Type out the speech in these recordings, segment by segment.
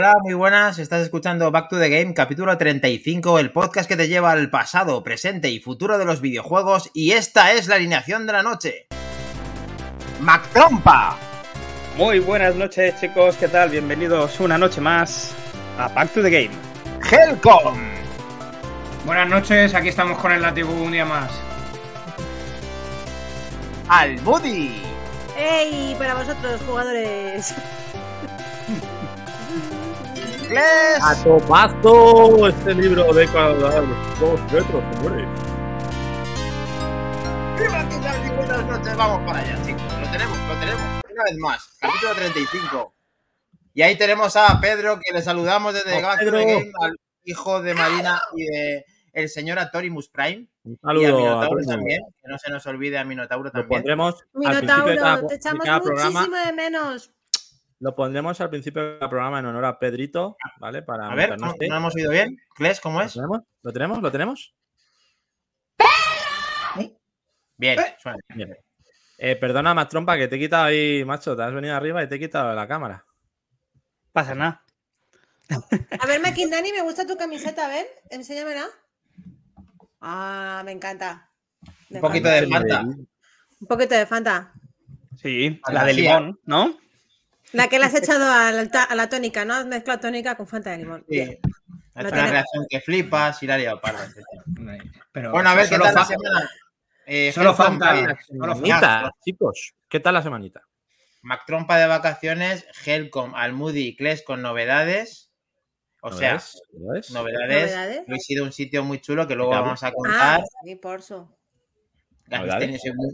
Hola, muy buenas. Estás escuchando Back to the Game, capítulo 35, el podcast que te lleva al pasado, presente y futuro de los videojuegos. Y esta es la alineación de la noche. ¡Mactrompa! Muy buenas noches, chicos. ¿Qué tal? Bienvenidos una noche más a Back to the Game. ¡Helcom! Buenas noches. Aquí estamos con el Latibu un día más. ¡Almudi! ¡Ey! Para vosotros, jugadores. ¡Kles! ¡A tomazo! Este libro de cada dos metros, señores. ¡Viva aquí! Buenas noches, vamos para allá, chicos. Lo tenemos. Una vez más, capítulo 35. Y ahí tenemos a Pedro, que le saludamos desde Back to the Game, al hijo de Marina y de el señor Atorimus Prime. Un saludo. Y a Minotauro también, que no se nos olvide a Minotauro también. Minotauro, te echamos muchísimo de menos. Lo pondremos al principio del programa en honor a Pedrito, ¿vale? Para a ver, ¿no hemos oído bien? ¿Kles, cómo es? ¿Lo tenemos? ¡Pedro! Bien, suena. Bien. Perdona, Mactrompa, que te he quitado ahí, macho. Te has venido arriba y te he quitado la cámara. Pasa nada. A ver, Maquindani, me gusta tu camiseta, a ver. Enséñamela. Ah, me encanta. Un poquito de Fanta. Sí, la de limón, ¿no? La que le has echado a la tónica, ¿no? Has mezclado tónica con Fanta de limón. Sí. Ha hecho una reacción que flipas y la ha liado parda. Pero bueno, a ver, ¿qué tal la semana? Solo Fanta. Solo Fanta, chicos. ¿Qué tal la semanita? Mactrompa de vacaciones, Helcom, Almudi y Kles con novedades. O sea, novedades. He sido un sitio muy chulo que luego vamos a contar. Sí, por eso.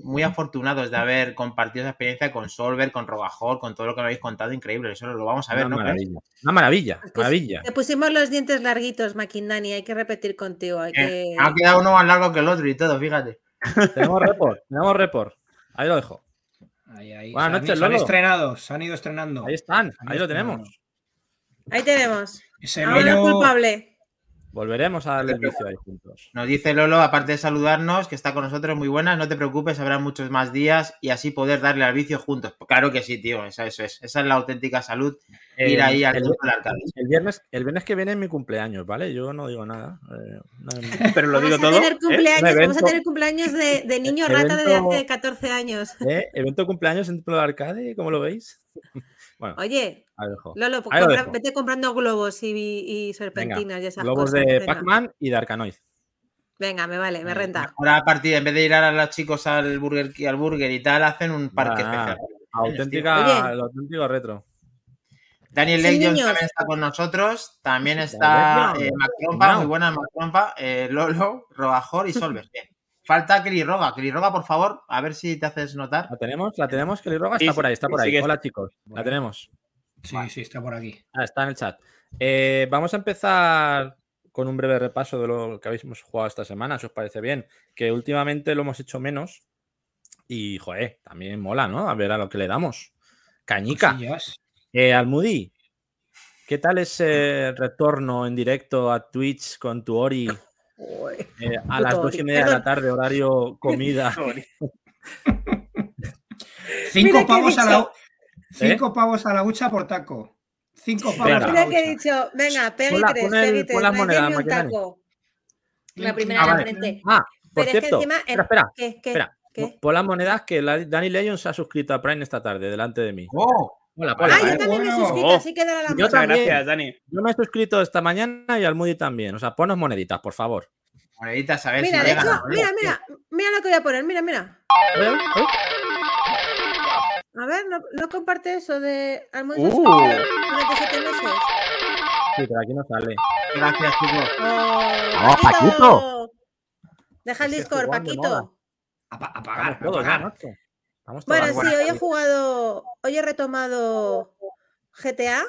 Muy afortunados de haber compartido esa experiencia con Solver, con Robajol, con todo lo que me habéis contado, increíble. Eso lo vamos a ver, ¿no? Una maravilla. Te pusimos los dientes larguitos, Maquindani, hay que repetir contigo. Ha quedado uno más largo que el otro y todo, fíjate. Tenemos report. Ahí lo dejo. Ahí. Buenas noches, Lolo. Se han ido estrenando. Ahí están, ahí lo tenemos. Ahí tenemos. Ahora culpable. Volveremos a darle el vicio ahí juntos. Nos dice Lolo, aparte de saludarnos, que está con nosotros, muy buenas, no te preocupes, habrá muchos más días y así poder darle al vicio juntos. Claro que sí, tío, esa es la auténtica salud, ir ahí al arcade. El viernes que viene es mi cumpleaños, ¿vale? Yo no digo nada, pero lo digo todo. Vamos a tener cumpleaños de niño rata desde hace 14 años. Evento de cumpleaños en el arcade, ¿cómo lo veis? Bueno, oye, Lolo, vete comprando globos y serpentinas. Venga, y esas globos cosas, de Pac-Man y de Arkanoid. Venga, me vale, me renta. Ahora a partir, en vez de ir a los chicos al burger y tal, hacen un parque especial. Auténtico retro. Daniel Legends también está con nosotros. También está Mactrompa, muy buena Mactrompa, Lolo, Robajor y Solver. Bien. Falta Keli Roga. Keli Roga, por favor, a ver si te haces notar. La tenemos. Keli Roga está por ahí. Sí, hola, chicos. Bueno. La tenemos. Sí, está por aquí. Está en el chat. Vamos a empezar con un breve repaso de lo que habéis jugado esta semana, si os parece bien. Que últimamente lo hemos hecho menos. Y, joder, también mola, ¿no? A ver a lo que le damos. Cañica. Almudi, ¿qué tal ese retorno en directo a Twitch con tu Ori? A las 2:30 de la tarde, horario comida. 5 pavos a la hucha por taco. 5 pavos a la hucha. Que he dicho, venga, pegui tres, las monedas, un taco. La primera de la frente. Por cierto, espera. Pon las monedas que Dani Legends se ha suscrito a Prime esta tarde, delante de mí. Hola, yo también me he suscrito, así que dale la mano. Muchas gracias, Dani. Yo me he suscrito esta mañana y Almudi también. O sea, ponos moneditas, por favor. Moneditas, a ver si me ganan. Mira lo que voy a poner, mira. A ver, no comparte eso de Almudi durante 7 meses. Sí, pero aquí no sale. Gracias, chicos. ¡Oh, Paquito! Deja el Discord, Paquito. Apagar. Bueno, sí, hoy he retomado GTA,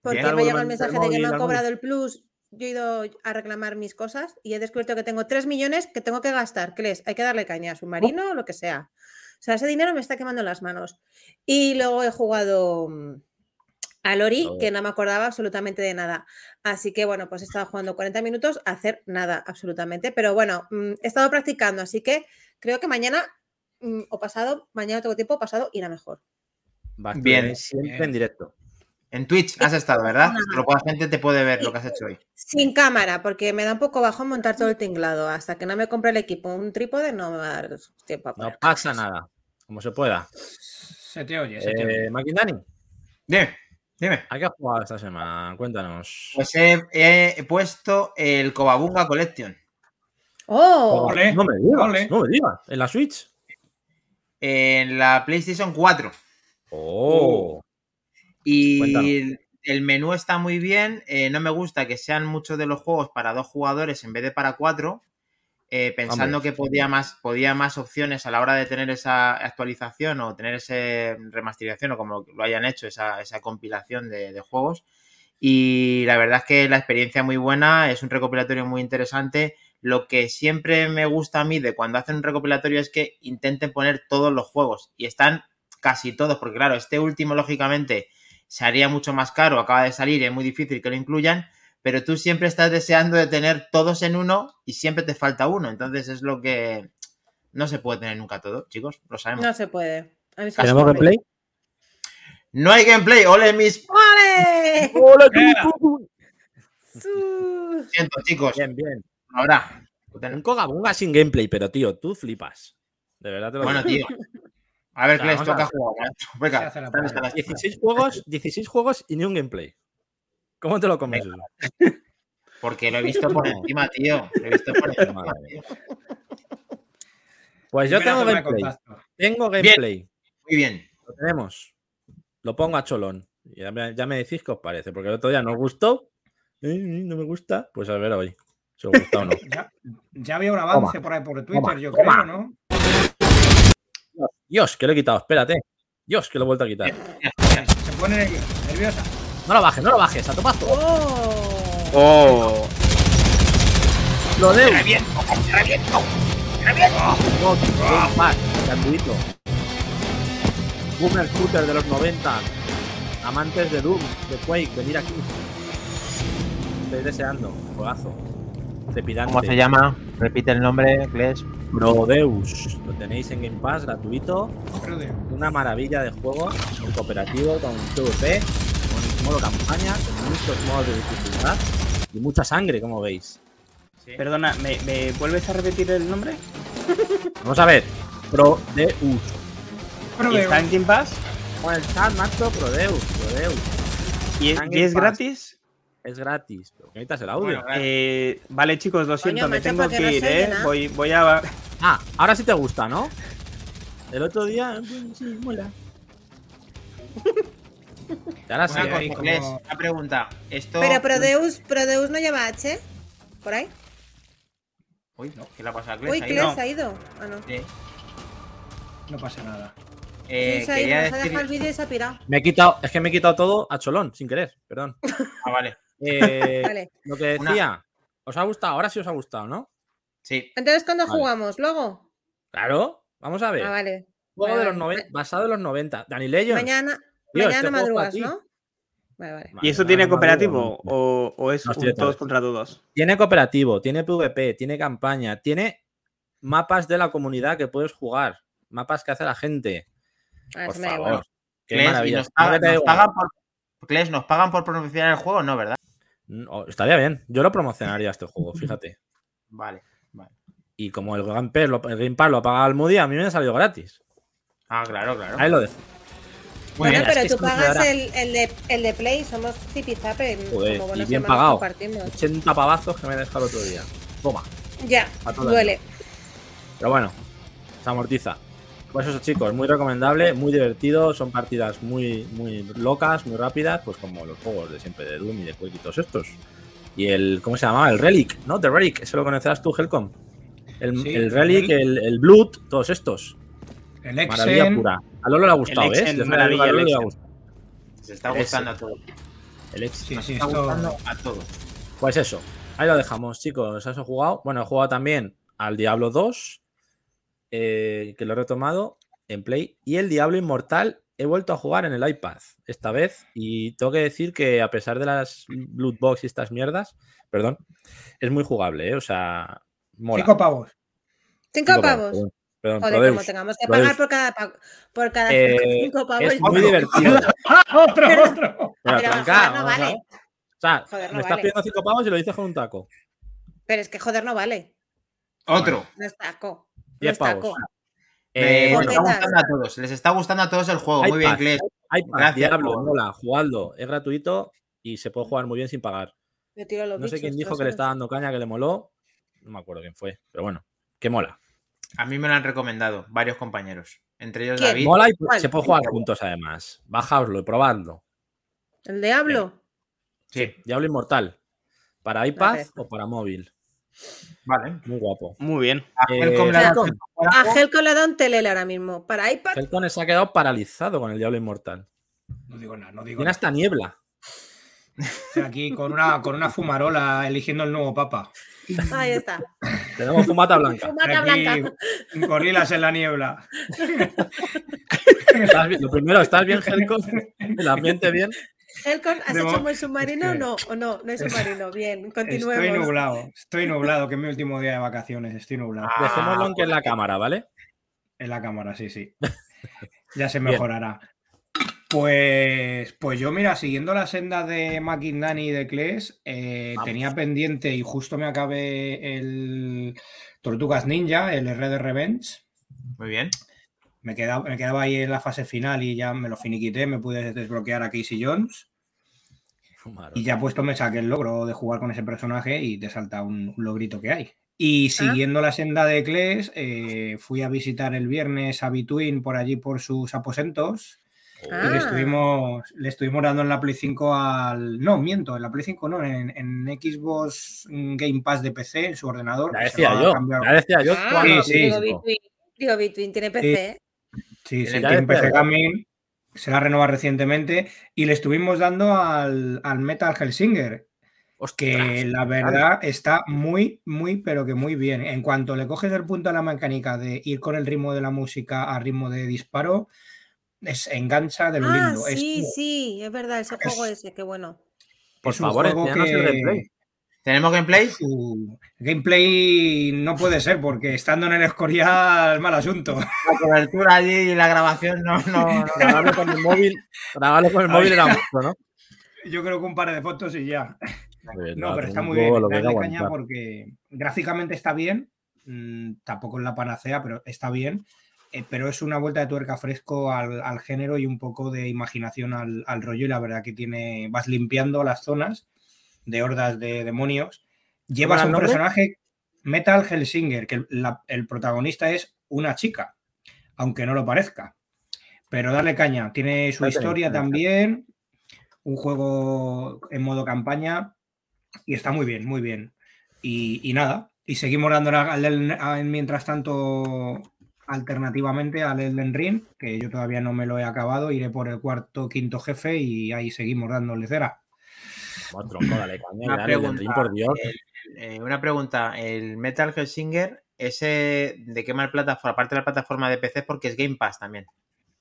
porque me llegó el mensaje de que no han cobrado el plus. Yo he ido a reclamar mis cosas y he descubierto que tengo 3 millones que tengo que gastar. ¿Qué es? Hay que darle caña a submarino o lo que sea. O sea, ese dinero me está quemando las manos. Y luego he jugado a Lori, que no me acordaba absolutamente de nada. Así que, bueno, pues he estado jugando 40 minutos a hacer nada absolutamente. Pero bueno, he estado practicando, así que creo que mañana tengo tiempo, pasado irá mejor. Bien, siempre en directo. En Twitch has estado, ¿verdad? Pero la gente te puede ver lo que has hecho hoy. Sin cámara, porque me da un poco bajón montar todo el tinglado. Hasta que no me compre el equipo, un trípode, no me va a dar tiempo a poner. No pasa nada, como se pueda. Se te oye, Maquindani. Dime, dime. ¿A qué has jugado esta semana? Cuéntanos. Pues he puesto el Covabunga Collection. ¡Oh! Ole. No me digas, ole. No me digas. ¿En la Switch? En la PlayStation 4. ¡Oh! Y el menú está muy bien. No me gusta que sean muchos de los juegos para 2 jugadores en vez de para 4. Pensando que podía más opciones a la hora de tener esa actualización o tener esa remasterización o como lo hayan hecho, esa compilación de juegos. Y la verdad es que la experiencia es muy buena. Es un recopilatorio muy interesante. Lo que siempre me gusta a mí de cuando hacen un recopilatorio es que intenten poner todos los juegos. Y están casi todos, porque claro, este último, lógicamente, se haría mucho más caro, acaba de salir, es muy difícil que lo incluyan, pero tú siempre estás deseando de tener todos en uno y siempre te falta uno. Entonces es lo que no se puede tener nunca todo, chicos, lo sabemos. No se puede. ¿Tenemos gameplay? No hay gameplay. ¡Ole, mis! ¡Ole! ¡Ole, tú! Lo siento, chicos. Bien, bien. Ahora. Un Cogabunga sin gameplay, pero tío, tú flipas. De verdad te lo digo. Bueno, tío. A ver, Kles, toca jugar. Venga, 16 juegos y ni un gameplay. ¿Cómo te lo comes? Venga, porque lo he visto por encima, tío. Lo he visto por encima, tío. Pues yo tengo gameplay. Tengo gameplay. Bien. Muy bien. Lo tenemos. Lo pongo a cholón. Ya me decís qué os parece. Porque el otro día no os gustó. No me gusta. Pues a ver hoy. Si os gusta o no. Ya había un avance por ahí por Twitter, creo, ¿no? Dios, que lo he quitado, espérate. Dios, que lo he vuelto a quitar. Se pone nerviosa. No lo bajes, a tomazo. ¡Oh! ¡Lo debo! ¡Reviento! ¡Oh, Mac! Gratuito. Boomer Shooter de los 90. Amantes de Doom, de Quake, venir aquí. Estoy deseando. Juegazo. Trepidante. ¿Cómo se llama? Repite el nombre, Kles. Brodeus, lo tenéis en Game Pass, gratuito. Una maravilla de juego, un cooperativo con PvP, con modo campaña, con muchos modos de dificultad y mucha sangre, como veis. ¿Sí? Perdona, ¿me vuelves a repetir el nombre? Vamos a ver, Brodeus. ¿Está en Game Pass? Con el chat, Marco, Brodeus. ¿Y es gratis? Es gratis, pero necesitas el audio. Bueno, vale, chicos, lo siento, me tengo que ir, Voy a... Ah, ahora sí te gusta, ¿no? El otro día... Sí, mola. Ahora sí, como... Una pregunta. Esto... Pero Prodeus no lleva H, ¿por ahí? Uy, no, ¿qué le ha pasado a Kles? Uy, Kles ha ido. Ah, no. Sí. No pasa nada. Se ha dejado el vídeo y se ha pirado. Es que me he quitado todo a cholón, sin querer, perdón. Ah, vale. Vale. Lo que decía, ¿os ha gustado? Ahora sí os ha gustado, ¿no? Sí. Entonces, ¿cuándo jugamos? ¿Luego? Claro, vamos a ver. Ah, vale. Juego de los 90, basado en los 90. Daniel Legends. Mañana madrugas, ¿no? Vale. ¿Y eso tiene cooperativo o es todos contra todos? Tiene cooperativo, tiene PvP, tiene campaña, tiene mapas de la comunidad que puedes jugar, mapas que hace la gente. Por favor. Qué maravilla. Kles, ¿nos pagan por promocionar el juego? No, ¿verdad? No, estaría bien. Yo lo promocionaría este juego, fíjate. Vale. Y como el Game Pass lo ha pagado Almudi, a mí me ha salido gratis. Ah, claro. Ahí lo dejo. Bueno, mira, pero tú pagas el de Play, somos zipizape. Y bien pagado. 80 pavazos que me he dejado el otro día. Toma. Ya, duele. Pero bueno, se amortiza. Pues eso, chicos, muy recomendable, muy divertido, son partidas muy, muy locas, muy rápidas, pues como los juegos de siempre de Doom y de Quake y todos estos. Y el, ¿cómo se llamaba? El Relic, ¿no? The Relic, ese lo conocerás tú, Helcom. El Relic, el Blood, todos estos. El Exen. Maravilla pura. A Lolo le ha gustado, ¿ves? Es maravilla, Lolo le ha gustado. Se está gustando a todos. El Exen. Sí, está gustando a todos. Pues eso, ahí lo dejamos, chicos. ¿Has jugado? Bueno, he jugado también al Diablo 2. Que lo he retomado en Play, y el Diablo Inmortal he vuelto a jugar en el iPad esta vez, y tengo que decir que a pesar de las loot box y estas mierdas, perdón, es muy jugable, o sea, mola. 5 pavos. Perdón, joder, como tengamos que pagar por cada 5 pavos. Es muy divertido. ¡Otro! Pero joder, no vale. O sea, joder, no me estás pidiendo 5 pavos y lo dices con un taco. Pero es que joder, no vale. Otro. No es taco. 10 pavos. Les está gustando a todos. Les está gustando a todos el juego. Muy bien, Kles. Gracias, Diablo. Mola, jugadlo. Es gratuito y se puede jugar muy bien sin pagar. No sé quién dijo que le está dando caña, que le moló. No me acuerdo quién fue, pero bueno, que mola. A mí me lo han recomendado varios compañeros. Entre ellos David. Mola y se puede jugar juntos además. Bajaoslo y probadlo. ¿El Diablo? Sí. Diablo Inmortal. ¿Para iPad o para móvil? Vale. Muy guapo. Muy bien. A Helcom le da un telele ahora mismo. ¿Para iPad? Helcom se ha quedado paralizado con el Diablo Inmortal. No digo nada, no digo nada. Tiene hasta niebla. Estoy aquí con una fumarola eligiendo el nuevo papa. Ahí está. Tenemos fumata blanca. Fumata blanca. Gorilas en la niebla. Lo primero, ¿estás bien, Helcom? ¿El ambiente bien? Helcom, ¿has hecho muy submarino o no? No es submarino. Bien, continuemos. Estoy nublado, que es mi último día de vacaciones. Estoy nublado. Dejémoslo en la cámara, ¿vale? En la cámara, sí. Ya se mejorará. Bien. Pues yo, mira, siguiendo la senda de Maquindani y de Kles, tenía pendiente y justo me acabé el Tortugas Ninja, el Red Dead Revenge. Muy bien. Me quedaba ahí en la fase final y ya me lo finiquité, me pude desbloquear a Casey Jones. Fumaron. Y ya puesto me saqué el logro de jugar con ese personaje y te salta un logrito que hay. Y siguiendo la senda de Kles, fui a visitar el viernes a B-Twin por allí por sus aposentos. Y le estuvimos dando en la Play 5 en la Play 5 no, en Xbox Game Pass de PC, en su ordenador. La decía yo. Digo, B-Twin tiene PC. Sí, tiene PC Gaming, se la renovó recientemente. Y le estuvimos dando al Metal Hellsinger. Que la verdad está muy, muy, pero que muy bien. En cuanto le coges el punto a la mecánica de ir con el ritmo de la música a ritmo de disparo, engancha de lo lindo. Sí, es verdad, ese juego ese, qué bueno. Por favor, enséñanos el gameplay. ¿Tenemos gameplay? Gameplay no puede ser, porque estando en el Escorial, mal asunto. La cobertura allí y la grabación, no. Grabarlo con el móvil era mucho, ¿no? Yo creo que un par de fotos y ya. No, pero está muy bien. Dale caña porque gráficamente está bien. Tampoco es la panacea, pero está bien. Pero es una vuelta de tuerca fresco al género y un poco de imaginación al rollo. Y la verdad que vas limpiando las zonas de hordas de demonios. Llevas un personaje, Metal Hellsinger, que el protagonista es una chica, aunque no lo parezca. Pero darle caña. Tiene su historia también, un juego en modo campaña y está muy bien, muy bien. Y nada, y seguimos dando mientras tanto... Alternativamente al Elden Ring, que yo todavía no me lo he acabado, iré por el quinto jefe y ahí seguimos dándole cera. Tronco, dale caña, dale Elden Ring, por Dios. Una pregunta, el Metal Hellsinger, ese ¿de qué más plataforma? Aparte de la plataforma de PC, porque es Game Pass también.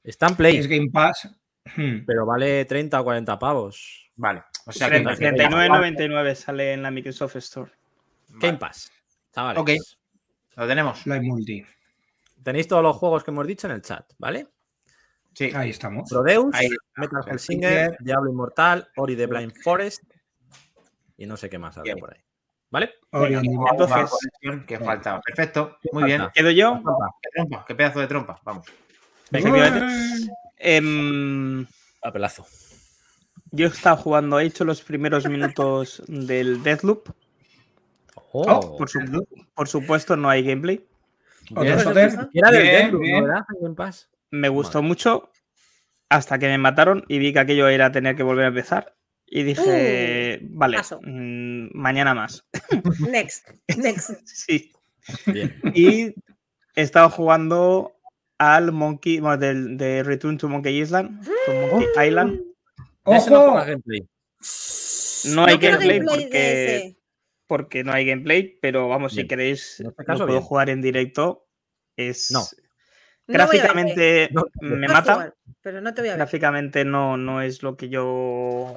Está en Play. Es Game Pass. Pero vale 30 o 40 pavos. Vale. O sea, 39,99 sale en la Microsoft Store. Vale. Game Pass. Chavales. Ok. Lo tenemos. Lo hay multi. Tenéis todos los juegos que hemos dicho en el chat, ¿vale? Sí, ahí estamos. Prodeus, Metal Hellsinger, Diablo Inmortal, Ori the Blind Forest y no sé qué más había por ahí. ¿Vale? Entonces, que faltaba. Perfecto, muy bien. ¿Quedo yo? Qué pedazo de trompa, vamos. Efectivamente. Apelazo. Yo he estado jugando, he hecho los primeros minutos del Deathloop. Por supuesto, no hay gameplay. Me gustó mucho hasta que me mataron y vi que aquello era tener que volver a empezar y dije, vale, mañana más. Next. Sí. Bien. Y he estado jugando al Monkey, bueno, de Return to Monkey Island, Monkey Island. ¡Ojo! No hay gameplay porque no hay gameplay, pero vamos, bien. Si queréis, puedo jugar en directo. Gráficamente me mata. Jugar, pero no te voy a ver. Gráficamente no es lo que yo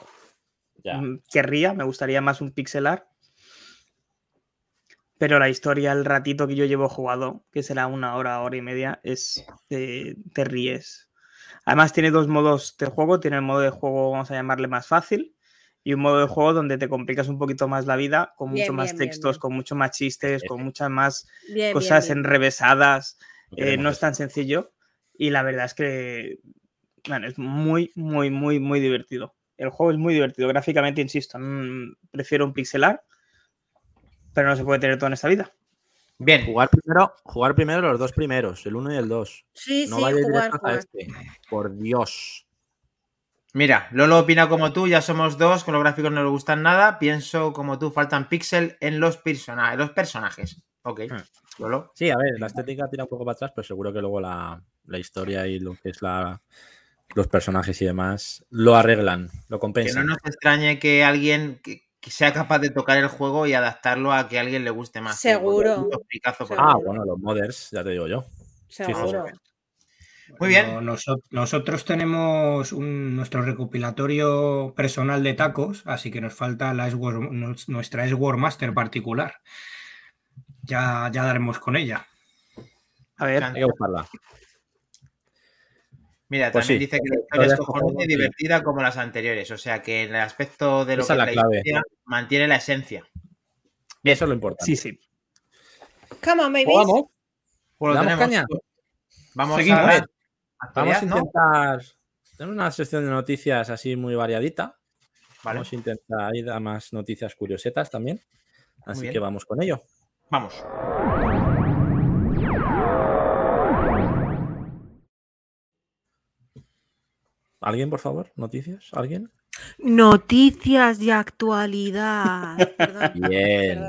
querría. Me gustaría más un pixelar. Pero la historia, el ratito que yo llevo jugado, que será una hora, hora y media, es te ríes. Además tiene dos modos de juego. Tiene el modo de juego, vamos a llamarle más fácil, y un modo de juego donde te complicas un poquito más la vida, con mucho más textos, con mucho más chistes, con muchas más cosas enrevesadas. No es tan sencillo. Y la verdad es que es muy, muy, muy, muy divertido. El juego es muy divertido. Gráficamente, insisto, prefiero un pixelar, pero no se puede tener todo en esta vida. Bien. Jugar primero los dos primeros, el 1 y el 2. Sí, no vayas directo a este. Por Dios. Mira, Lolo opina como tú, ya somos dos, con los gráficos no le gustan nada. Pienso como tú, faltan píxel en los personajes. Ok, Lolo. Sí, a ver, la estética tira un poco para atrás, pero seguro que luego la historia y lo que es los personajes y demás lo arreglan, lo compensan. Que no nos extrañe que alguien que sea capaz de tocar el juego y adaptarlo a que a alguien le guste más. Seguro. Bueno, los modders, ya te digo yo. Seguro. Muy bien. Bueno, nosotros tenemos nuestro recopilatorio personal de tacos, así que nos falta nuestra S-War Master particular. Ya daremos con ella. A ver, hay que buscarla. Mira, pues también dice que la historia es cojonuda y divertida como las anteriores. O sea que en el aspecto de lo esa que es la historia mantiene la esencia. Bien. Eso es lo importante. Sí. Come on, baby. Vamos. Pues lo tenemos. Caña. Vamos seguimos. A ver. Vamos a intentar. Tenemos una sección de noticias así muy variadita. Vale. Vamos a intentar ir a más noticias curiosetas también. Así que vamos con ello. Vamos. ¿Alguien, por favor? ¿Noticias? ¿Alguien? Noticias de actualidad. Perdón. Bien.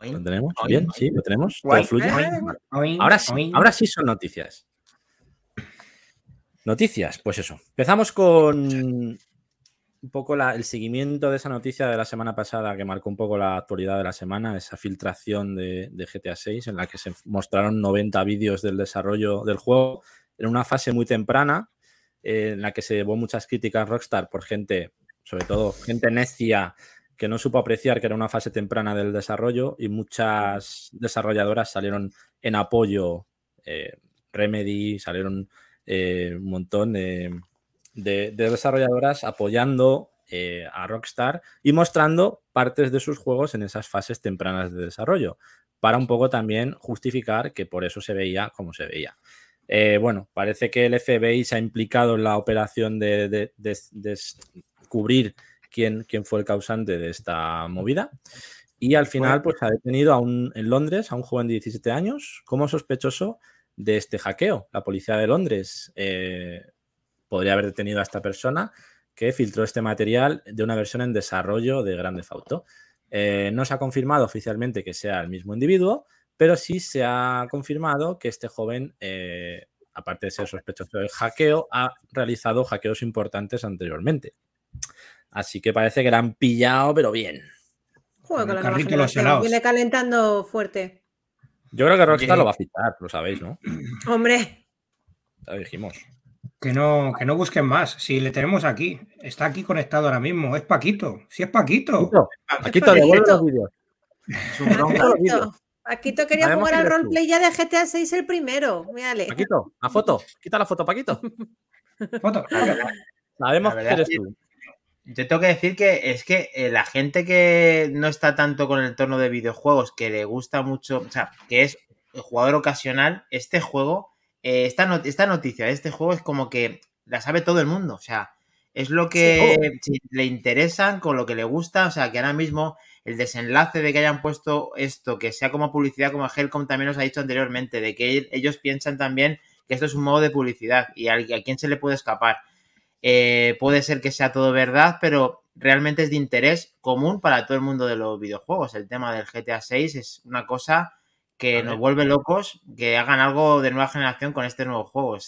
¿Lo tenemos? Bien, sí, lo tenemos. Todo fluye. Ahora sí son noticias. Noticias, pues eso. Empezamos con un poco el seguimiento de esa noticia de la semana pasada que marcó un poco la actualidad de la semana, esa filtración de GTA VI en la que se mostraron 90 vídeos del desarrollo del juego en una fase muy temprana, en la que se llevó muchas críticas Rockstar por gente, sobre todo gente necia, que no supo apreciar que era una fase temprana del desarrollo, y muchas desarrolladoras salieron en apoyo, Remedy, salieron un montón de desarrolladoras apoyando a Rockstar y mostrando partes de sus juegos en esas fases tempranas de desarrollo para un poco también justificar que por eso se veía como se veía. Bueno, parece que el FBI se ha implicado en la operación de descubrir quién fue el causante de esta movida y al final pues ha detenido en Londres a un joven de 17 años como sospechoso de este hackeo. La policía de Londres podría haber detenido a esta persona que filtró este material de una versión en desarrollo de Grand Theft Auto. No se ha confirmado oficialmente que sea el mismo individuo, pero sí se ha confirmado que este joven, aparte de ser sospechoso del hackeo, ha realizado hackeos importantes anteriormente. Así que parece que la han pillado, pero bien. Joder, con el carrito se viene calentando fuerte. Yo creo que Rockstar lo va a fichar, lo sabéis, ¿no? Hombre. Ya lo dijimos. Que no busquen más. Si le tenemos aquí. Está aquí conectado ahora mismo. Es Paquito. Sí, es Paquito. Paquito, devuelve los vídeos. Paquito quería jugar al roleplay ya de GTA VI el primero. Mírale. Paquito, la foto. Quita la foto, Paquito. Foto. Sabemos que eres tú. Yo tengo que decir que es que la gente que no está tanto con el torno de videojuegos, que le gusta mucho, o sea, que es el jugador ocasional, este juego, esta noticia de este juego es como que la sabe todo el mundo, o sea, es lo que le interesan, con lo que le gusta, o sea, que ahora mismo el desenlace de que hayan puesto esto, que sea como publicidad, como Helcom también os ha dicho anteriormente, de que ellos piensan también que esto es un modo de publicidad y a quién se le puede escapar. Puede ser que sea todo verdad, pero realmente es de interés común para todo el mundo de los videojuegos. El tema del GTA VI es una cosa que nos vuelve locos, que hagan algo de nueva generación con este nuevo juego.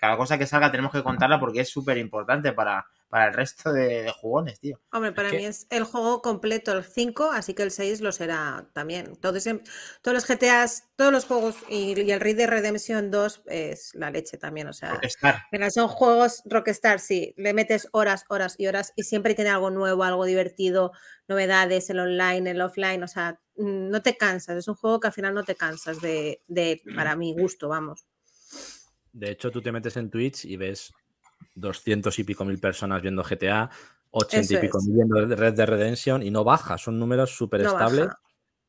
Cada cosa que salga tenemos que contarla porque es súper importante para el resto de jugones, tío. Hombre, para mí es el juego completo, el 5, así que el 6 lo será también. Entonces, todos los GTAs, todos los juegos y el Red Dead Redemption 2 es la leche también, o sea... Rockstar. Mira, son juegos Rockstar, sí. Le metes horas y siempre tiene algo nuevo, algo divertido, novedades, el online, el offline, o sea, no te cansas. Es un juego que al final no te cansas de para mi gusto, vamos. De hecho, tú te metes en Twitch y ves 200 y pico mil personas viendo GTA, 80 y pico mil viendo Red Dead Redemption y no baja, son números súper estables.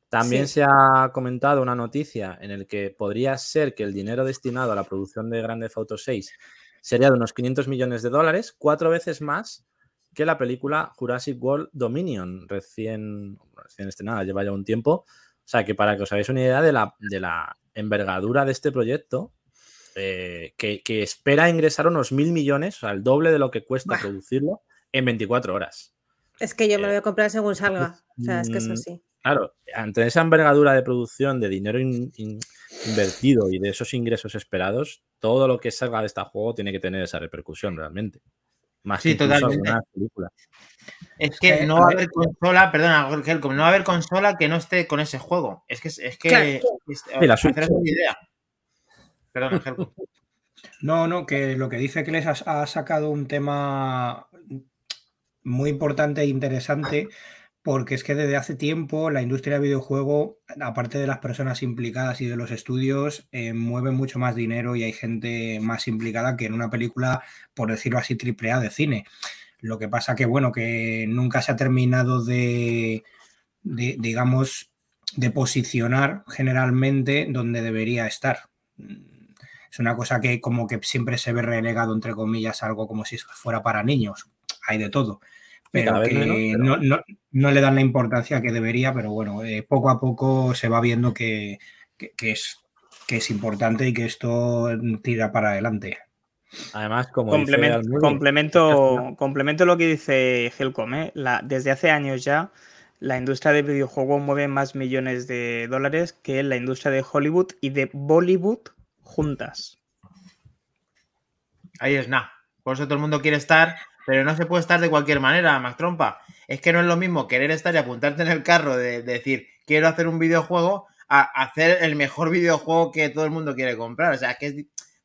También se ha comentado una noticia en la que podría ser que el dinero destinado a la producción de Grand Theft Auto 6 sería de unos $500 millones, 4 veces más que la película Jurassic World Dominion, recién estrenada, lleva ya un tiempo. O sea, que para que os hagáis una idea de la envergadura de este proyecto, que espera ingresar unos 1.000 millones, o sea, el doble de lo que cuesta producirlo en 24 horas. Es que yo me lo voy a comprar según salga. O sea, es que eso sí. Claro, ante esa envergadura de producción, de dinero invertido y de esos ingresos esperados, todo lo que salga de este juego tiene que tener esa repercusión realmente. Más sí, totalmente. Es que no va a haber consola, perdona, Helcom, no va a haber consola que no esté con ese juego. Es que claro. Hacer una idea. Perdón, no, que lo que dice Kles ha sacado un tema muy importante e interesante, porque es que desde hace tiempo la industria del videojuego, aparte de las personas implicadas y de los estudios, mueve mucho más dinero y hay gente más implicada que en una película, por decirlo así, AAA de cine. Lo que pasa que, bueno, que nunca se ha terminado de posicionar generalmente donde debería estar. Es una cosa que como que siempre se ve relegado, entre comillas, algo como si fuera para niños. Hay de todo. Pero que menos, no le dan la importancia que debería, pero bueno, poco a poco se va viendo que es importante y que esto tira para adelante. Además, como complemento lo que dice Helcom, desde hace años ya la industria de videojuegos mueve más millones de dólares que la industria de Hollywood y de Bollywood juntas. Ahí es nada. Por eso todo el mundo quiere estar, pero no se puede estar de cualquier manera, Mactrompa. Es que no es lo mismo querer estar y apuntarte en el carro de decir quiero hacer un videojuego a hacer el mejor videojuego que todo el mundo quiere comprar. O sea, es que es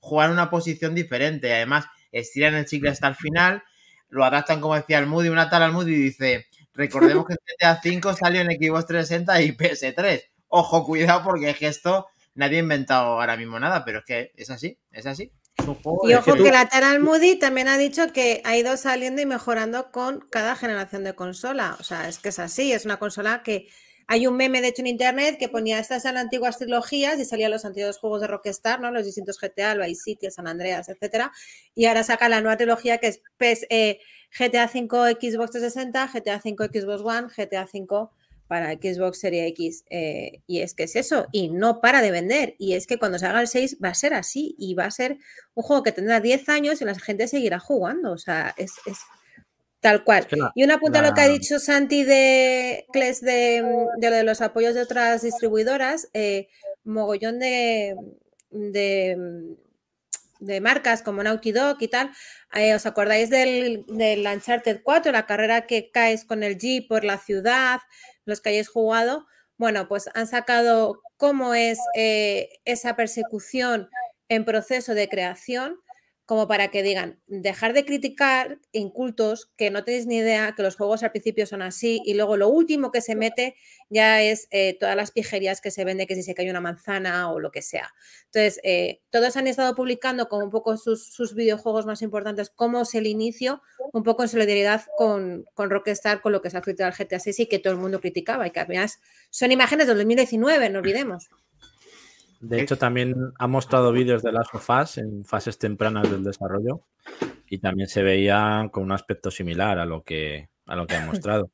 jugar una posición diferente. Además, estiran el chicle hasta el final, lo adaptan, como decía Almudi, una tal Almudi dice... Recordemos que GTA V salió en Xbox 360 y PS3. Ojo, cuidado, porque es que esto nadie ha inventado ahora mismo nada, pero es que es así, es así. Es un juego, y ojo que la Tara Almudi también ha dicho que ha ido saliendo y mejorando con cada generación de consola. O sea, es que es así, es una consola que... Hay un meme, de hecho, en internet que ponía estas eran antiguas trilogías y salían los antiguos juegos de Rockstar, ¿no? Los distintos GTA, el Vice City, el San Andreas, etcétera. Y ahora saca la nueva trilogía que es GTA V, Xbox 360, GTA V, Xbox One, GTA V para Xbox Series X. Y es que es eso. Y no para de vender. Y es que cuando salga el 6 va a ser así. Y va a ser un juego que tendrá 10 años y la gente seguirá jugando. O sea, es tal cual. Es que y una punta a lo que ha dicho Santi de Kles de los apoyos de otras distribuidoras, mogollón de marcas como Naughty Dog y tal. ¿Os acordáis del Uncharted 4, la carrera que caes con el Jeep por la ciudad, los que hayáis jugado? Bueno, pues han sacado cómo es esa persecución en proceso de creación, como para que digan, dejar de criticar incultos que no tenéis ni idea que los juegos al principio son así y luego lo último que se mete ya es todas las pijerías que se vende, que si se cae una manzana o lo que sea. Entonces, todos han estado publicando como un poco sus videojuegos más importantes, cómo es el inicio, un poco en solidaridad con Rockstar, con lo que se ha filtrado al GTA VI y que todo el mundo criticaba y que además son imágenes del 2019, no olvidemos. De hecho, también ha mostrado vídeos de Last of Us en fases tempranas del desarrollo y también se veía con un aspecto similar a lo que ha mostrado.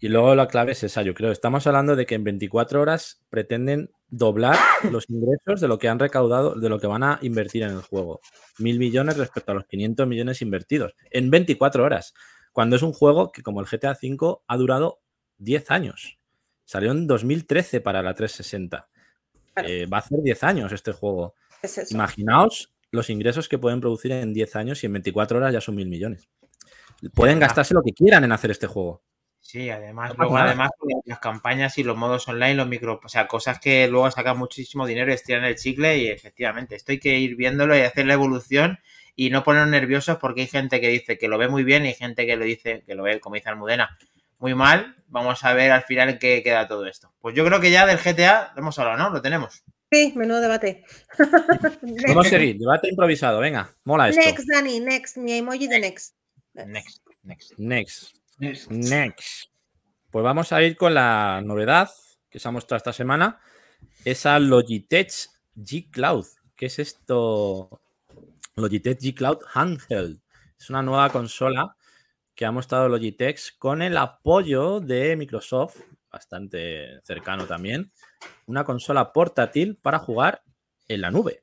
Y luego la clave es esa, yo creo. Estamos hablando de que en 24 horas pretenden doblar los ingresos de lo que han recaudado, de lo que van a invertir en el juego. 1.000 millones respecto a los 500 millones invertidos en 24 horas. Cuando es un juego que, como el GTA V, ha durado 10 años. Salió en 2013 para la 360. Claro. Va a hacer 10 años este juego. Es eso. Imaginaos los ingresos que pueden producir en 10 años y en 24 horas ya son 1.000 millones. Pueden gastarse lo que quieran en hacer este juego. Sí, además, luego, además las campañas y los modos online, los micro... O sea, cosas que luego sacan muchísimo dinero y estiran el chicle y efectivamente, esto hay que ir viéndolo y hacer la evolución y no ponernos nerviosos porque hay gente que dice que lo ve muy bien y hay gente que lo dice que lo ve, como dice Almudena, muy mal. Vamos a ver al final en qué queda todo esto. Pues yo creo que ya del GTA hemos hablado, ¿no? Lo tenemos. Sí, menudo debate. Vamos a seguir, debate improvisado, venga, mola esto. Next, Dani, next, mi emoji de next. Next. Pues vamos a ir con la novedad que se ha mostrado esta semana, esa Logitech G-Cloud. ¿Qué es esto? Logitech G-Cloud Handheld. Es una nueva consola que ha mostrado Logitech con el apoyo de Microsoft, bastante cercano también. Una consola portátil para jugar en la nube,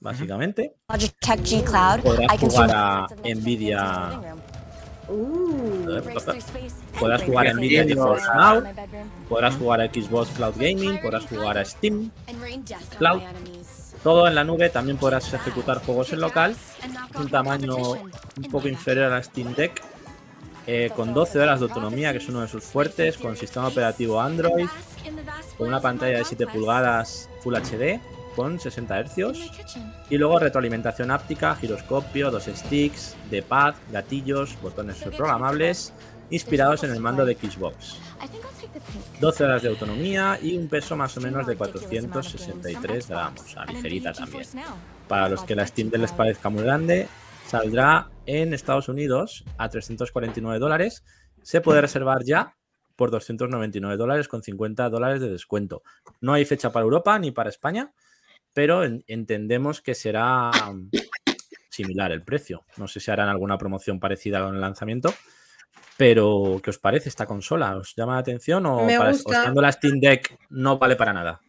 básicamente. Logitech G-Cloud. Podrás jugar a NVIDIA... podrás jugar a NVIDIA GeForce Now, podrás jugar a Xbox Cloud Gaming, podrás jugar a Steam Cloud, todo en la nube. También podrás ejecutar juegos en local, un tamaño un poco inferior a la Steam Deck, con 12 horas de autonomía, que es uno de sus fuertes, con sistema operativo Android, con una pantalla de 7 pulgadas Full HD, con 60 Hz, y luego retroalimentación áptica, giroscopio, 2 sticks, D-pad, gatillos, botones programables, inspirados en el mando de Xbox. 12 horas de autonomía y un peso más o menos de 463 gramos, ligerita también. Para los que la Steam Deck les parezca muy grande, saldrá en Estados Unidos a $349, se puede reservar ya por $299 con $50 de descuento. No hay fecha para Europa ni para España, pero entendemos que será similar el precio. No sé si harán alguna promoción parecida con el lanzamiento, pero ¿qué os parece esta consola? ¿Os llama la atención o estando la Steam Deck no vale para nada?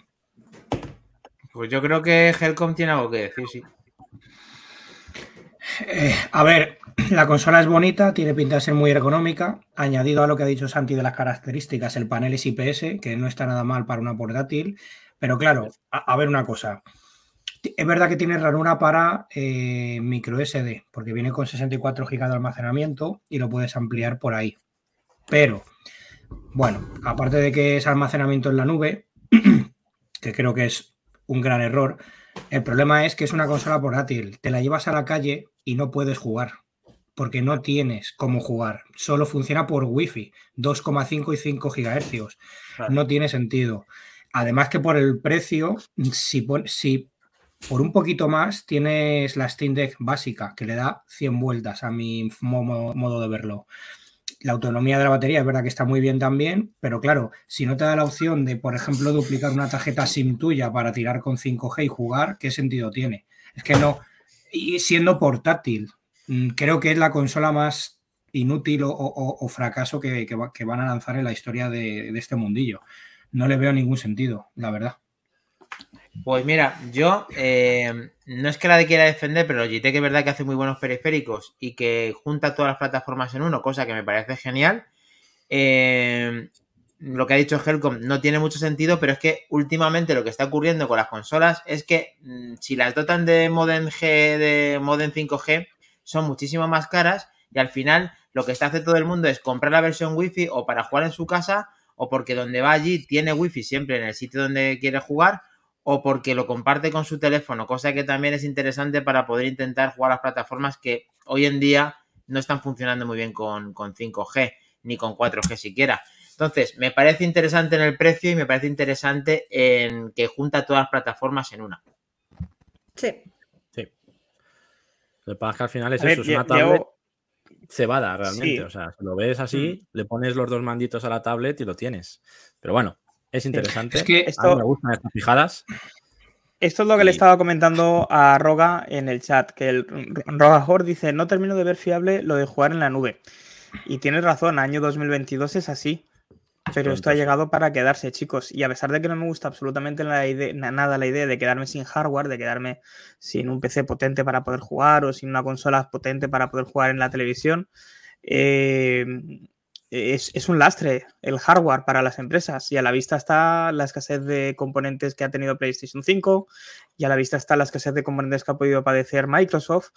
Pues yo creo que Helcom tiene algo que decir, sí. A ver, la consola es bonita, tiene pinta de ser muy ergonómica. Añadido a lo que ha dicho Santi de las características, el panel es IPS, que no está nada mal para una portátil. Pero claro, a ver una cosa. Es verdad que tiene ranura para micro SD, porque viene con 64 GB de almacenamiento y lo puedes ampliar por ahí. Pero, bueno, aparte de que es almacenamiento en la nube, que creo que es un gran error, el problema es que es una consola portátil. Te la llevas a la calle y no puedes jugar, porque no tienes cómo jugar. Solo funciona por Wi-Fi, 2,5 y 5 GHz. Claro. No tiene sentido. Además que por el precio, si por un poquito más tienes la Steam Deck básica, que le da 100 vueltas a mi modo de verlo. La autonomía de la batería es verdad que está muy bien también, pero claro, si no te da la opción de, por ejemplo, duplicar una tarjeta SIM tuya para tirar con 5G y jugar, ¿qué sentido tiene? Es que no. Y siendo portátil, creo que es la consola más inútil o fracaso que van a lanzar en la historia de este mundillo. No le veo ningún sentido, la verdad. Pues mira, yo no es que la de quiera defender, pero Logitech es verdad que hace muy buenos periféricos y que junta todas las plataformas en uno, cosa que me parece genial. Lo que ha dicho Helcom no tiene mucho sentido, pero es que últimamente lo que está ocurriendo con las consolas es que si las dotan de modem 5G son muchísimo más caras y al final lo que está haciendo todo el mundo es comprar la versión Wi-Fi o para jugar en su casa, o porque donde va allí tiene wifi siempre en el sitio donde quiere jugar, o porque lo comparte con su teléfono, cosa que también es interesante para poder intentar jugar a las plataformas que hoy en día no están funcionando muy bien con 5G, ni con 4G siquiera. Entonces, me parece interesante en el precio y me parece interesante en que junta todas las plataformas en una. Sí. Lo que pasa es que al final es eso, es una tablet cebada realmente, sí. O sea, si lo ves así, le pones los dos manditos a la tablet y lo tienes. Pero bueno, es interesante. Es que esto, a mí me gustan estas fijadas. Esto es lo que le estaba comentando a Roga en el chat, que el Robajol dice, no termino de ver fiable lo de jugar en la nube. Y tiene razón, año 2022 es así. Pero esto ha llegado para quedarse, chicos. Y a pesar de que no me gusta absolutamente nada la idea de quedarme sin hardware, de quedarme sin un PC potente para poder jugar o sin una consola potente para poder jugar en la televisión, es un lastre el hardware para las empresas, y a la vista está la escasez de componentes que ha tenido PlayStation 5 y a la vista está la escasez de componentes que ha podido padecer Microsoft.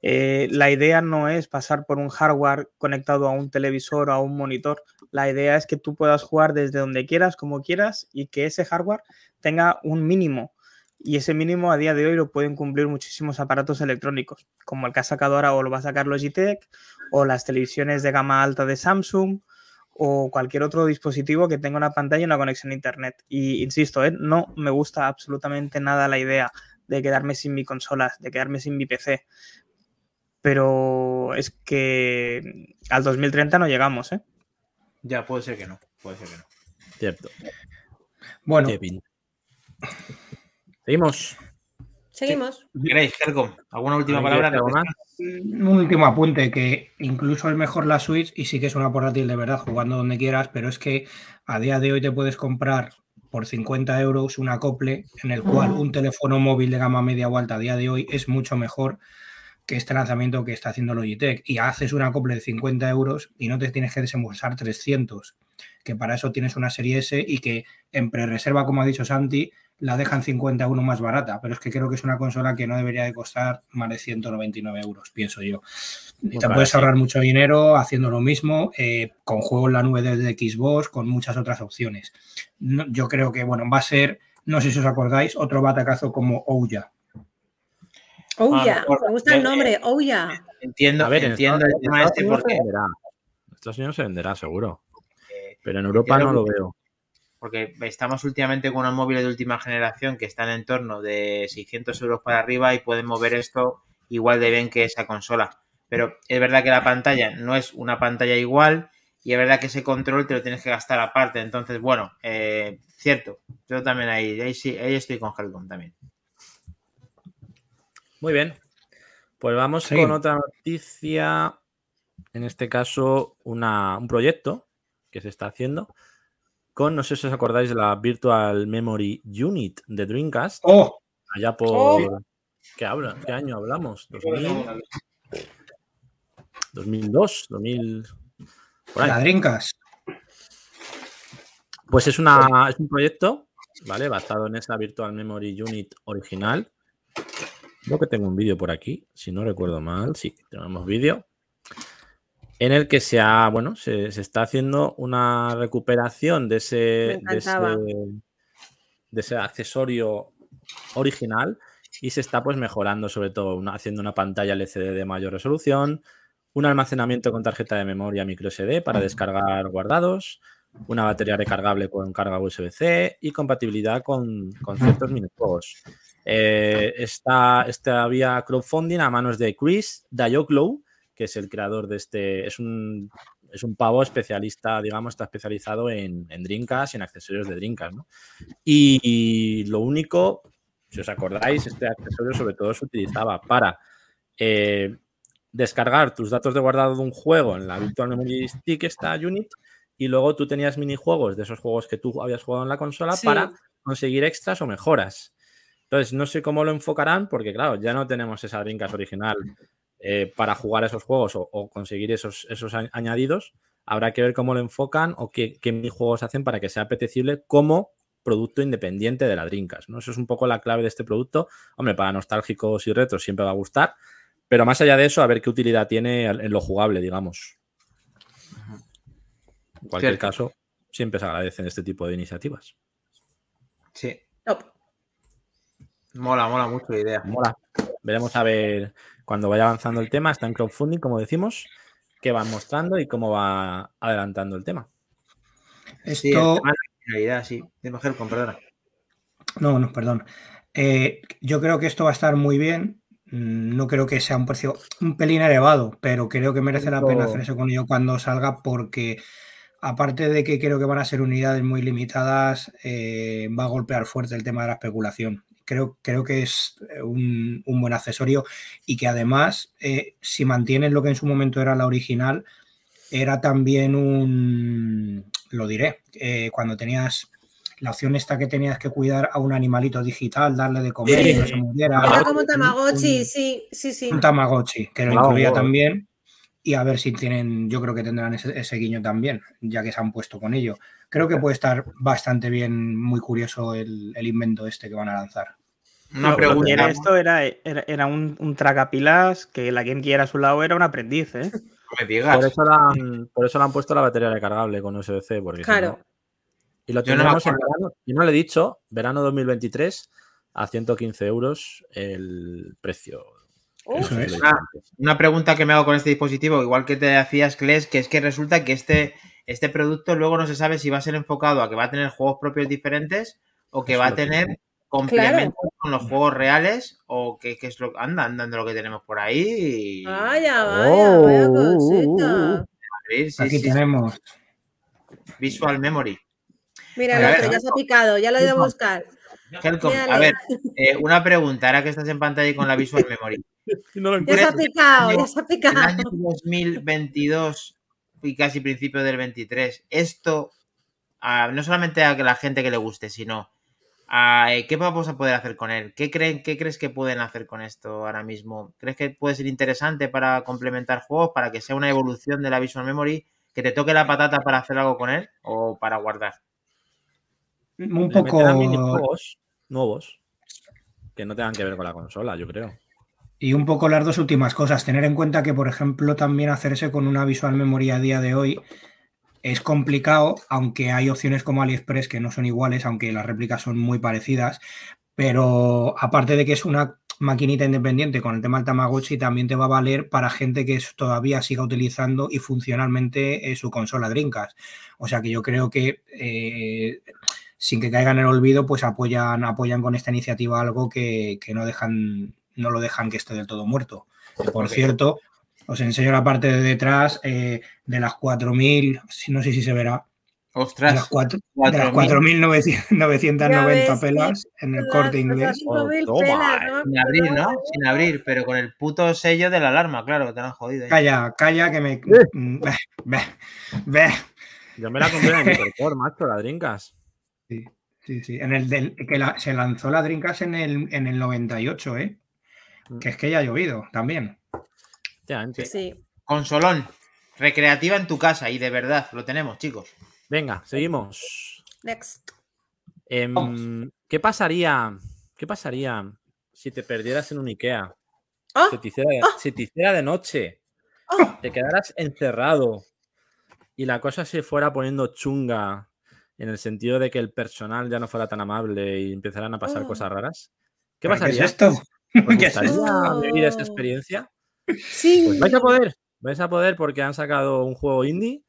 La idea no es pasar por un hardware conectado a un televisor o a un monitor. La idea es que tú puedas jugar desde donde quieras, como quieras, y que ese hardware tenga un mínimo. Y ese mínimo a día de hoy lo pueden cumplir muchísimos aparatos electrónicos, como el que ha sacado ahora o lo va a sacar Logitech, o las televisiones de gama alta de Samsung, o cualquier otro dispositivo que tenga una pantalla y una conexión a internet. Y insisto, no me gusta absolutamente nada la idea de quedarme sin mi consolas, de quedarme sin mi PC. Pero es que al 2030 no llegamos, ¿eh? Ya, puede ser que no, Cierto. Bueno. Seguimos. ¿Queréis, Helcom? ¿Alguna última palabra? Un último apunte, que incluso es mejor la Switch y sí que es una portátil de verdad, jugando donde quieras, pero es que a día de hoy te puedes comprar por 50 euros un acople en el cual un teléfono móvil de gama media o alta a día de hoy es mucho mejor que este lanzamiento que está haciendo Logitech, y haces un acople de 50 euros y no te tienes que desembolsar 300, que para eso tienes una serie S y que en prerreserva, como ha dicho Santi, la dejan 50 euros más barata, pero es que creo que es una consola que no debería de costar más de 199 euros, pienso yo. Pues te puedes ahorrar mucho dinero haciendo lo mismo, con juegos en la nube desde Xbox, con muchas otras opciones. No, yo creo que, bueno, va a ser, no sé si os acordáis, otro batacazo como Ouya. Ouya, me gusta el nombre, Ouya. Entiendo el tema este porque... Estados Unidos se venderá, seguro. Pero en Europa no lo veo. Porque estamos últimamente con unos móviles de última generación que están en torno de 600 euros para arriba y pueden mover esto igual de bien que esa consola. Pero es verdad que la pantalla no es una pantalla igual y es verdad que ese control te lo tienes que gastar aparte. Entonces, bueno, cierto. Yo también ahí estoy con Helcom también. Muy bien, pues vamos con otra noticia, en este caso un proyecto que se está haciendo con, no sé si os acordáis de la Virtual Memory Unit de Dreamcast, allá por... ¿Qué año hablamos? 2000, 2002, 2000... Por ahí. La Dreamcast. Pues es un proyecto, ¿vale? Basado en esa Virtual Memory Unit original. Creo que tengo un vídeo por aquí, si no recuerdo mal. Sí, tenemos vídeo. En el que se está haciendo una recuperación de ese accesorio original y se está pues mejorando, sobre todo haciendo una pantalla LCD de mayor resolución, un almacenamiento con tarjeta de memoria microSD para descargar guardados, una batería recargable con carga USB-C y compatibilidad con ciertos minijuegos. Esta vía crowdfunding a manos de Chris Dayoglu, que es el creador de este... Es un pavo especialista, digamos, está especializado en Dreamcast y en accesorios de Dreamcast, ¿no? Y lo único, si os acordáis, este accesorio sobre todo se utilizaba para descargar tus datos de guardado de un juego en la Virtual Memory Stick, esta unit, y luego tú tenías minijuegos de esos juegos que tú habías jugado en la consola para conseguir extras o mejoras. Entonces, no sé cómo lo enfocarán porque, claro, ya no tenemos esa Dreamcast original para jugar esos juegos o conseguir esos añadidos. Habrá que ver cómo lo enfocan o qué minijuegos hacen para que sea apetecible como producto independiente de la Dreamcast, ¿no? Eso es un poco la clave de este producto. Hombre, para nostálgicos y retros siempre va a gustar, pero más allá de eso, a ver qué utilidad tiene en lo jugable, digamos. En cualquier caso, siempre se agradecen este tipo de iniciativas. Sí. Mola mucho la idea. Mola. Veremos a ver... Cuando vaya avanzando el tema, está en crowdfunding, como decimos, qué van mostrando y cómo va adelantando el tema. Esto... Perdón. Yo creo que esto va a estar muy bien. No creo que sea un precio un pelín elevado, pero creo que merece la pena hacerse con ello cuando salga, porque aparte de que creo que van a ser unidades muy limitadas, va a golpear fuerte el tema de la especulación. Creo que es un buen accesorio y que además, si mantienes lo que en su momento era la original, era también cuando tenías la opción esta que tenías que cuidar a un animalito digital, darle de comer y no se muriera. Era como un Tamagotchi, sí. Un Tamagotchi, que lo incluía también. y a ver si tienen, yo creo que tendrán ese guiño también, ya que se han puesto con ello. Creo que puede estar bastante bien, muy curioso el invento este que van a lanzar. Una pregunta. Era esto era un tragapilas que la Game Gear a su lado era un aprendiz, ¿eh? No me digas. Por eso le han puesto la batería recargable con USB. Porque claro. Si no... Y lo tenemos en verano. Yo no le he dicho, verano 2023 a 115 euros el precio. Eso es. Una pregunta que me hago con este dispositivo, igual que te hacías, Kles, que es que resulta que este producto luego no se sabe si va a ser enfocado a que va a tener juegos propios diferentes o que va a tener complementos con los juegos reales o que es lo andando lo que tenemos por ahí. Y... Vaya cosita. Aquí tenemos Virtual Memory. Mira, el otro ya se ha picado, ya lo he ido a buscar. Helcom, a ver, una pregunta, ahora que estás en pantalla y con la Visual Memory. No ya se ha picado, ya se ha picado. El año 2022 y casi principio del 23, esto, no solamente a la gente que le guste, sino a qué vamos a poder hacer con él. ¿Qué crees que pueden hacer con esto ahora mismo? ¿Crees que puede ser interesante para complementar juegos, para que sea una evolución de la Visual Memory, que te toque la patata para hacer algo con él o para guardar? Un poco nuevos que no tengan que ver con la consola, yo creo. Y un poco las dos últimas cosas, tener en cuenta que, por ejemplo, también hacerse con una Visual Memory a día de hoy es complicado, aunque hay opciones como AliExpress que no son iguales, aunque las réplicas son muy parecidas, pero aparte de que es una maquinita independiente con el tema del Tamagotchi, también te va a valer para gente que todavía siga utilizando y funcionalmente su consola Dreamcast. O sea que yo creo que... sin que caigan en el olvido, pues apoyan con esta iniciativa algo que no lo dejan que esté del todo muerto. Y por cierto, os enseño la parte de detrás de las 4.000, no sé si se verá. ¡Ostras! De las 4.990 pelas en el Corte Inglés. Sin abrir, ¿no? Sin abrir, pero con el puto sello de la alarma, claro, que te lo han jodido. Calla, que me... Ve. Yo me la compré en el Hipercore, macho, la Dreamcast. Sí. Se lanzó la Dreamcast en el 98, ¿eh? Que es que ya ha llovido también. Sí. Consolón, recreativa en tu casa y de verdad, lo tenemos, chicos. Venga, seguimos. Next. ¿Qué pasaría si te perdieras en un IKEA? Oh. Se te hiciera de noche. Oh. Te quedaras encerrado y la cosa se fuera poniendo chunga. En el sentido de que el personal ya no fuera tan amable y empezaran a pasar cosas raras. ¿Qué pasaría? ¿Qué es esto? ¿Qué es esto? ¿Vivir esta experiencia? Sí. Pues vais a poder porque han sacado un juego indie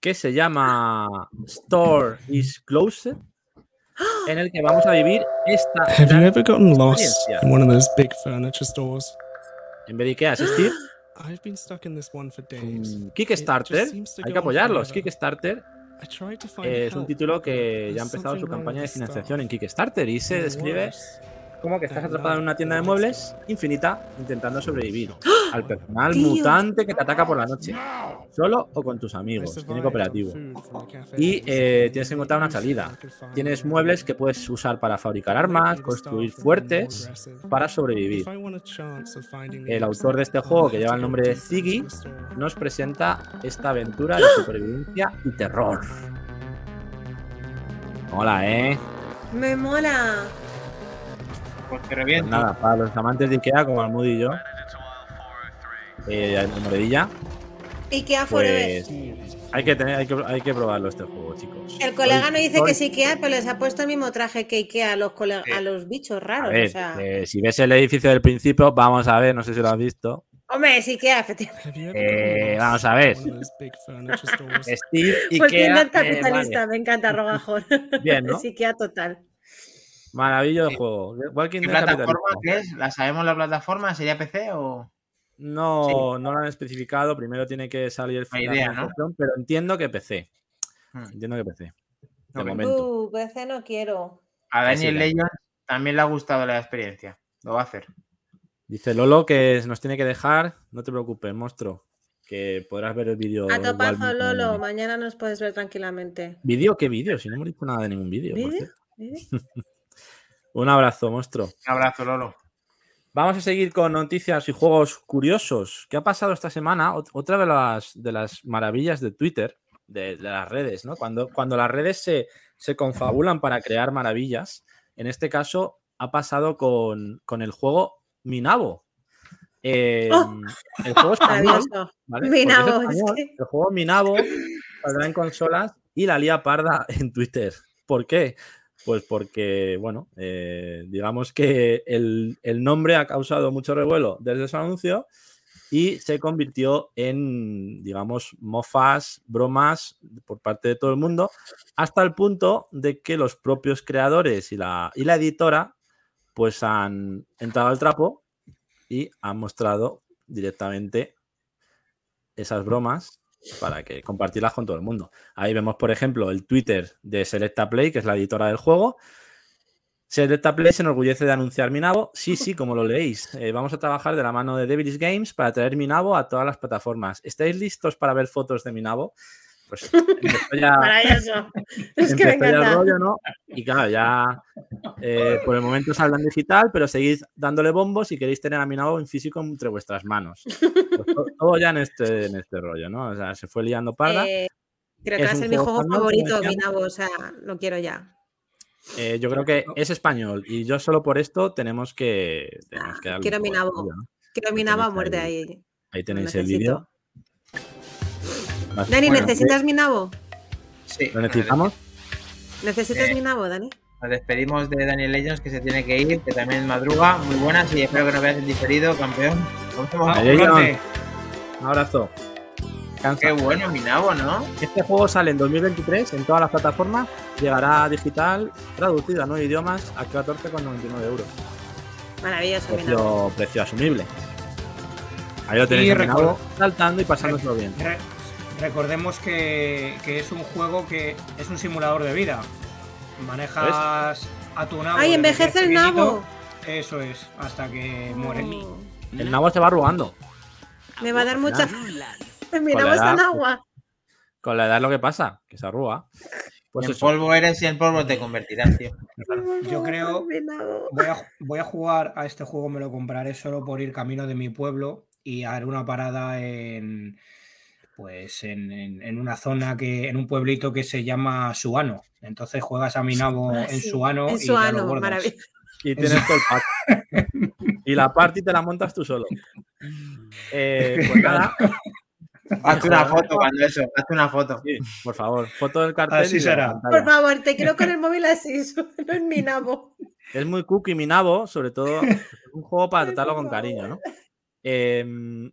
que se llama Store is Closed, en el que vamos a vivir esta experiencia. En vez de Ikea, asistir. Kickstarter. Hay que apoyarlos. Kickstarter. Es un título que ya ha empezado su campaña de financiación en Kickstarter y se describe como que estás atrapado en una tienda de muebles infinita intentando sobrevivir al personal mutante que te ataca por la noche, solo o con tus amigos. Tiene cooperativo y tienes que encontrar una salida. Tienes muebles que puedes usar para fabricar armas, construir fuertes para sobrevivir. El autor de este juego, que lleva el nombre de Ziggy, nos presenta esta aventura de supervivencia y terror. Mola, ¿eh? Me mola. Pues nada, para los amantes de Ikea como Almudi y yo, Moredilla, Ikea Forever. Pues hay que probarlo este juego, chicos. El colega no dice que es Ikea, pero les ha puesto el mismo traje que Ikea a a los bichos raros. A ver, o sea... si ves el edificio del principio, vamos a ver, no sé si lo has visto. Hombre, es Ikea, efectivamente. Vamos a ver. Steve, Ikea, pues capitalista, vale. Me encanta Robajol. Bien, ¿no? Es Ikea total. Maravilloso juego. ¿Qué plataforma es? ¿La sabemos la plataforma? ¿Sería PC o...? No, sí. No lo han especificado. Primero tiene que salir el final de la cuestión, ¿no? Pero entiendo que PC. De momento. PC no quiero. A Daniel Legends también le ha gustado la experiencia. Lo va a hacer. Dice Lolo que nos tiene que dejar. No te preocupes, monstruo. Que podrás ver el vídeo. A topazo, Lolo. Mañana nos puedes ver tranquilamente. ¿Vídeo? ¿Qué vídeo? Si no hemos dicho nada de ningún vídeo. ¿Vídeo? Un abrazo, monstruo. Un abrazo, Lolo. Vamos a seguir con noticias y juegos curiosos. ¿Qué ha pasado esta semana? Otra de las maravillas de Twitter, de las redes, ¿no? Cuando las redes se confabulan para crear maravillas, en este caso ha pasado con el juego Minabo. El juego español, ¿vale? Minabo, es español, sí. El juego Minabo saldrá en consolas y la lía parda en Twitter. ¿Por qué? Pues porque, bueno, digamos que el nombre ha causado mucho revuelo desde su anuncio y se convirtió en, digamos, mofas, bromas por parte de todo el mundo, hasta el punto de que los propios creadores y la editora pues han entrado al trapo y han mostrado directamente esas bromas para que compartirlas con todo el mundo. Ahí vemos, por ejemplo, el Twitter de Selecta Play, que es la editora del juego. Selecta Play se enorgullece de anunciar Minabo. Sí, como lo leéis. Vamos a trabajar de la mano de Devilish Games para traer Minabo a todas las plataformas. ¿Estáis listos para ver fotos de Minabo? Pues empezó ya... Maravilloso. Es que me encanta. El rollo, ¿no? Y claro, ya por el momento saldrán digital, pero seguid dándole bombo si queréis tener a Minabo en físico entre vuestras manos. Pues todo ya en este rollo, ¿no? O sea, se fue liando parda. Creo que va a ser mi juego favorito, Minabo. O sea, lo quiero ya. Yo creo que es español y yo solo por esto tenemos que darle. Quiero Minabo. Quiero Minabo a muerte ahí. Ahí tenéis el vídeo. Dani, bueno, ¿necesitas Minabo? Sí. ¿Lo necesitamos? ¿Necesitas Minabo, Dani? Nos despedimos de Daniel Legends, que se tiene que ir, que también madruga. Muy buenas y espero que nos veas en diferido, campeón. Un abrazo. Qué bueno, Minabo, ¿no? Este juego sale en 2023 en todas las plataformas. Llegará digital, traducido a 9 idiomas, a 14,99€. Maravilloso, Minabo. Precio asumible. Ahí lo tenéis, Minabo, saltando y pasándoselo bien. Recordemos que es un juego que es un simulador de vida. Manejas a tu nabo. ¡Ay, envejece el nabo! Eso es, hasta que muere. El nabo se va arrugando. Me va a dar mucha... Mi nabo está en agua. Con la edad es lo que pasa, que se arruga. Pues en polvo eres y en polvo te convertirás, tío. Yo creo... Voy a jugar a este juego, me lo compraré solo por ir camino de mi pueblo y haré una parada en... Pues en una zona en un pueblito que se llama Suano. Entonces juegas a Minabo en Suano y ya lo bordas. Y tienes todo el pack. Y la party te la montas tú solo. Pues nada. Hazte una foto cuando eso. Hazte una foto. Sí, por favor, foto del cartel. Así será. Por favor, te quiero con el móvil así, solo en Minabo. Es muy cookie Minabo, sobre todo un juego para tratarlo con cariño, ¿no? De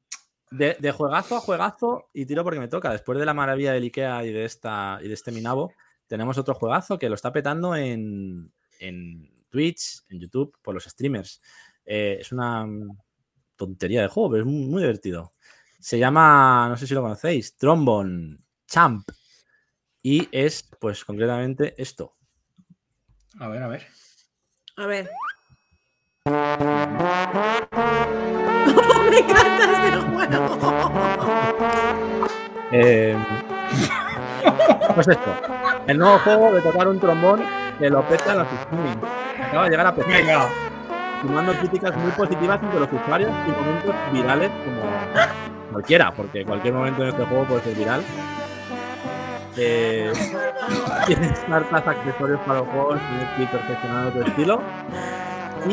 juegazo a juegazo, y tiro porque me toca. Después de la maravilla del Ikea y de este Minabo, tenemos otro juegazo que lo está petando en Twitch, en YouTube, por los streamers. Es una tontería de juego, pero es muy, muy divertido. Se llama, no sé si lo conocéis, Trombone Champ. Y es, pues, concretamente esto. A ver. ¡Me encanta este juego! Pues esto. El nuevo juego de tocar un trombón que lo peta en los streaming. Acaba de llegar a PC. Venga. Sumando críticas muy positivas entre los usuarios y momentos virales como cualquiera, porque cualquier momento en este juego puede ser viral. Tienes cartas, accesorios para los juegos y perfeccionado tu estilo.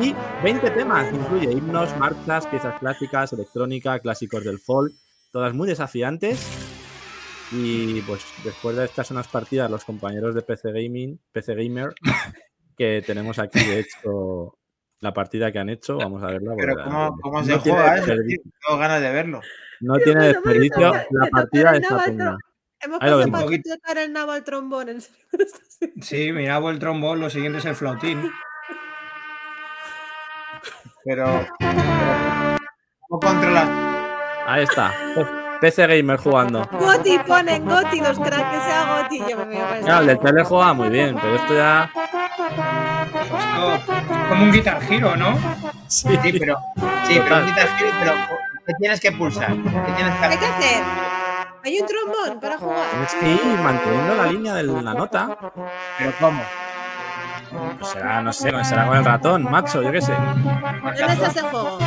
Y 20 temas, incluye himnos, marchas, piezas clásicas, electrónica, clásicos del folk, todas muy desafiantes. Y pues después de estas unas partidas, los compañeros de PC Gamer, que tenemos aquí de hecho la partida que han hecho, vamos a verla. Pero ¿cómo se juega? Tengo ganas de verlo. No tiene desperdicio, la partida está pena. Hemos pasado para que tocar el nabo al trombón. ¿En serio? Sí, mi nabo el trombón, lo siguiente es el flautín. Pero ¿cómo controlas? Ahí está. PC Gamer jugando. Goti ponen, Goti, los cracks, que sea Goti. Yo me voy a claro, el del tele juega muy bien, pero esto ya... Esto es como un Guitar Hero, ¿no? Sí, pero un Guitar Hero, pero ¿qué tienes que pulsar? ¿Qué hacer? ¿Hay un trombón para jugar? Tienes que ir manteniendo la línea de la nota. ¿Pero cómo? Será, no sé, será con el ratón, macho, yo qué sé. ¿Dónde está ese juego?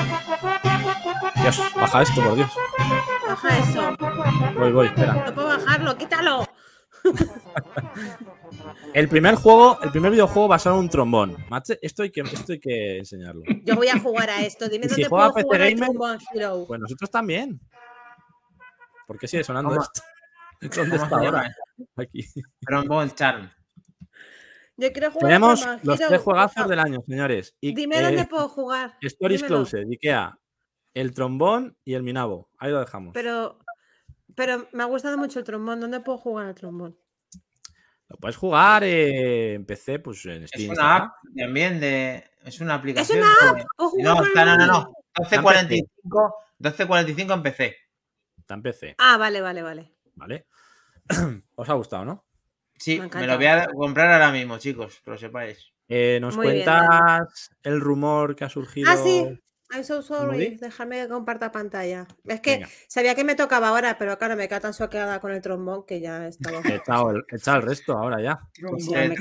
Dios, baja esto, por Dios. Baja eso. Voy, espera. No puedo bajarlo, quítalo. El primer videojuego basado en un trombón. Macho, esto hay que enseñarlo. Yo voy a jugar a esto. Dime dónde puedo jugar al trombón, Hero. Pues nosotros también. ¿Por qué sigue sonando esto? ¿Dónde está ahora? Aquí. Trombón Charm. Yo quiero jugar. Tenemos los tres juegazos del año, señores. Y, dime dónde puedo jugar. Stories Closed, Ikea, el trombón y el Minabo. Ahí lo dejamos. Pero me ha gustado mucho el trombón. ¿Dónde puedo jugar al trombón? Lo puedes jugar en PC, pues en Steam. Es una app también de... Es una aplicación. ¿Es una app? No. 12.45 en PC. Está en PC. Ah, vale. Vale. ¿Os ha gustado, no? Sí, me lo voy a comprar ahora mismo, chicos, que lo sepáis. ¿Nos muy cuentas bien, el rumor que ha surgido? Ah, sí. I'm so sorry. Déjame que comparta pantalla. Es que Venga. Sabía que me tocaba ahora, pero claro, me queda tan soqueada con el trombón que ya estaba... He echado el resto ahora ya. Sí, me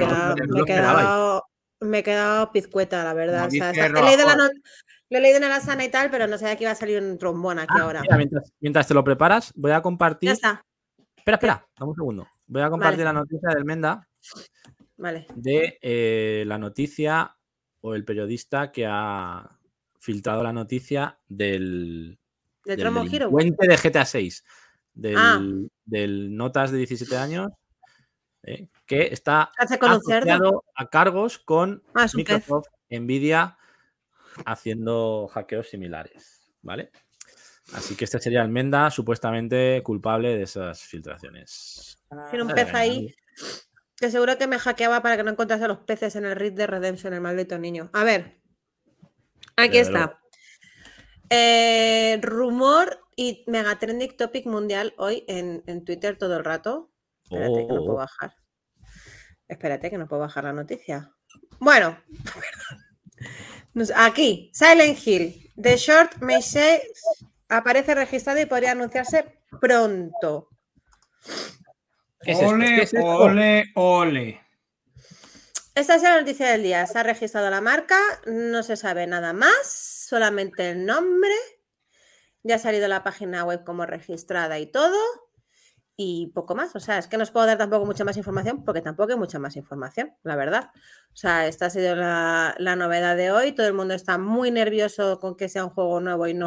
he quedado pizcueta, la verdad. O sea, lo he leído en la sana y tal, pero no sabía que iba a salir un trombón aquí ahora. Mira, mientras te lo preparas, voy a compartir... Ya está. Espera, dame un segundo. Voy a compartir la noticia del Menda. Vale. De la noticia o el periodista que ha... filtrado la noticia del Tromo Hero de GTA VI, del notas de 17 años, que está asociado a cargos con Microsoft, NVIDIA, haciendo hackeos similares, ¿vale? Así que este sería el Menda, supuestamente culpable de esas filtraciones. Tiene un pez ahí, que seguro que me hackeaba para que no encontrase a los peces en el Red Dead Redemption, el maldito niño. A ver. Aquí está. Rumor y megatrending topic mundial hoy en Twitter todo el rato. Espérate que no puedo bajar. Espérate que no puedo bajar la noticia. Bueno, aquí, Silent Hill. The Short Message aparece registrado y podría anunciarse pronto. Ole. Esta es la noticia del día. Se ha registrado la marca, no se sabe nada más, solamente el nombre. Ya ha salido la página web como registrada y todo. Y poco más. O sea, es que no os puedo dar tampoco mucha más información porque tampoco hay mucha más información, la verdad. O sea, esta ha sido la novedad de hoy. Todo el mundo está muy nervioso con que sea un juego nuevo y no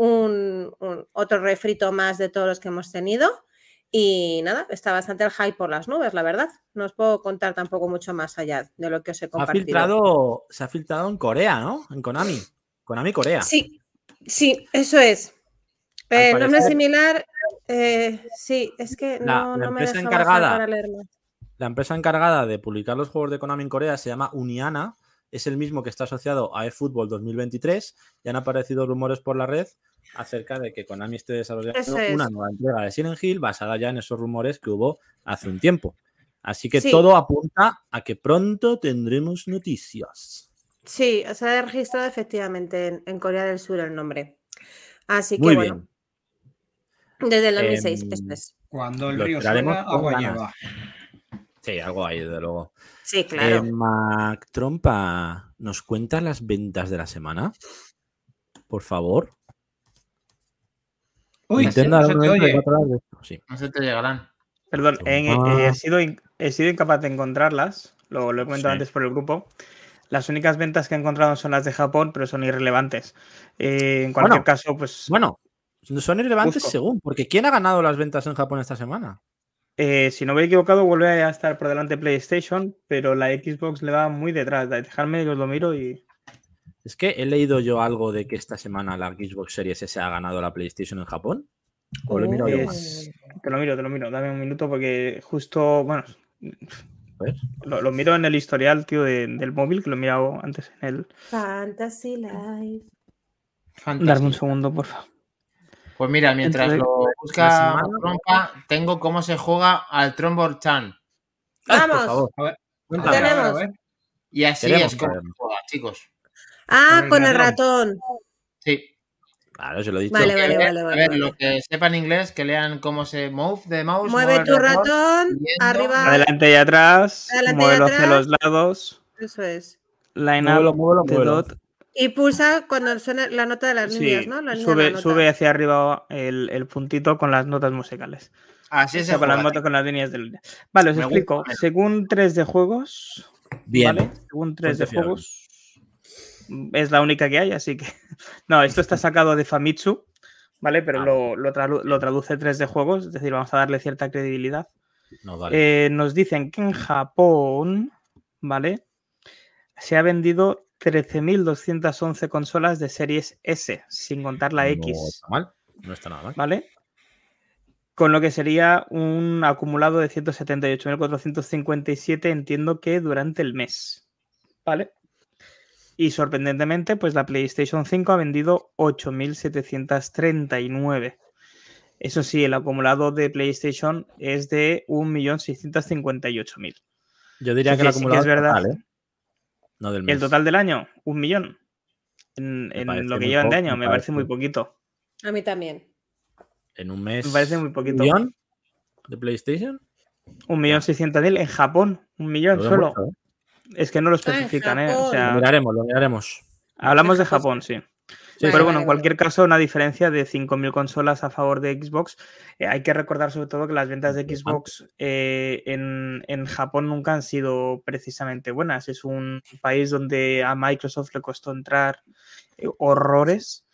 un otro refrito más de todos los que hemos tenido. Y nada, está bastante el hype por las nubes, la verdad. No os puedo contar tampoco mucho más allá de lo que os he compartido. Se ha filtrado en Corea, ¿no? En Konami. Konami Corea. Sí, eso es. El nombre similar, sí, es que no me deja para leerlo. La empresa encargada de publicar los juegos de Konami en Corea se llama Uniana. Es el mismo que está asociado a eFootball 2023. Ya han aparecido rumores por la red acerca de que Konami esté desarrollando una nueva entrega de Silent Hill basada ya en esos rumores que hubo hace un tiempo. Así que todo apunta a que pronto tendremos noticias. Sí, se ha registrado efectivamente en Corea del Sur el nombre. Así que bueno. Desde el 2006, cuando el río suena, agua lleva. Sí, algo ahí, desde luego. Sí, claro. Mactrompa, ¿nos cuentas las ventas de la semana? Por favor. Uy, no se te oye. No se te llegarán. Perdón, he sido incapaz de encontrarlas. Lo he comentado antes por el grupo. Las únicas ventas que he encontrado son las de Japón, pero son irrelevantes. En cualquier caso, pues... Bueno, son irrelevantes según, porque ¿quién ha ganado las ventas en Japón esta semana? Si no me he equivocado, vuelve a estar por delante PlayStation, pero la Xbox le va muy detrás. Dejadme que os lo miro y... Es que he leído yo algo de que esta semana la Xbox Series S ha ganado la PlayStation en Japón. ¿O lo miro yo más? Te lo miro. Dame un minuto porque justo... Bueno, lo miro en el historial, tío, del móvil, que lo he mirado antes en el... Fantasy Life. Darme un segundo, por favor. Pues mira, mientras lo busca Trompa, tengo cómo se juega al Trombor Chan. ¡Vamos! A ver, cuéntame. Y así es como se juega, chicos. Ah, con el ratón. Sí. Claro, yo lo he dicho. Vale, vale, vale. A ver, lo que sepan inglés, que lean cómo se move de mouse. Mueve tu ratón, arriba. Adelante y atrás. Muévelo hacia los lados. Eso es. Line up, muévelo. Dot. Y pulsa cuando suena la nota de las líneas, sí, ¿no? Las sube hacia arriba el puntito con las notas musicales. Así se para las motos con las líneas de línea. Vale, os explico. Según 3D Juegos. Bien. ¿Vale? Según 3D Juegos. Es la única que hay, así que... No, esto está sacado de Famitsu, ¿vale? Pero lo traduce 3D Juegos, es decir, vamos a darle cierta credibilidad. No, vale. Nos dicen que en Japón, ¿vale? Se ha vendido 13.211 consolas de series S, sin contar la X. No está mal, no está nada mal. ¿Vale? Con lo que sería un acumulado de 178.457, entiendo que durante el mes, ¿vale? Y sorprendentemente, pues la PlayStation 5 ha vendido 8.739. Eso sí, el acumulado de PlayStation es de 1.658.000. Yo diría que el acumulado sí que es verdad. Total, no del mes. El total del año, 1.000.000. En lo que llevan de año, me parece muy poquito. A mí también. En un mes. Me parece muy poquito. ¿1.000.000 de PlayStation? 1.600.000 en Japón. 1.000.000 solo. Mucho, ¿eh? Es que no lo especifican, ¿eh? O sea, lo miraremos. Hablamos de Japón, sí. Pero bueno, en cualquier caso, una diferencia de 5.000 consolas a favor de Xbox. Hay que recordar sobre todo que las ventas de Xbox en Japón nunca han sido precisamente buenas. Es un país donde a Microsoft le costó entrar horrores.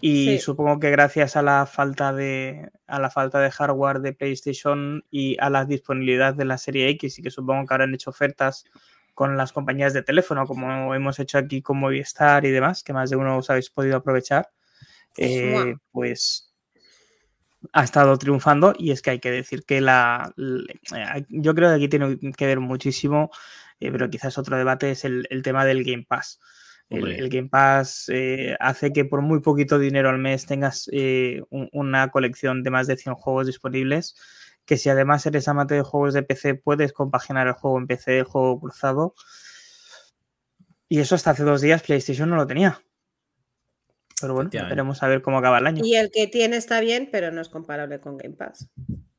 Y supongo que gracias a la falta de hardware de PlayStation y a la disponibilidad de la serie X, y que supongo que habrán hecho ofertas con las compañías de teléfono, como hemos hecho aquí con Movistar y demás, que más de uno os habéis podido aprovechar, pues ha estado triunfando. Y es que hay que decir que yo creo que aquí tiene que ver muchísimo, pero quizás otro debate es el tema del Game Pass. El Game Pass hace que por muy poquito dinero al mes tengas una colección de más de 100 juegos disponibles, que si además eres amante de juegos de PC puedes compaginar el juego en PC, el juego cruzado, y eso hasta hace 2 días PlayStation no lo tenía. Pero bueno, veremos a ver cómo acaba el año. Y el que tiene está bien, pero no es comparable con Game Pass.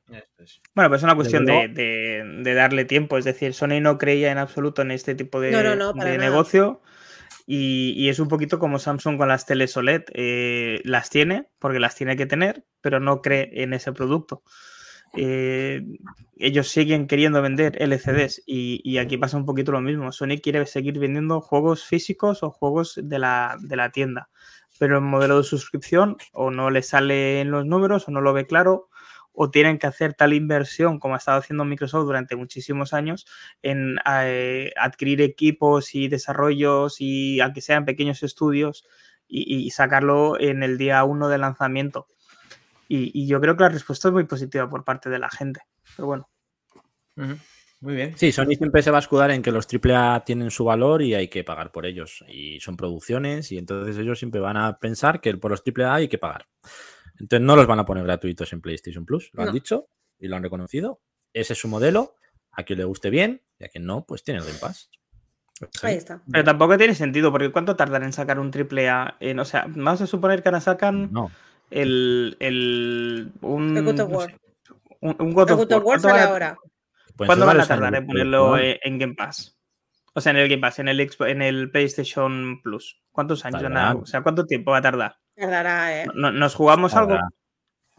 Bueno, pues es una cuestión de darle tiempo, es decir, Sony no creía en absoluto en este tipo de negocio. Y es un poquito como Samsung con las teles OLED, las tiene porque las tiene que tener, pero no cree en ese producto. Ellos siguen queriendo vender LCDs y aquí pasa un poquito lo mismo. Sony quiere seguir vendiendo juegos físicos o juegos de la tienda, pero el modelo de suscripción o no le sale en los números o no lo ve claro, o tienen que hacer tal inversión como ha estado haciendo Microsoft durante muchísimos años en adquirir equipos y desarrollos, y aunque sean pequeños estudios, y sacarlo en el día 1 de lanzamiento. Y yo creo que la respuesta es muy positiva por parte de la gente, pero bueno. Uh-huh. Muy bien. Sí, Sony siempre se va a escudar en que los AAA tienen su valor y hay que pagar por ellos. Y son producciones, y entonces ellos siempre van a pensar que por los AAA hay que pagar. Entonces no los van a poner gratuitos en PlayStation Plus, lo han dicho y lo han reconocido. Ese es su modelo, a quien le guste bien y a quien no, pues tiene el Game Pass. Sí. Ahí está. Pero tampoco tiene sentido, porque ¿cuánto tardan en sacar un AAA? O sea, vamos a suponer que ahora sacan... No. El God of War. Un God of War sale ahora. ¿Cuándo van a tardar en ponerlo en Game Pass? O sea, en el Game Pass, en el PlayStation Plus. ¿Cuántos años? O sea, ¿cuánto tiempo va a tardar? Tardará, ¿eh? ¿Nos jugamos algo?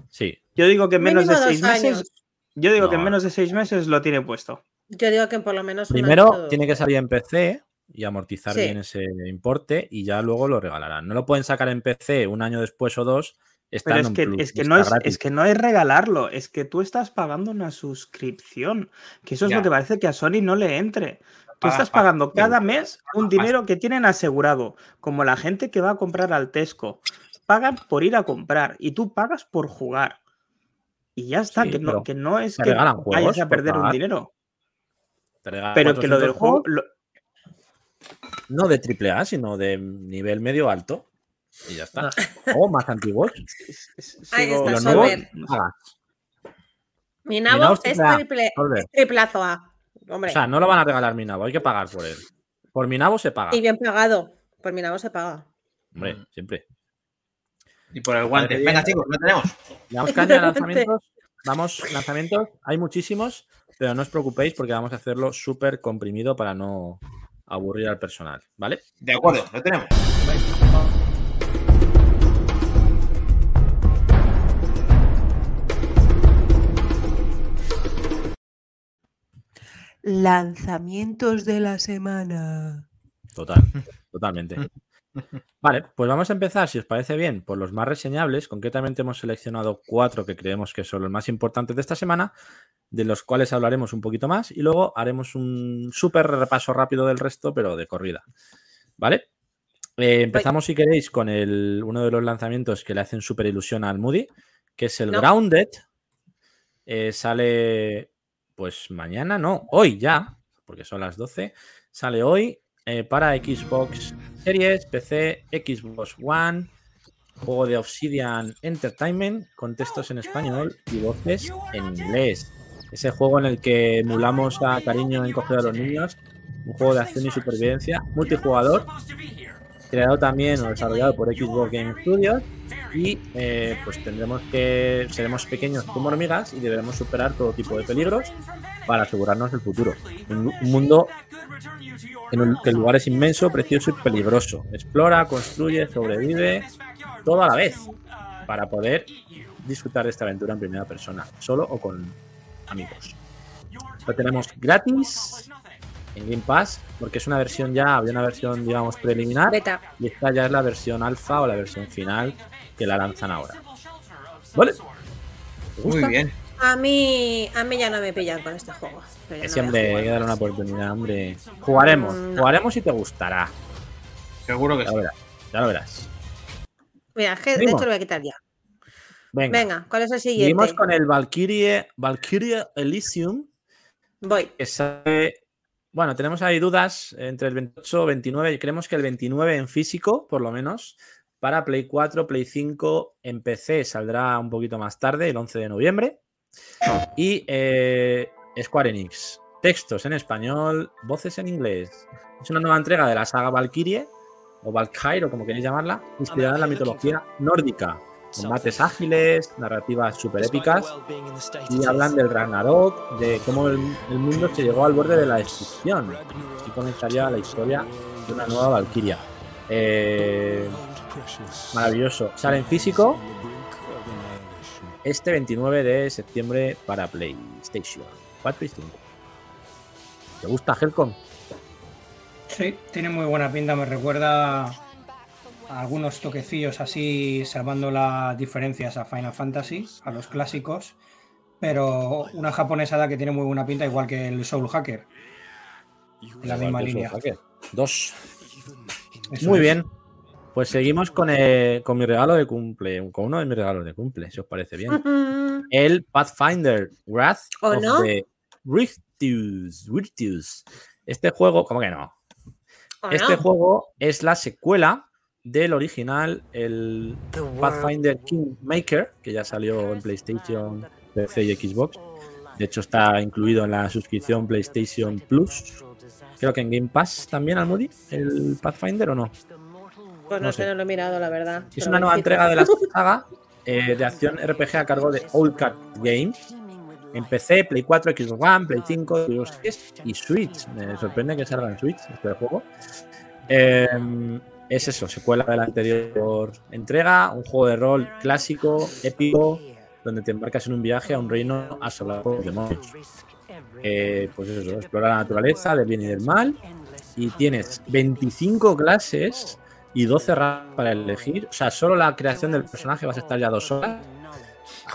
Sí. Yo digo que en menos de 6 meses. Yo digo que en menos de 6 meses lo tiene puesto. Yo digo que por lo menos. Primero tiene que salir en PC y amortizar bien ese importe, y ya luego lo regalarán. No lo pueden sacar en PC un año después o 2. Pero es que no es regalarlo, es que tú estás pagando una suscripción, que eso es lo que parece que a Sony no le entre. Tú estás pagando cada mes un dinero que tienen asegurado, como la gente que va a comprar al Tesco. Pagan por ir a comprar y tú pagas por jugar. Y ya está, sí, que no es que vayas a perder un dinero. Pero que lo del juego... No de AAA, sino de nivel medio alto. Y ya está. O más antiguos. Ahí está Solver. Minabo es triplazo A. Hombre. O sea, no lo van a regalar Minabo, hay que pagar por él. Por Minabo se paga. Y bien pagado. Por Minabo se paga. Hombre, siempre. Y por el guante. Venga, chicos, lo tenemos. Le damos caña a lanzamientos. Vamos, lanzamientos. Hay muchísimos, pero no os preocupéis porque vamos a hacerlo súper comprimido para no aburrir al personal, ¿vale? De acuerdo, lo tenemos. Lanzamientos de la semana. Totalmente. Vale, pues vamos a empezar, si os parece bien, por los más reseñables. Concretamente hemos seleccionado 4 que creemos que son los más importantes de esta semana, de los cuales hablaremos un poquito más y luego haremos un súper repaso rápido del resto, pero de corrida. ¿Vale? Empezamos, si queréis, con uno de los lanzamientos que le hacen súper ilusión a Almudi, que es el Grounded. Sale, pues mañana, no, hoy ya, porque son las 12, sale hoy. Para Xbox Series, PC, Xbox One, juego de Obsidian Entertainment, con textos en español y voces en inglés. Ese juego en el que emulamos a cariño encogido a los niños, un juego de acción y supervivencia, multijugador, creado también o desarrollado por Xbox Game Studios, y pues seremos pequeños como hormigas y deberemos superar todo tipo de peligros para asegurarnos el futuro. Un mundo en el lugar es inmenso, precioso y peligroso. Explora, construye, sobrevive, todo a la vez, para poder disfrutar de esta aventura en primera persona, solo o con amigos. Lo tenemos gratis en Game Pass, porque es una versión ya, había una versión, digamos, preliminar, beta, y esta ya es la versión alfa o la versión final que la lanzan ahora. ¿Vale? Muy bien. A mí ya no me pillan con este juego. Siempre hay que darle una oportunidad, hombre. Jugaremos y te gustará. Seguro que sí. Ya lo verás. Mira, de hecho lo voy a quitar ya. Venga, ¿cuál es el siguiente? Seguimos con el Valkyrie Elysium. Voy. Bueno, tenemos ahí dudas entre el 28 o 29. Creemos que el 29 en físico, por lo menos, para Play 4, Play 5, en PC saldrá un poquito más tarde, el 11 de noviembre. Y Square Enix, textos en español, voces en inglés. Es una nueva entrega de la saga Valkyrie, o Valkyrie, o como queréis llamarla, inspirada en la mitología nórdica. Combates ágiles, narrativas súper épicas, y hablan del Ragnarok, de cómo el mundo se llegó al borde de la destrucción. Así comenzaría la historia de una nueva Valkyria. Maravilloso. Sale en físico este 29 de septiembre para PlayStation 4 y 5. ¿Te gusta, Helcom? Sí, tiene muy buena pinta, me recuerda algunos toquecillos así, salvando las diferencias a Final Fantasy, a los clásicos, pero una japonesada que tiene muy buena pinta, igual que el Soul Hacker, en la misma línea. Dos. Eso muy es. Bien, pues seguimos con mi regalo de cumple, con uno de mis regalos de cumple, si os parece bien. El Pathfinder Wrath of the Virtues. Este juego, ¿cómo que no? Juego es la secuela del original, el Pathfinder Kingmaker, que ya salió en PlayStation, PC y Xbox. De hecho, está incluido en la suscripción PlayStation Plus. Creo que en Game Pass también, Almudi, el Pathfinder, ¿o no? Pues no sé, no lo he mirado, la verdad. Es una nueva entrega de la saga de acción RPG a cargo de Old Cat Games. En PC, Play 4, Xbox One, Play 5, Xbox 3 y Switch. Me sorprende que salga en Switch este juego. Es eso, secuela de la anterior entrega, un juego de rol clásico, épico, donde te embarcas en un viaje a un reino asolado por demonios. Pues eso, explora la naturaleza del bien y del mal, y tienes 25 clases y 12 razas para elegir. O sea, solo la creación del personaje vas a estar ya 2 horas.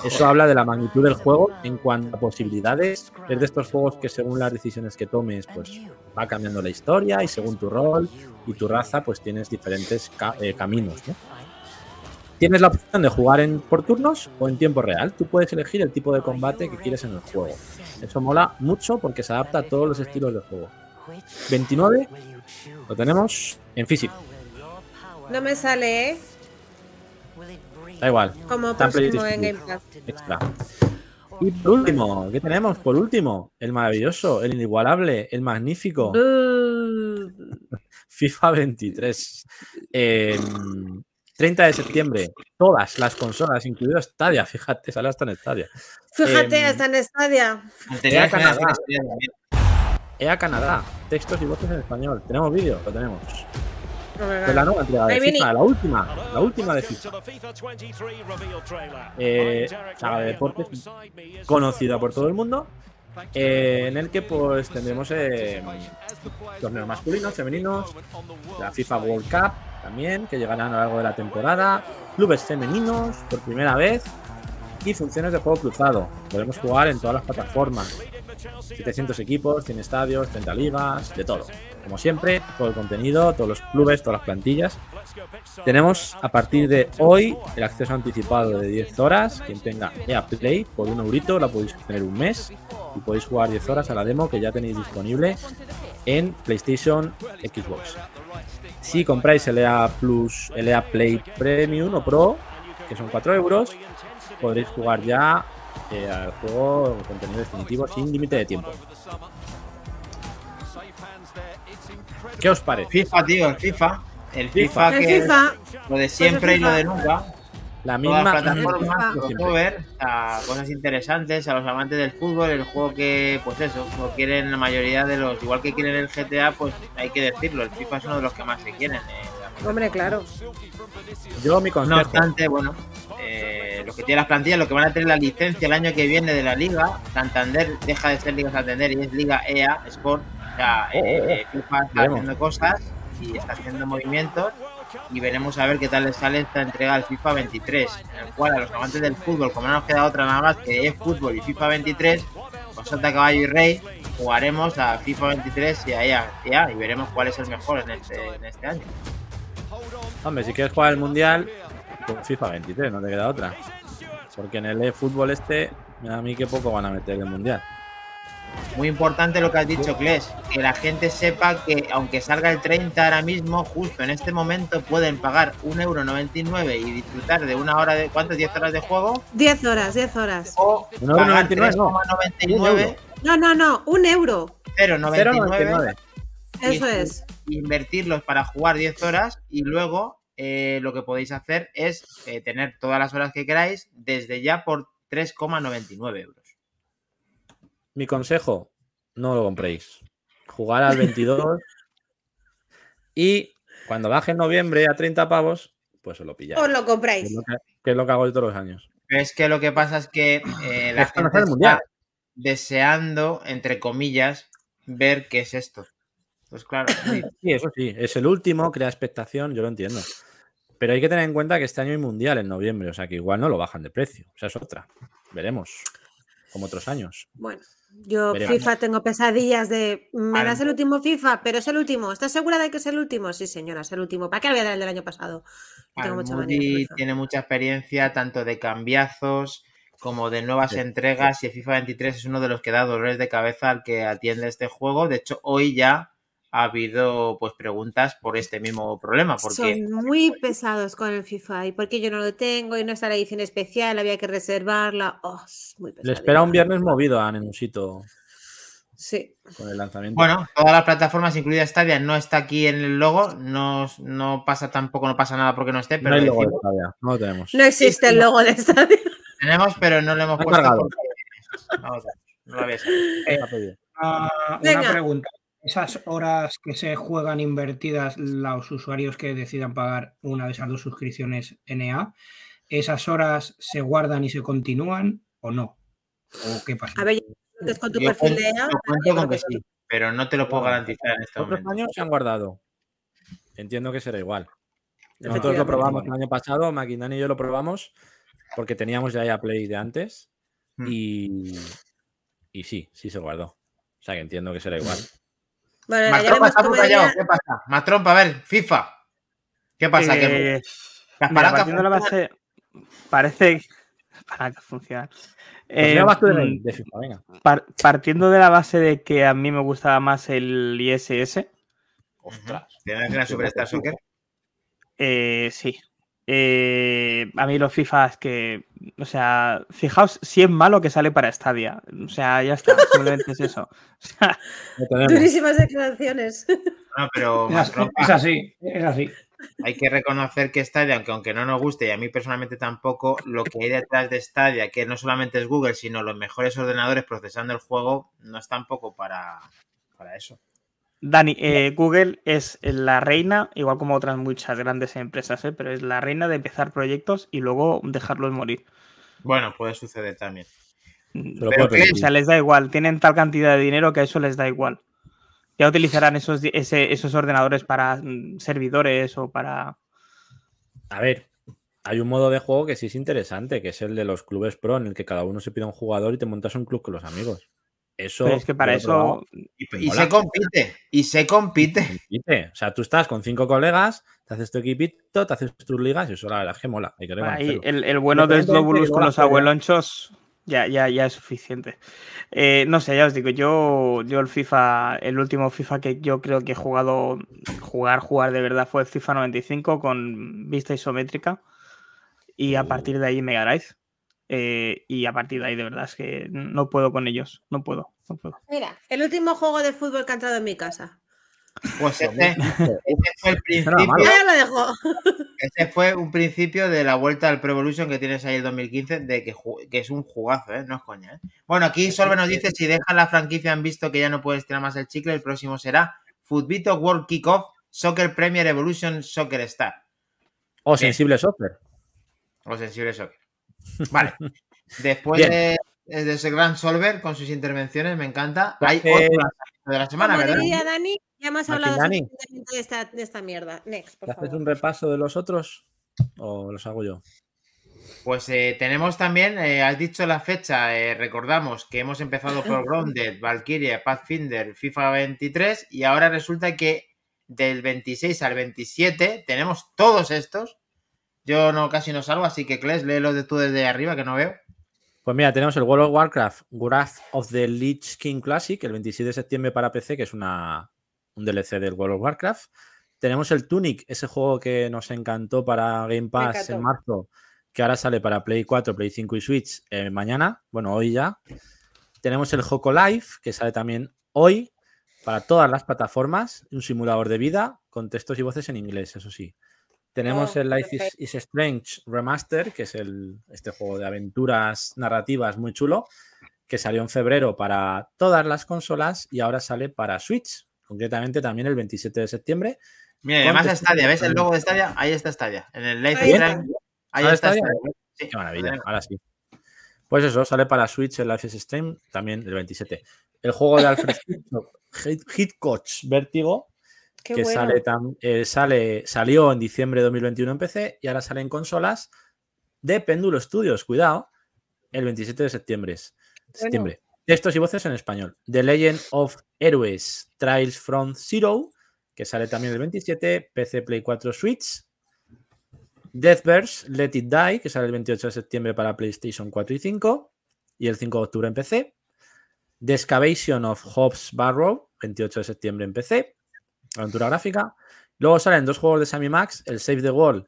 Eso habla de la magnitud del juego en cuanto a posibilidades. Es de estos juegos que según las decisiones que tomes, pues va cambiando la historia, y según tu rol y tu raza, pues tienes diferentes caminos, ¿no? Tienes la opción de jugar por turnos o en tiempo real. Tú puedes elegir el tipo de combate que quieres en el juego. Eso mola mucho porque se adapta a todos los estilos del juego. 29 lo tenemos en físico. No me sale, da igual. Como próximo en Game Pass. Extra. Y por último, ¿qué tenemos? Por último, el maravilloso, el inigualable, el magnífico FIFA 23. 30 de septiembre, todas las consolas, incluidas Stadia. Fíjate, sale hasta en Stadia. Fíjate, hasta en Stadia. EA Canadá. EA Canadá. Textos y voces en español. ¿Tenemos vídeo? Lo tenemos. Pues la nueva entrega de FIFA, la última de FIFA. Saga de deportes conocida por todo el mundo. En el que pues tendremos torneos masculinos, femeninos, la FIFA World Cup también, que llegarán a lo largo de la temporada, clubes femeninos por primera vez y funciones de juego cruzado. Podremos jugar en todas las plataformas, 700 equipos, 100 estadios, 30 ligas, de todo. Como siempre, todo el contenido, todos los clubes, todas las plantillas. Tenemos a partir de hoy el acceso anticipado de 10 horas. Quien tenga EA Play por €1, la podéis tener un mes y podéis jugar 10 horas a la demo que ya tenéis disponible en PlayStation, Xbox. Si compráis el EA Plus, el EA Play Premium o Pro, que son €4, podréis jugar ya al juego con contenido definitivo sin límite de tiempo. ¿Qué os parece? FIFA, tío, el FIFA que es lo de siempre y lo de nunca. La misma plataforma, crossover, a cosas interesantes, a los amantes del fútbol, el juego que, pues eso, lo quieren la mayoría de los, igual que quieren el GTA, pues hay que decirlo, el FIFA es uno de los que más se quieren. Hombre, claro. Yo mi concepto. No obstante, bueno, los que tienen las plantillas, los que van a tener la licencia el año que viene de la Liga, Santander deja de ser Liga Santander y es Liga EA Sport. FIFA está haciendo cosas y está haciendo movimientos y veremos a ver qué tal les sale esta entrega del FIFA 23, en el cual a los amantes del fútbol, como no nos queda otra nada más que es fútbol y FIFA 23, con Santa Caballo y Rey, jugaremos a FIFA 23 y a EA y veremos cuál es el mejor en este año. Hombre, si quieres jugar el Mundial, pues FIFA 23, no te queda otra. Porque en el fútbol a mí que poco van a meter el Mundial. Muy importante lo que has dicho, Kles, que la gente sepa que aunque salga el 30 ahora mismo, justo en este momento pueden pagar €1,99 y disfrutar de una hora de... ¿Cuántas? ¿10 horas de juego? 10 horas. O pagar €3,99. No, €1. 0,99. Eso es. Invertirlos para jugar 10 horas y luego lo que podéis hacer es tener todas las horas que queráis desde ya por €3,99. Mi consejo, no lo compréis. Jugar al 22 y cuando baje en noviembre a £30, pues os lo pilláis. Os lo compráis. Que es lo que hago yo todos los años. Es que lo que pasa es que la gente está deseando, entre comillas, ver qué es esto. Pues claro. Sí, eso sí. Es el último, crea expectación, yo lo entiendo. Pero hay que tener en cuenta que este año hay mundial en noviembre, o sea que igual no lo bajan de precio. O sea, es otra. Veremos. Como otros años. Bueno. Yo veré, FIFA vamos. Tengo pesadillas de me das el último FIFA, pero es el último. ¿Estás segura de que es el último? Sí, señora, es el último. ¿Para qué le voy a dar el del año pasado? Almudi tiene mucha experiencia tanto de cambiazos como de nuevas entregas y FIFA 23 es uno de los que da dolores de cabeza al que atiende este juego. De hecho, hoy ya ha habido pues preguntas por este mismo problema. Porque... Son muy pesados con el FIFA y porque yo no lo tengo y no está la edición especial, había que reservarla. Oh, es muy pesado. Le espera un viernes movido a Nenusito. Sí. Con el lanzamiento. Bueno, todas las plataformas, incluida Stadia, no está aquí en el logo. No pasa tampoco, no pasa nada porque no esté. Pero no hay logo de Stadia, no lo tenemos. No existe el logo de Stadia. Tenemos, pero no lo hemos puesto. Porque... No lo habéis. Una pregunta. Esas horas que se juegan invertidas, los usuarios que decidan pagar una de esas dos suscripciones NA, ¿esas horas se guardan y se continúan o no? ¿O qué pasa? A ver, con tu perfil de EA. Yo cuento con que sí, pero no te lo puedo garantizar en este momento. Otros años se han guardado. Entiendo que será igual. Nosotros lo probamos el año pasado, Maquindani y yo lo probamos porque teníamos ya Play de antes y sí se guardó. O sea que entiendo que será igual. Bueno, Mactrompa está por callado, ¿qué pasa? Mactrompa, a ver, FIFA. ¿Qué pasa? Que las palancas funcionan. La base, parece que las palancas funcionan. De FIFA, venga. Partiendo de la base de que a mí me gustaba más el ISS. Ostras, ¿tienes una Superstar Soccer? Sí. A mí los FIFA es que, o sea, fijaos si es malo que sale para Stadia. O sea, ya está, simplemente es eso. O sea, durísimas declaraciones. No, pero es así. hay que reconocer que Stadia, aunque no nos guste y a mí personalmente tampoco, lo que hay detrás de Stadia, que no solamente es Google, sino los mejores ordenadores procesando el juego, no es tampoco para eso. Dani, Google es la reina, igual como otras muchas grandes empresas, pero es la reina de empezar proyectos y luego dejarlos morir. Bueno, puede suceder también. Pero o sea, les da igual, tienen tal cantidad de dinero que a eso les da igual. Ya utilizarán esos ordenadores para servidores o para... A ver, hay un modo de juego que sí es interesante, que es el de los clubes pro, en el que cada uno se pide un jugador y te montas un club con los amigos. Eso, pero es que para eso... Y se compite, O sea, tú estás con 5 colegas, te haces tu equipito, te haces tus ligas y eso la verdad es que mola. Hay que reconocerlo. El bueno de Slowbulus con los abuelonchos... Ya es suficiente. No sé, ya os digo, yo el último FIFA que yo creo que he jugado, jugar de verdad fue el FIFA 95 con vista isométrica y a partir de ahí Mega Drive. Y a partir de ahí de verdad es que no puedo con ellos, no puedo. Mira, el último juego de fútbol que ha entrado en mi casa. Pues ese fue el principio. Ya lo dejó. Ese fue un principio de la vuelta al Pro Evolution que tienes ahí el 2015, de que es un jugazo, no es coña. Bueno, aquí Solver nos dice: si dejan la franquicia, han visto que ya no puedes tirar más el chicle. El próximo será Futbito World Kickoff, Soccer Premier Evolution, Soccer Star. O Sensible Soccer. Vale. Después de ese gran Solver con sus intervenciones, me encanta. Hay otro de la semana, ¿verdad? Dani, ya hemos hablado de esta mierda. Next, por favor. ¿Haces un repaso de los otros o los hago yo? Pues tenemos también, has dicho la fecha, recordamos que hemos empezado por Grounded, Valkyria, Pathfinder, FIFA 23 y ahora resulta que del 26 al 27 tenemos todos estos. Yo casi no salgo, así que Kles, léelos tú desde arriba que no veo. Pues mira, tenemos el World of Warcraft, Wrath of the Lich King Classic, el 27 de septiembre para PC, que es un DLC del World of Warcraft. Tenemos el Tunic, ese juego que nos encantó para Game Pass en marzo, que ahora sale para Play 4, Play 5 y Switch mañana, bueno, hoy ya. Tenemos el Hoko Life, que sale también hoy para todas las plataformas, un simulador de vida con textos y voces en inglés, eso sí. Tenemos el Life is Strange Remaster, que es este juego de aventuras narrativas muy chulo, que salió en febrero para todas las consolas y ahora sale para Switch, concretamente también el 27 de septiembre. Mira, además está Stadia, ¿ves el logo de Stadia? Ahí está Stadia. En el Life is Strange, ahí está Stadia. Sí. Qué maravilla, ahora sí. Pues eso, sale para Switch el Life is Strange también el 27. El juego de Alfred Hitchcock, Vértigo, qué que bueno. Salió en diciembre de 2021 en PC y ahora sale en consolas de Péndulo Studios, cuidado, el 27 de septiembre. Textos y voces en español. The Legend of Heroes, Trials from Zero, que sale también el 27, PC, Play 4, Switch. Deathverse, Let It Die, que sale el 28 de septiembre para PlayStation 4 y 5 y el 5 de octubre en PC. The Excavation of Hobbs Barrow, 28 de septiembre en PC. Aventura gráfica. Luego salen dos juegos de Sammy Max, el Save the World,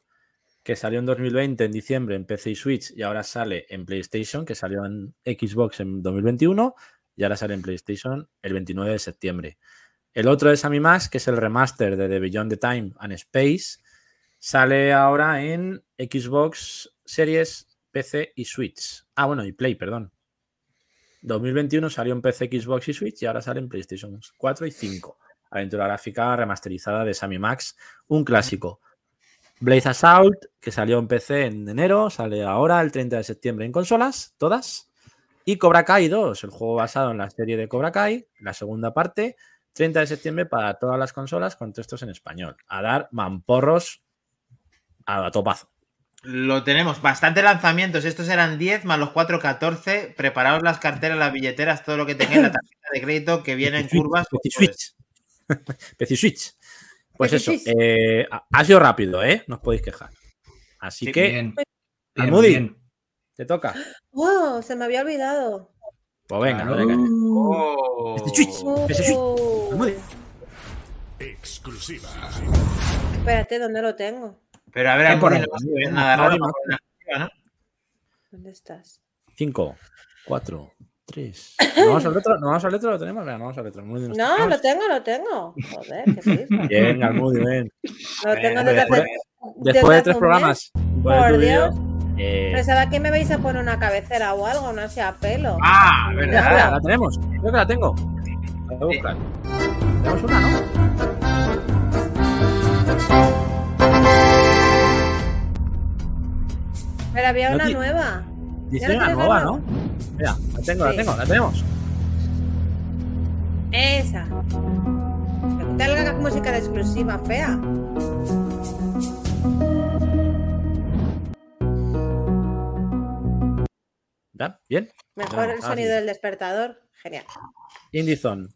que salió en 2020 en diciembre en PC y Switch y ahora sale en PlayStation, que salió en Xbox en 2021 y ahora sale en PlayStation el 29 de septiembre. El otro de Sammy Max, que es el remaster de The Beyond the Time and Space, sale ahora en Xbox Series, PC y Switch. Ah, bueno, y Play, perdón. 2021 salió en PC, Xbox y Switch y ahora sale en PlayStation 4 y 5. Aventura gráfica remasterizada de Sammy Max, un clásico. Blaze Assault, que salió en PC en enero, sale ahora el 30 de septiembre en consolas, todas. Y Cobra Kai 2, el juego basado en la serie de Cobra Kai, la segunda parte, 30 de septiembre para todas las consolas con textos en español. A dar mamporros a topazo. Lo tenemos, bastantes lanzamientos. Estos eran 10 más los 4, 14. Preparaos las carteras, las billeteras, todo lo que tengáis, la tarjeta de crédito que viene en curvas. Switch. PC Switch. Pues eso, ha sido rápido, no os podéis quejar. Así sí, que, Almudi, te toca. ¡Wow! Se me había olvidado. Pues venga, no te calles. PC Switch. Almudi. Exclusiva. Espérate, ¿dónde lo tengo? Pero a ver, Almudi, no, nada raro. ¿Dónde estás? 5, 4, 3. ¿No vamos al retro? ¿No vamos al retro? ¿Lo tenemos? Venga, no vamos al retro. No, lo tengo. Joder, qué susto. Bien, Almudi, ven. Lo tengo después de tres programas. Por Dios. Pensaba que me vais a poner una cabecera o algo, no sea pelo. Ah, verdad, la tenemos. Creo que la tengo. La voy a buscar. Tenemos una, ¿no? Pero había una nueva. Dice una nueva, ¿no? Mira, la tenemos. Esa. Tal música de exclusiva, fea. Bien. Mejor el sonido del despertador. Genial. Indie Zone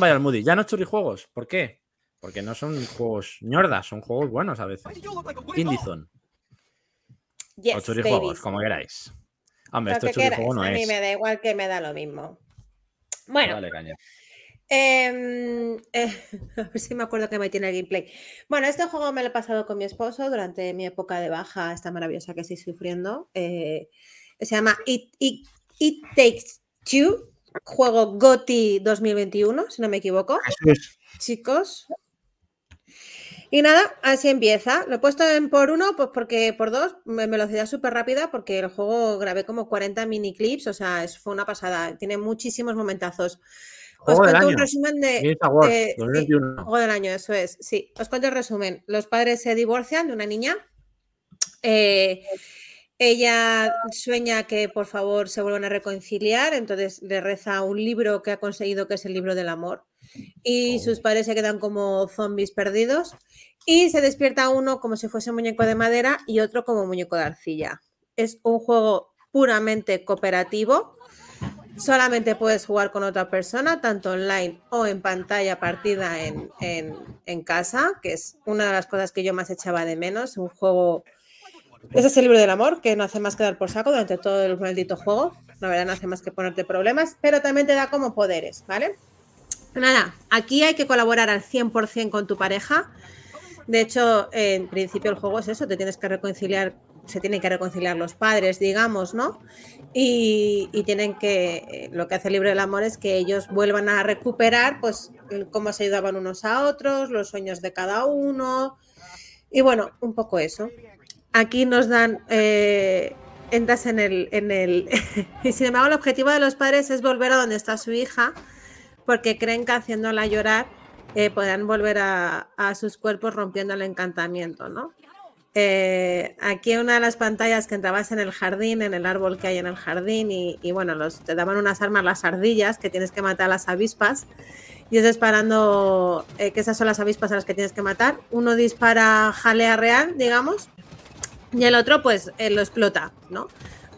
by Almudi. Ya no churrijuegos. ¿Por qué? Porque no son juegos ñordas, son juegos buenos a veces. Indie Zone. Yes, o churrijuegos, babies, como queráis. Hombre, esto churrijuego no es. A mí me da igual, que me da lo mismo. Bueno. Dale, caña. A ver si me acuerdo que me tiene el gameplay. Bueno, este juego me lo he pasado con mi esposo durante mi época de baja, esta maravillosa que estoy sufriendo. Se llama It Takes Two, juego GOTY 2021, si no me equivoco. Chicos. Y nada, así empieza. Lo he puesto en por 1, pues porque por 2, en velocidad súper rápida, porque el juego grabé como 40 mini clips, o sea, eso fue una pasada. Tiene muchísimos momentazos. Os cuento un resumen de juego del año, eso es. Sí, os cuento el resumen. Los padres se divorcian de una niña. Ella sueña que, por favor, se vuelvan a reconciliar, entonces le reza un libro que ha conseguido, que es el libro del amor, y sus padres se quedan como zombies perdidos, y se despierta uno como si fuese un muñeco de madera y otro como muñeco de arcilla. Es un juego puramente cooperativo, solamente puedes jugar con otra persona, tanto online o en pantalla partida en casa, que es una de las cosas que yo más echaba de menos, un juego... Ese es el libro del amor, que no hace más que dar por saco durante todo el maldito juego. La verdad, no hace más que ponerte problemas, pero también te da como poderes, ¿vale? Nada, aquí hay que colaborar al 100% con tu pareja. De hecho, en principio el juego es eso, te tienes que reconciliar, se tienen que reconciliar los padres, digamos, ¿no? Y tienen que, lo que hace el libro del amor es que ellos vuelvan a recuperar, pues, cómo se ayudaban unos a otros, los sueños de cada uno, y bueno, un poco eso. Aquí nos dan, entras en el y sin embargo el objetivo de los padres es volver a donde está su hija, porque creen que haciéndola llorar podrán volver a sus cuerpos rompiendo el encantamiento, ¿no? Aquí en una de las pantallas que entrabas en el jardín, en el árbol que hay en el jardín, y bueno, te daban unas armas, las ardillas, que tienes que matar a las avispas, y es disparando, que esas son las avispas a las que tienes que matar. Uno dispara jalea real, digamos, y el otro, pues, lo explota, ¿no?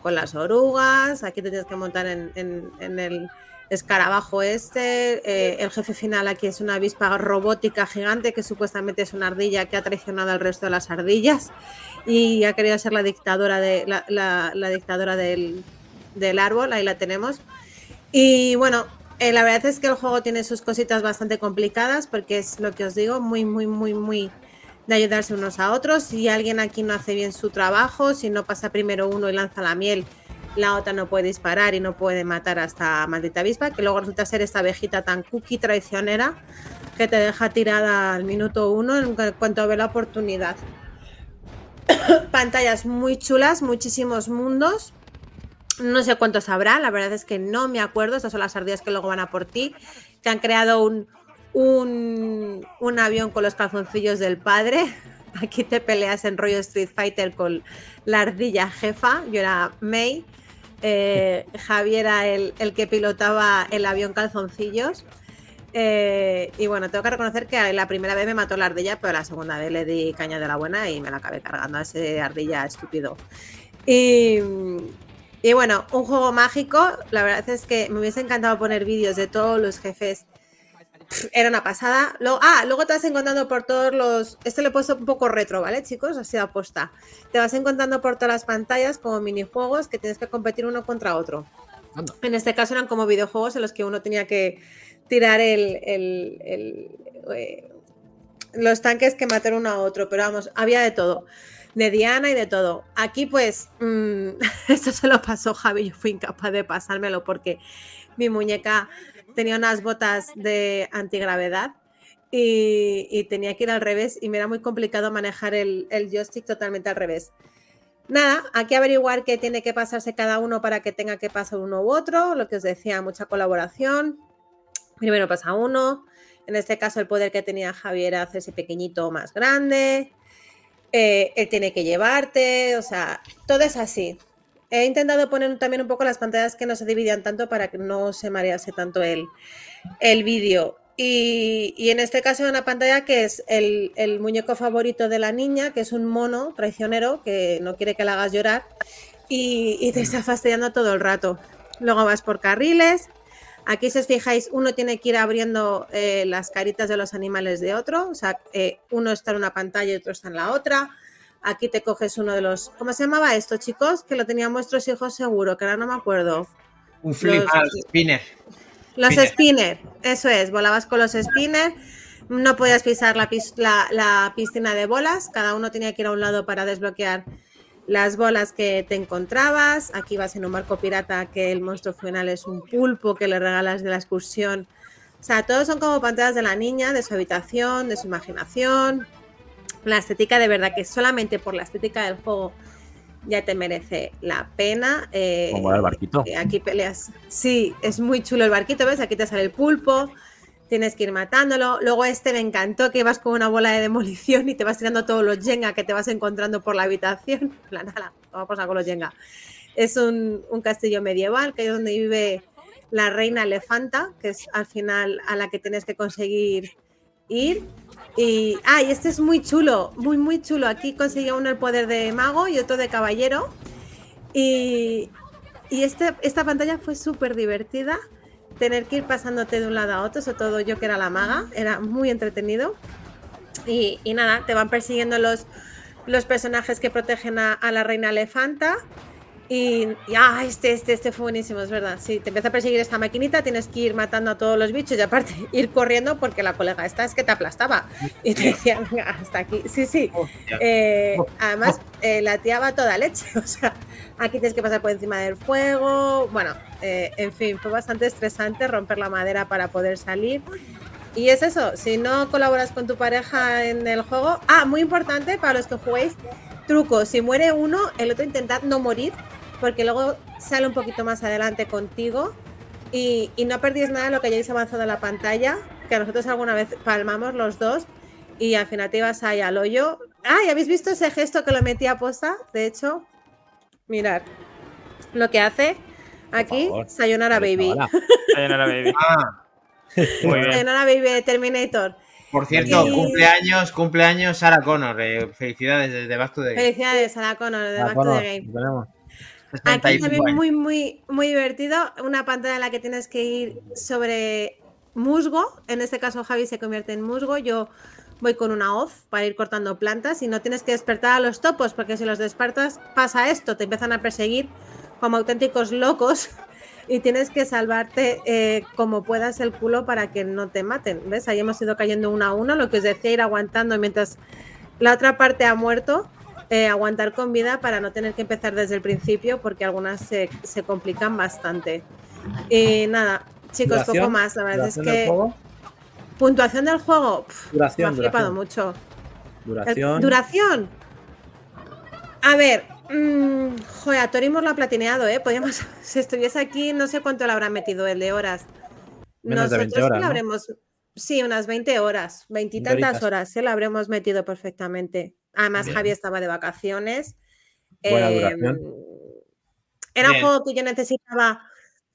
Con las orugas, aquí te tienes que montar en el escarabajo este. El jefe final aquí es una avispa robótica gigante que supuestamente es una ardilla que ha traicionado al resto de las ardillas y ha querido ser la dictadora la dictadora del árbol. Ahí la tenemos. Y bueno, la verdad es que el juego tiene sus cositas bastante complicadas, porque es lo que os digo, muy, muy, muy, muy... de ayudarse unos a otros. Si alguien aquí no hace bien su trabajo, si no pasa primero uno y lanza la miel, la otra no puede disparar y no puede matar a esta maldita avispa, que luego resulta ser esta abejita tan cookie traicionera que te deja tirada al minuto 1 en cuanto ve la oportunidad. Pantallas muy chulas, muchísimos mundos. No sé cuántos habrá, la verdad es que no me acuerdo. Estas son las ardillas que luego van a por ti, que han creado un avión con los calzoncillos del padre. Aquí te peleas en rollo Street Fighter con la ardilla jefa. Yo era May, Javier era el que pilotaba el avión calzoncillos, y bueno, tengo que reconocer que la primera vez me mató la ardilla, pero la segunda vez le di caña de la buena y me la acabé cargando a ese ardilla estúpido. Y bueno, un juego mágico. La verdad es que me hubiese encantado poner vídeos de todos los jefes. Era una pasada. Luego te vas encontrando por todos los... Este lo he puesto un poco retro, ¿vale, chicos? Así de aposta. Te vas encontrando por todas las pantallas como minijuegos que tienes que competir uno contra otro. Anda. En este caso eran como videojuegos en los que uno tenía que tirar los tanques que mataron uno a otro. Pero vamos, había de todo. de Diana y de todo. Aquí pues, esto se lo pasó Javi, yo fui incapaz de pasármelo porque mi muñeca tenía unas botas de antigravedad y tenía que ir al revés y me era muy complicado manejar el joystick totalmente al revés. Nada, aquí averiguar qué tiene que pasarse cada uno para que tenga que pasar uno u otro, lo que os decía, mucha colaboración. Primero pasa uno, en este caso el poder que tenía Javier era hacerse pequeñito o más grande, él tiene que llevarte, o sea, todo es así. He intentado poner también un poco las pantallas que no se dividían tanto para que no se marease tanto el vídeo. Y en este caso hay una pantalla que es el muñeco favorito de la niña, que es un mono traicionero que no quiere que la hagas llorar y te está fastidiando todo el rato. Luego vas por carriles. Aquí, si os fijáis, uno tiene que ir abriendo las caritas de los animales de otro. O sea, uno está en una pantalla y otro está en la otra. Aquí te coges uno de los... ¿Cómo se llamaba esto, chicos? Que lo tenían vuestros hijos seguro, que ahora no me acuerdo. Un flip al spinner. Los spinner, eso es, volabas con los spinner, no podías pisar la piscina de bolas, cada uno tenía que ir a un lado para desbloquear las bolas que te encontrabas. Aquí vas en un barco pirata que el monstruo final es un pulpo que le regalas de la excursión. O sea, todos son como pantallas de la niña, de su habitación, de su imaginación. La estética, de verdad que solamente por la estética del juego ya te merece la pena. Como va el barquito. Aquí peleas. Sí, es muy chulo el barquito, ¿ves? Aquí te sale el pulpo, tienes que ir matándolo. Luego este me encantó, que vas con una bola de demolición y te vas tirando todos los Jenga que te vas encontrando por la habitación. La nada, vamos a pasar con los Jenga. Es un castillo medieval, que es donde vive la reina elefanta, que es al final a la que tienes que conseguir ir. Y este es muy chulo, muy muy chulo. Aquí conseguía uno el poder de mago y otro de caballero. Y esta pantalla fue súper divertida. Tener que ir pasándote de un lado a otro, sobre todo yo que era la maga, era muy entretenido. Y nada, te van persiguiendo los personajes que protegen a la reina elefanta. Este fue buenísimo, es verdad. Sí, te empieza a perseguir esta maquinita, tienes que ir matando a todos los bichos y aparte ir corriendo porque la colega esta es que te aplastaba y te decía, venga, hasta aquí. Sí. Además, la tía va toda leche, o sea, aquí tienes que pasar por encima del fuego. Bueno, en fin, fue bastante estresante romper la madera para poder salir. Y es eso, si no colaboras con tu pareja en el juego... Ah, muy importante para los que juguéis, truco, si muere uno, el otro intentad no morir, porque luego sale un poquito más adelante contigo y no perdéis nada de lo que hayáis avanzado en la pantalla, que nosotros alguna vez palmamos los dos y al final te ibas ahí al hoyo. Ah, ¿y habéis visto ese gesto que lo metí a posta? De hecho, mirad lo que hace aquí, Sayonara Baby. Sayonara Baby. Sayonara Baby Terminator. Por cierto, cumpleaños Sarah Connor. Felicidades desde Back to the Game. Felicidades, Sarah Connor, desde Back to the Game. Aquí también muy, muy, muy divertido. Una pantalla en la que tienes que ir sobre musgo. En este caso, Javi se convierte en musgo. Yo voy con una hoz para ir cortando plantas y no tienes que despertar a los topos, porque si los despertas pasa esto. Te empiezan a perseguir como auténticos locos. Y tienes que salvarte como puedas el culo para que no te maten, ¿ves? Ahí hemos ido cayendo uno a uno, lo que os decía, ir aguantando mientras la otra parte ha muerto, aguantar con vida para no tener que empezar desde el principio, porque algunas se complican bastante. Y nada, chicos, poco más, la verdad es que... ¿Puntuación del juego? Me ha flipado mucho. ¿Duración? A ver... joder, a Torimos lo ha platineado, ¿eh? Podríamos, si estuviese aquí, no sé cuánto le habrán metido el de horas. Menos nosotros de 20 horas, ¿no? Habremos, sí, unas 20 horas, 20 y tantas horas, se lo habremos metido perfectamente. Además, bien. Javi estaba de vacaciones. Buena duración. Era bien. Un juego que yo necesitaba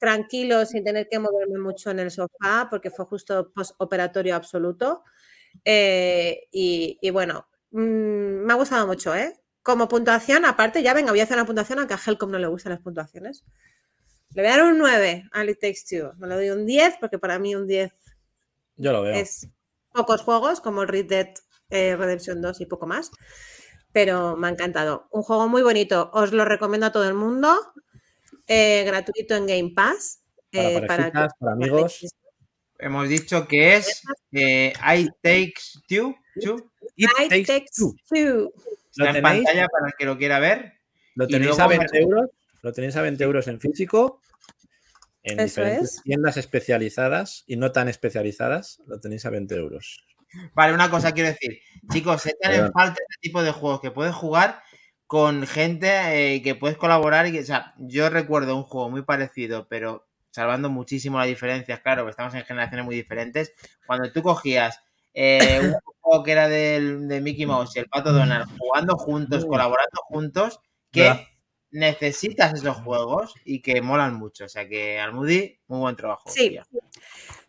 tranquilo, sin tener que moverme mucho en el sofá, porque fue justo postoperatorio absoluto. Bueno, me ha gustado mucho, ¿eh? Como puntuación, aparte, ya venga, voy a hacer una puntuación, aunque a Helcom no le gustan las puntuaciones. Le voy a dar un 9 al It Takes Two. Me lo doy un 10, porque para mí un 10 yo lo veo. Es pocos juegos, como el Red Dead Redemption 2 y poco más. Pero me ha encantado. Un juego muy bonito. Os lo recomiendo a todo el mundo. Gratuito en Game Pass. Para amigos. Hemos dicho que es It Takes Two. It Takes Two. Está en pantalla para el que lo quiera ver. Lo tenéis a 20 euros. Lo tenéis a 20 euros en físico. En diferentes tiendas especializadas y no tan especializadas. Lo tenéis a 20 euros. Vale, una cosa quiero decir. Chicos, se echan en falta este tipo de juegos que puedes jugar con gente que puedes colaborar. Y que, o sea, yo recuerdo un juego muy parecido, pero salvando muchísimo las diferencias, claro, porque estamos en generaciones muy diferentes. Cuando tú cogías un juego que era de Mickey Mouse y el Pato Donald, jugando juntos, colaborando juntos, que necesitas esos juegos y que molan mucho. O sea que, Almudi, muy buen trabajo. Sí. Tía.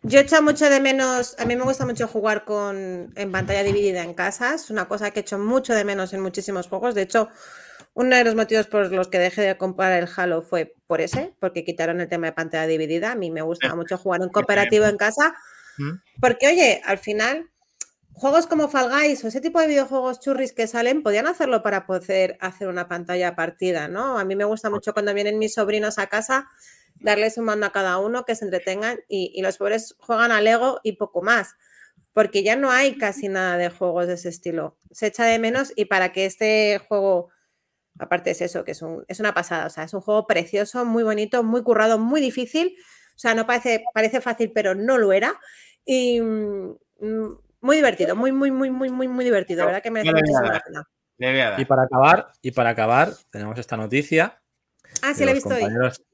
Yo he echado mucho de menos, a mí me gusta mucho jugar en pantalla dividida en casa, es una cosa que he hecho mucho de menos en muchísimos juegos. De hecho, uno de los motivos por los que dejé de comprar el Halo fue por ese, porque quitaron el tema de pantalla dividida. A mí me gusta mucho jugar en cooperativo en casa, porque, oye, al final, juegos como Fall Guys o ese tipo de videojuegos churris que salen, podían hacerlo para poder hacer una pantalla partida, ¿no? A mí me gusta mucho cuando vienen mis sobrinos a casa, darles un mando a cada uno, que se entretengan, y los pobres juegan al Lego y poco más, porque ya no hay casi nada de juegos de ese estilo. Se echa de menos, y para que este juego, aparte es eso, que es una pasada, o sea, es un juego precioso, muy bonito, muy currado, muy difícil, o sea, no parece fácil, pero no lo era, y muy divertido, muy, muy, muy, muy, muy, muy divertido, la verdad que merece muchísimo la pena. Y para acabar, tenemos esta noticia. Ah, sí, la he visto hoy.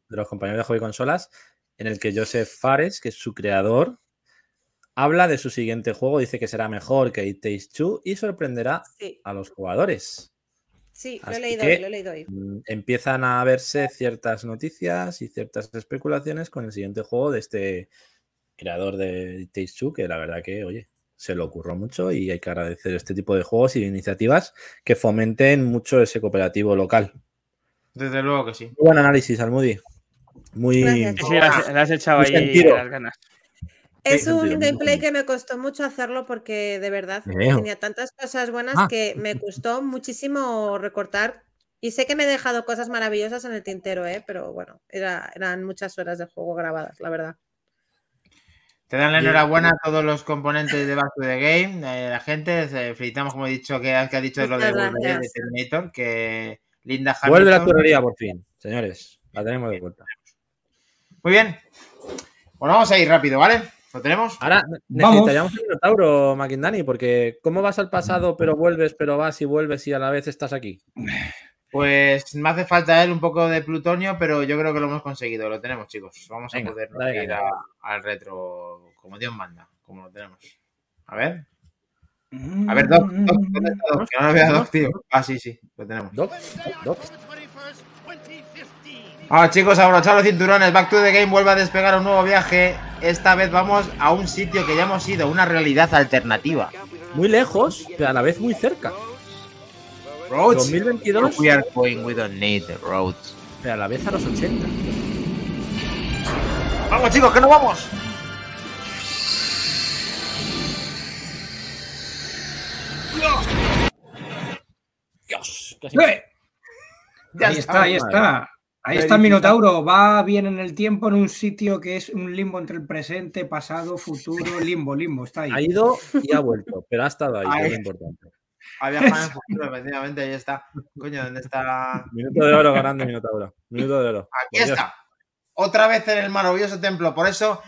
De los compañeros de Hobby Consolas, en el que Joseph Fares, que es su creador, habla de su siguiente juego, dice que será mejor que It Takes Two y sorprenderá a los jugadores. Sí, lo he leído hoy. Empiezan a verse ciertas noticias y ciertas especulaciones con el siguiente juego de este creador de It Takes Two, que la verdad que, oye, se lo ocurrió mucho y hay que agradecer este tipo de juegos y de iniciativas que fomenten mucho ese cooperativo local. Desde luego que sí. Muy buen análisis, Almudi. Muy... Gracias, sí, la has echado ahí las ganas. Es un gameplay que me costó mucho hacerlo porque de verdad tenía tantas cosas buenas que me costó muchísimo recortar, y sé que me he dejado cosas maravillosas en el tintero, pero bueno, eran muchas horas de juego grabadas, la verdad. Te dan la enhorabuena a todos los componentes de Back to the Game, la gente, felicitamos, como he dicho, que has dicho de lo de Terminator, que Linda Hamilton. Vuelve la tubería por fin, señores, la tenemos de vuelta. Muy bien. Bueno, vamos a ir rápido, ¿vale? ¿Lo tenemos? Ahora necesitaríamos el Minotauro, Maquindani, porque ¿cómo vas al pasado pero vuelves, pero vas y vuelves y a la vez estás aquí? Pues me hace falta un poco de plutonio, pero yo creo que lo hemos conseguido. Lo tenemos, chicos. Vamos a poder ir al retro como Dios manda, como lo tenemos. A ver, Doc, ¿dónde está Doc? Que no lo vea Doc, tío. Ah, sí, lo tenemos. Doc. Ahora, chicos, abrochad los cinturones. Back to the Game vuelve a despegar a un nuevo viaje. Esta vez vamos a un sitio que ya hemos ido, una realidad alternativa. Muy lejos, pero a la vez muy cerca. Roads. 2022. We are going, we don't need the roads. Pero a la vez a los 80. Vamos, chicos, que no vamos. Dios. Ahí está. Ahí está Minotauro, va bien en el tiempo en un sitio que es un limbo entre el presente, pasado, futuro, limbo, está ahí. Ha ido y ha vuelto, pero ha estado ahí, que es lo importante. Ha viajado en el futuro, efectivamente, ahí está. Coño, ¿dónde está? Minuto de oro ganando Minotauro, minuto de oro. Aquí está, otra vez en el maravilloso templo, por eso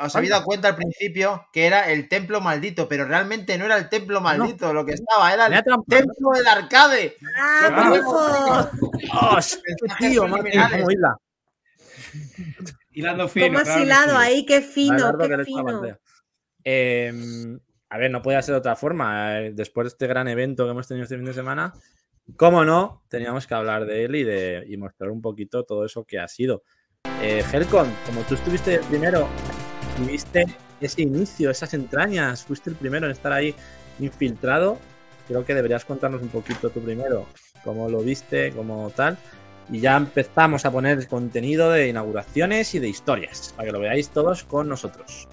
os habéis dado cuenta al principio que era el templo maldito, pero realmente no era el templo maldito lo que estaba, era el templo del arcade. ¡Ah, tío, madre mía, cómo hila! Hilando fino. ¿Cómo has hilado ahí? ¡Qué fino, qué fino! A ver, no podía ser de otra forma. Después de este gran evento que hemos tenido este fin de semana, cómo no, teníamos que hablar de él y mostrar un poquito todo eso que ha sido. Helcom, como tú estuviste el primero, tuviste ese inicio, esas entrañas, fuiste el primero en estar ahí infiltrado, creo que deberías contarnos un poquito tú primero, cómo lo viste, cómo tal, y ya empezamos a poner contenido de inauguraciones y de historias, para que lo veáis todos con nosotros.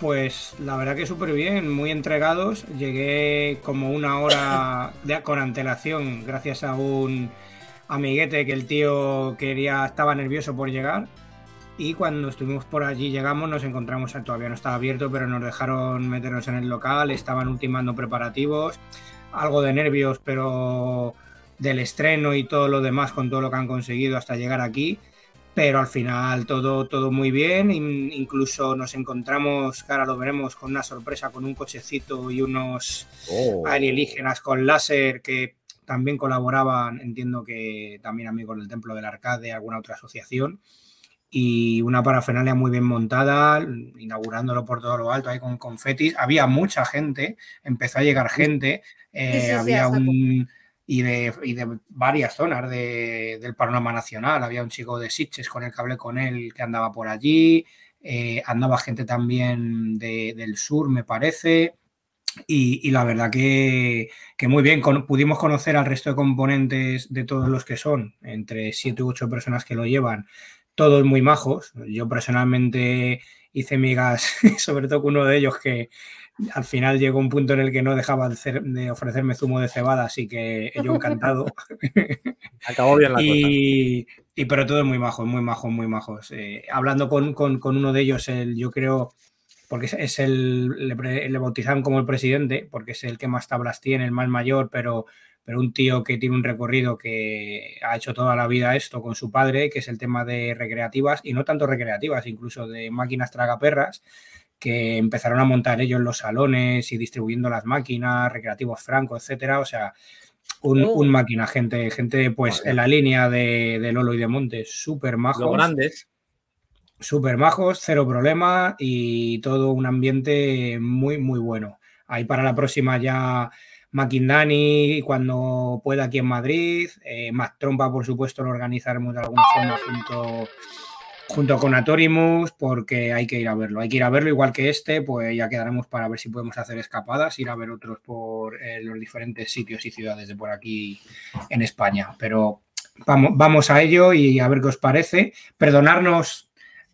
Pues la verdad que súper bien, muy entregados, llegué como una hora con antelación gracias a un amiguete que el tío estaba nervioso por llegar, y cuando estuvimos por allí nos encontramos, todavía no estaba abierto, pero nos dejaron meternos en el local, estaban ultimando preparativos, algo de nervios, pero del estreno y todo lo demás, con todo lo que han conseguido hasta llegar aquí, pero al final todo muy bien. Incluso nos encontramos, que ahora lo veremos, con una sorpresa, con un cochecito y unos alienígenas con láser que también colaboraban, entiendo que también amigos del Templo del Arcade, alguna otra asociación, y una parafernalia muy bien montada, inaugurándolo por todo lo alto, ahí con confetis. Había mucha gente, empezó a llegar gente, había un... Y de varias zonas del panorama nacional. Había un chico de Sitges, con el que hablé con él, que andaba por allí, andaba gente también del sur, me parece, y la verdad que muy bien. Pudimos conocer al resto de componentes, de todos los que son, entre 7 u 8 personas que lo llevan, todos muy majos. Yo personalmente hice migas, sobre todo con uno de ellos que... Al final llegó un punto en el que no dejaba de ofrecerme zumo de cebada, así que yo encantado. Acabó bien la cosa. Pero todos muy majos. Hablando con uno de ellos, yo creo, porque es le bautizaron como el presidente, porque es el que más tablas tiene, el más mayor, pero un tío que tiene un recorrido, que ha hecho toda la vida esto con su padre, que es el tema de recreativas, y no tanto recreativas, incluso de máquinas tragaperras, que empezaron a montar ellos los salones y distribuyendo las máquinas, recreativos Franco, etcétera. O sea, un máquina, gente pues vale, en la línea de Lolo y de Montes, súper majos. Los grandes. Súper majos, cero problema, y todo un ambiente muy, muy bueno. Ahí para la próxima ya Maquindani, cuando pueda, aquí en Madrid. Mactrompa, por supuesto, lo organizaremos de alguna forma junto con Atorimus, porque hay que ir a verlo, igual que pues ya quedaremos para ver si podemos hacer escapadas, ir a ver otros por los diferentes sitios y ciudades de por aquí en España, pero vamos a ello y a ver qué os parece. Perdonadnos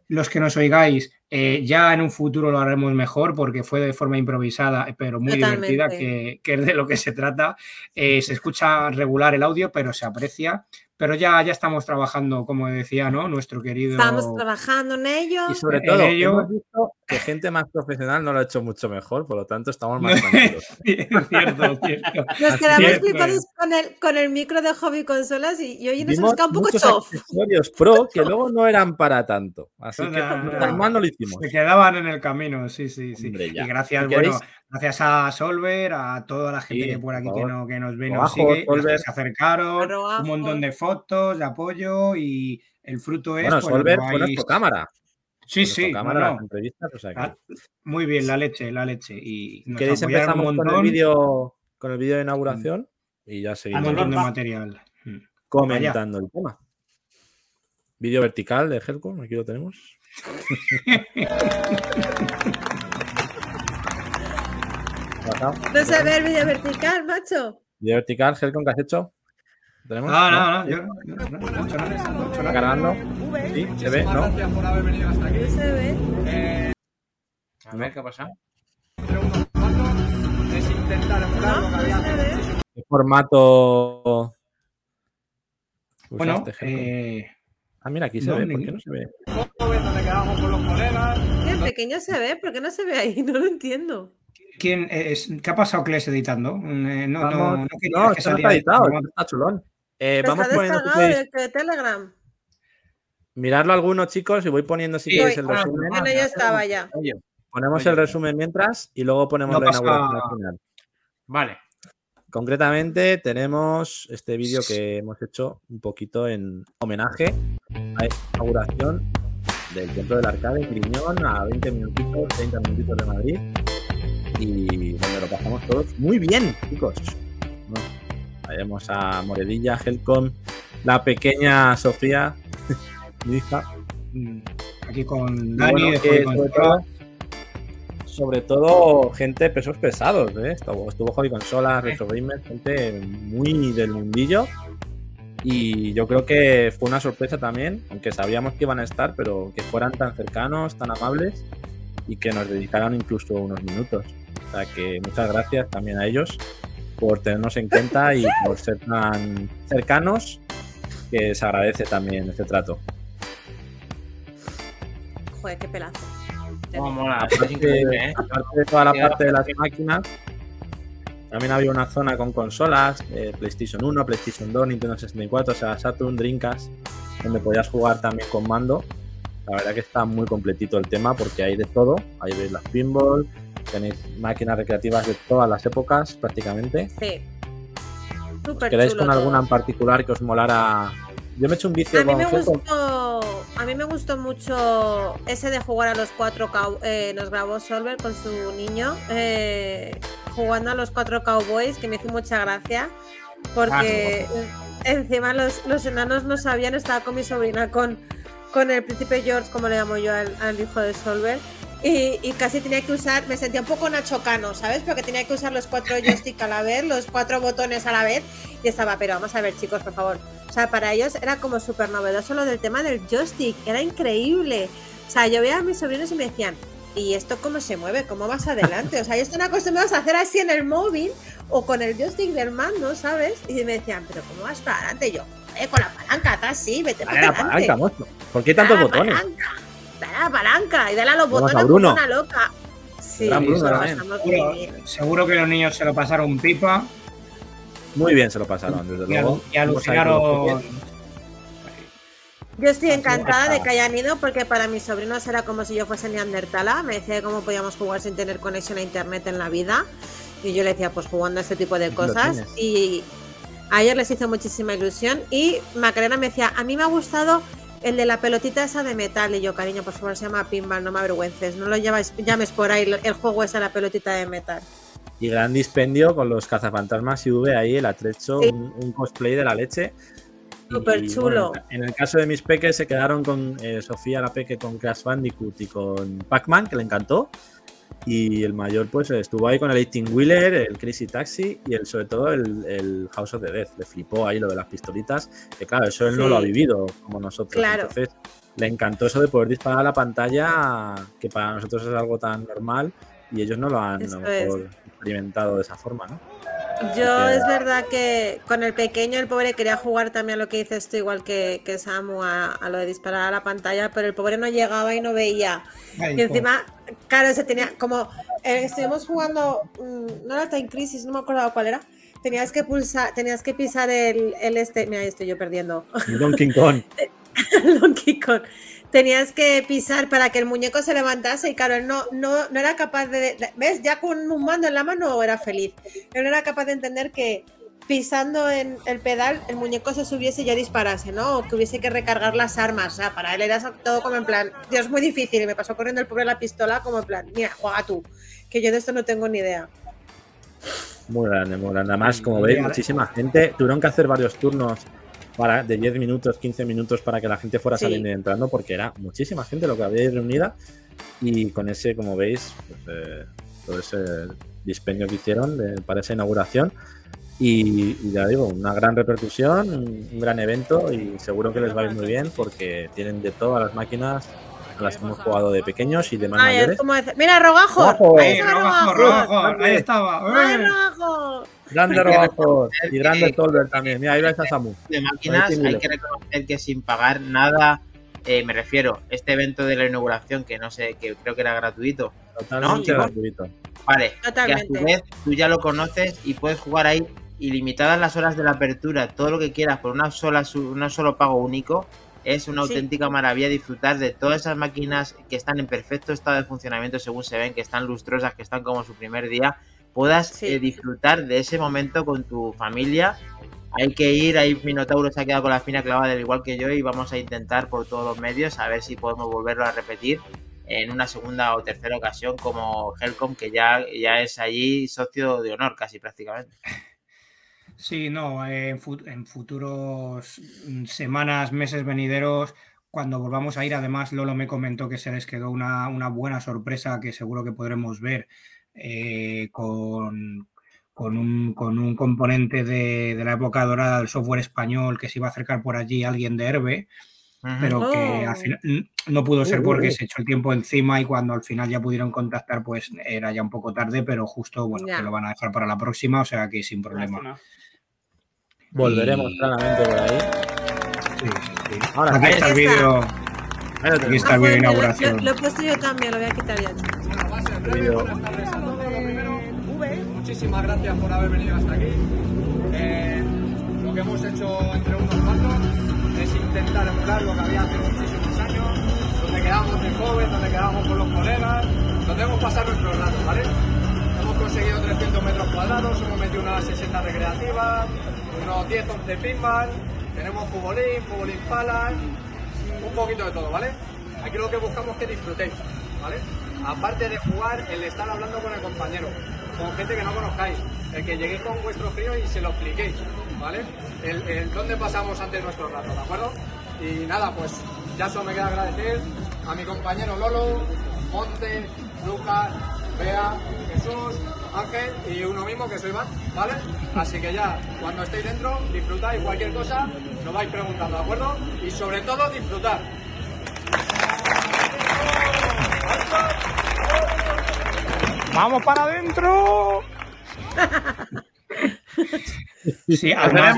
los que nos oigáis, ya en un futuro lo haremos mejor, porque fue de forma improvisada, pero muy divertida, que es de lo que se trata. Se escucha regular el audio, pero se aprecia. Pero ya estamos trabajando, como decía, ¿no? Nuestro querido... Estamos trabajando en ello. Y sobre todo, hemos visto que gente más profesional no lo ha hecho mucho mejor, por lo tanto estamos más tranquilos. Cierto. Nos quedamos flipados con el micro de Hobby Consolas y hoy nos busca un poco chof. Accesorios pro que luego no eran para tanto. Así que mal no lo hicimos. Se quedaban en el camino, sí. Hombre, y gracias, gracias a Solver, a toda la gente que por aquí que nos ve, nos sigue, que se acercaron, un montón de fotos, de apoyo, y el fruto es... Bueno, Solver fue nuestra cámara. Sí, cámara, no. Entrevistas, o sea que... Muy bien, la leche. Y nos apoyaron un montón. Con el vídeo de inauguración y ya seguimos. Un montón de material. Comentando el tema. Vídeo vertical de Helcom, aquí lo tenemos. No sé ver vídeo vertical, macho. Vídeo vertical, Helcom, ¿qué has hecho? ¿Tenemos? No. Yo no he hecho nada. ¿Está cargando? Sí, se ve, ¿no? Gracias por haber venido hasta aquí. Se ve. A ver, ¿qué ha pasado? Es intentar emular lo que había. ¿Qué formato? Bueno, mira, aquí se ve, ¿por qué no se ve? Donde quedamos con los colegas. El pequeño se ve, ¿por qué no se ve ahí? No lo entiendo. ¿Quién es? ¿Qué ha pasado, Kles, editando? No, que salía, no está editado, está chulón. Vamos poniendo de Telegram. Miradlo algunos, chicos, y voy poniendo si queréis el resumen. Bueno, ya estaba ya. Ponemos el resumen mientras y luego ponemos la inauguración final. Vale. Concretamente tenemos este vídeo que hemos hecho un poquito en homenaje a esta inauguración del Templo del Arcade en Griñón, a 30 minutitos de Madrid, y donde lo pasamos todos muy bien, chicos. Vayamos a Moredilla, Helcom, la pequeña Sofía, mi hija. Aquí con Dani, sobre todo gente pesos pesados, ¿eh? Estuvo Hobby Consolas, Retro Gamer, gente muy del mundillo, y yo creo que fue una sorpresa también, aunque sabíamos que iban a estar, pero que fueran tan cercanos, tan amables, y que nos dedicaran incluso unos minutos. O sea que muchas gracias también a ellos por tenernos en cuenta y por ser tan cercanos, que se agradece también este trato. Joder, qué pelazo. Mola, aparte de toda la parte de las máquinas, También había una zona con consolas, PlayStation 1, PlayStation 2, Nintendo 64, o sea, Saturn, Dreamcast, donde podías jugar también con mando. La verdad que está muy completito el tema porque hay de todo. Ahí veis las pinball, tenéis máquinas recreativas de todas las épocas prácticamente. Sí. Súper ¿queréis chulo con todo. Alguna en particular que os molara? Yo me he hecho un vicio con a mí me gustó mucho ese de jugar a los 4 nos grabó Solver con su niño jugando a los 4 cowboys, que me hizo mucha gracia porque encima los enanos no sabían. Estaba con mi sobrina con el príncipe George, como le llamo yo al hijo de Solver, y casi tenía que usar, me sentía un poco Nacho Cano, ¿sabes? Porque tenía que usar los 4 joystick a la vez, los 4 botones a la vez, y estaba, pero vamos a ver, chicos, por favor. O sea, para ellos era como súper novedoso lo del tema del joystick, era increíble. O sea, yo veía a mis sobrinos y me decían, ¿y esto cómo se mueve? ¿Cómo vas adelante? O sea, ellos están acostumbrados a hacer así en el móvil o con el joystick del mando, ¿sabes? Y me decían, ¿pero cómo vas para adelante? Y yo, con la palanca atrás, sí, vete para adelante. La palanca, monstruo. ¿Por qué tantos botones? Dale a la palanca y dale a los botones como una loca. Sí, seguro que los niños se lo pasaron pipa. Muy bien se lo pasaron, desde luego. Y alucinaron. Yo estoy encantada de que hayan ido porque para mis sobrinos era como si yo fuese neandertala. Me decía cómo podíamos jugar sin tener conexión a internet en la vida. Y yo le decía, pues jugando a este tipo de cosas. Y ayer les hizo muchísima ilusión. Y Macarena me decía, a mí me ha gustado el de la pelotita esa de metal. Y yo, cariño, por favor, se llama pinball, no me avergüences. No lo llames por ahí el juego esa, la pelotita de metal. Y gran dispendio con los cazafantasmas y V ahí, el atrecho, sí. un cosplay de la leche. Súper chulo. Bueno, en el caso de mis peques se quedaron con Sofía la peque con Crash Bandicoot y con Pac-Man, que le encantó. Y el mayor pues estuvo ahí con el 18-wheeler, el Crazy Taxi y sobre todo el House of the Death. Le flipó ahí lo de las pistolitas, que claro, eso él no lo ha vivido como nosotros. Claro. Entonces le encantó eso de poder disparar a la pantalla, que para nosotros es algo tan normal y ellos no lo han experimentado de esa forma, ¿no? Yo es verdad que con el pequeño, el pobre, quería jugar también a lo que dices tú, igual que Samu, a lo de disparar a la pantalla, pero el pobre no llegaba y no veía. Ay, y encima, claro, se tenía como... estuvimos jugando, no era Time Crisis, no me acordaba cuál era. Tenías que pulsar, tenías que pisar el este... Mira, ahí estoy yo perdiendo. Donkey Kong. Donkey Kong. Tenías que pisar para que el muñeco se levantase y claro, él no era capaz de... ¿Ves? Ya con un mando en la mano era feliz. Él no era capaz de entender que pisando en el pedal el muñeco se subiese y ya disparase, ¿no? O que hubiese que recargar las armas. O sea, para él era todo como en plan... Dios, muy difícil. Y me pasó corriendo el pobre la pistola como en plan... Mira, juega tú, que yo de esto no tengo ni idea. Muy grande, muy grande. Además, como veis, muchísima gente. Tuvieron que hacer varios turnos de 10 minutos, 15 minutos para que la gente fuera saliendo y entrando, porque era muchísima gente lo que había reunida y con ese, como veis, pues, todo ese dispendio que hicieron para esa inauguración y ya digo, una gran repercusión, un gran evento y seguro que les va a ir muy bien porque tienen de todas las máquinas a las que hemos jugado de pequeños y de más mayores. Mira, Robajol, ahí está Robajol, ahí estaba. Robajol. Grande Robajol y grande Solver también. Mira, ahí va esta Samu. De máquinas hay que reconocer que sin pagar nada, me refiero, este evento de la inauguración que no sé, que creo que era gratuito. Totalmente gratuito. Vale, totalmente. Que a su vez tú ya lo conoces y puedes jugar ahí ilimitadas las horas de la apertura, todo lo que quieras por un solo pago único. Es una auténtica maravilla disfrutar de todas esas máquinas que están en perfecto estado de funcionamiento según se ven, que están lustrosas, que están como su primer día. Puedas disfrutar de ese momento con tu familia. Hay que ir, ahí Minotauro se ha quedado con la espina clavada al igual que yo y vamos a intentar por todos los medios a ver si podemos volverlo a repetir en una segunda o tercera ocasión como Helcom, que ya es allí socio de honor casi prácticamente. Sí, no, en futuros semanas, meses venideros, cuando volvamos a ir, además Lolo me comentó que se les quedó una buena sorpresa que seguro que podremos ver con un componente de la época dorada del software español que se iba a acercar por allí alguien de Herbe, pero que al final no pudo ser porque se echó el tiempo encima y cuando al final ya pudieron contactar pues era ya un poco tarde, pero justo que lo van a dejar para la próxima, o sea que sin problema. Volveremos claramente por ahí. Sí. Ahora, aquí está el vídeo. Aquí está el vídeo de inauguración. Lo he puesto yo también, lo voy a quitar ya. muchísimas gracias por haber venido hasta aquí. Lo que hemos hecho entre unos cuantos es intentar emular lo que había hace muchísimos años, donde quedamos de joven, donde quedamos con los colegas, donde hemos pasado nuestros ratos, ¿vale? Hemos conseguido 300 metros cuadrados, hemos metido unas 60 recreativas, unos 10-11 pinball, tenemos futbolín palas, un poquito de todo, ¿vale? Aquí lo que buscamos es que disfrutéis, ¿vale? Aparte de jugar, el estar hablando con el compañero, con gente que no conozcáis, el que lleguéis con vuestro frío y se lo expliquéis, ¿vale? El dónde pasamos antes nuestro rato, ¿de acuerdo? Y nada, pues ya solo me queda agradecer a mi compañero Lolo, Monte, Lucas, Bea, Jesús, Ángel y uno mismo que soy Iván, ¿vale? Así que ya, cuando estéis dentro, disfrutáis cualquier cosa, nos vais preguntando, ¿de acuerdo? Y sobre todo, disfrutar. ¡Vamos para adentro! Sí, además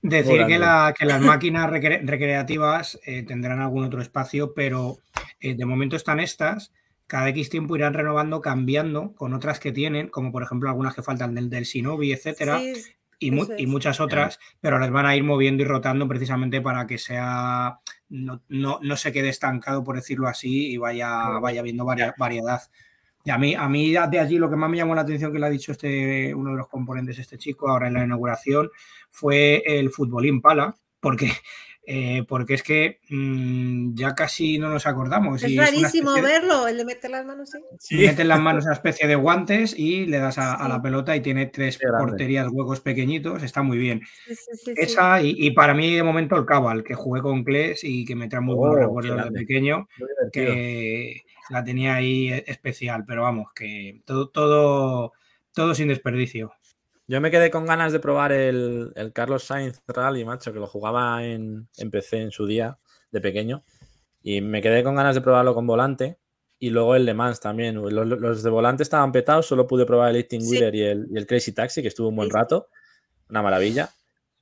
de decir que las máquinas recreativas tendrán algún otro espacio, pero de momento están estas. Cada X tiempo irán renovando, cambiando con otras que tienen, como por ejemplo algunas que faltan del Shinobi, etcétera, sí, y muchas otras, pero las van a ir moviendo y rotando precisamente para que sea no se quede estancado, por decirlo así, y vaya viendo variedad. Y a mí de allí lo que más me llamó la atención, que le ha dicho uno de los componentes, este chico, ahora en la inauguración, fue el futbolín pala, porque es que ya casi no nos acordamos. Es rarísimo verlo, el de meter las manos, ¿sí? Sí. Metes las manos a una especie de guantes y le das a la pelota y tiene tres porterías, huecos pequeñitos, está muy bien. Sí. Esa y para mí de momento el Cabal, que jugué con Kles y que me trae muy buenos recuerdos de pequeño, que la tenía ahí especial, pero vamos, que todo sin desperdicio. Yo me quedé con ganas de probar el Carlos Sainz Rally, macho, que lo jugaba en PC en su día, de pequeño. Y me quedé con ganas de probarlo con volante. Y luego el Le Mans también. Los de volante estaban petados, solo pude probar el 18-wheeler y el Crazy Taxi, que estuvo un buen rato. Una maravilla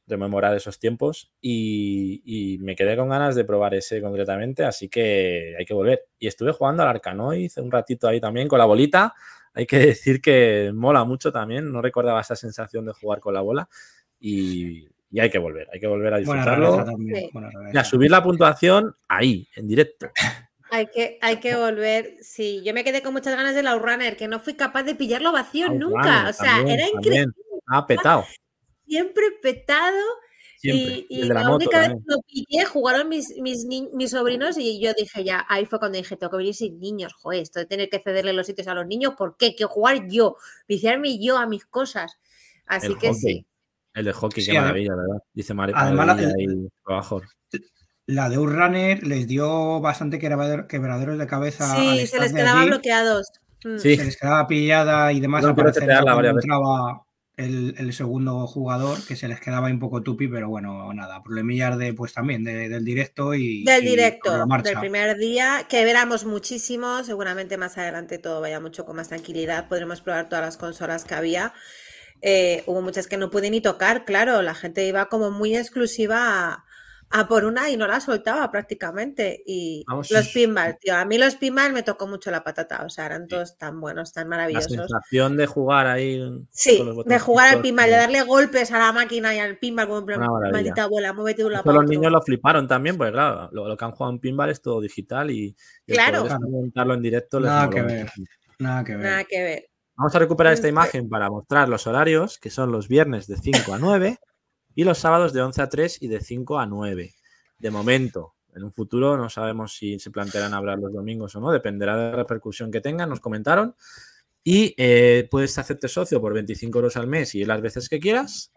rememorar esos tiempos. Y me quedé con ganas de probar ese concretamente, así que hay que volver. Y estuve jugando al Arkanoid un ratito ahí también con la bolita. Hay que decir que mola mucho también. No recordaba esa sensación de jugar con la bola y hay que volver a disfrutarlo. Sí. Y a subir la puntuación ahí, en directo. Hay que volver. Sí, yo me quedé con muchas ganas del Outrunner, que no fui capaz de pillarlo vacío nunca. O sea, también, era increíble. Ah, petado. Siempre petado. Siempre. Y la única vez que lo pillé, jugaron mis sobrinos y yo dije ya, ahí fue cuando dije, tengo que venir sin niños, joder, esto de tener que cederle los sitios a los niños, ¿por qué? Quiero jugar yo, viciarme yo a mis cosas. Así el que hockey. Sí. El de hockey, sí, qué maravilla, ¿verdad? Dice Maravilla y Robajol. La de Outrunner les dio bastante quebraderos de cabeza. Sí, se les quedaban bloqueados. Sí. Se les quedaba pillada y demás. No, pero el segundo jugador, que se les quedaba un poco tupi, pero bueno, nada, problemillas del directo y del directo, la marcha. Del primer día, que veramos muchísimo, seguramente más adelante todo vaya mucho con más tranquilidad, podremos probar todas las consolas que había, hubo muchas que no pude ni tocar, claro, la gente iba como muy exclusiva a por una y no la soltaba prácticamente, y los pinball, tío, a mí los pinball me tocó mucho la patata, o sea, eran todos tan buenos, tan maravillosos. La sensación de jugar ahí. Sí, de jugar al pinball, de darle golpes a la máquina y al pinball, como maldita abuela, muévete de un lado. Los niños lo fliparon también, pues claro, lo que han jugado en pinball es todo digital y claro, montarlo en directo. Nada que ver. Vamos a recuperar esta imagen para mostrar los horarios, que son los viernes de 5 a 9. Y los sábados de 11 a 3 y de 5 a 9. De momento, en un futuro no sabemos si se plantearán hablar los domingos o no, dependerá de la repercusión que tengan, nos comentaron. Y puedes hacerte socio por 25 euros al mes y las veces que quieras,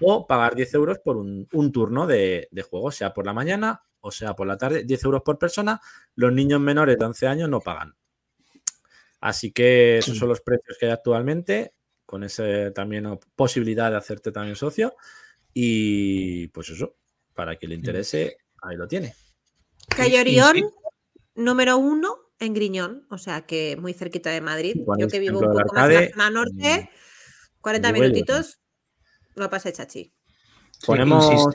o pagar 10 euros por un turno de juego, sea por la mañana o sea por la tarde, 10 euros por persona. Los niños menores de 11 años no pagan. Así que esos son los precios que hay actualmente, con esa también posibilidad de hacerte también socio. Y pues eso, para que le interese, ahí lo tiene. Calle Orión, número 1 en Griñón, o sea que muy cerquita de Madrid. Yo que vivo un poco más en la zona norte, 40 minutitos, lo pasa de chachi. Ponemos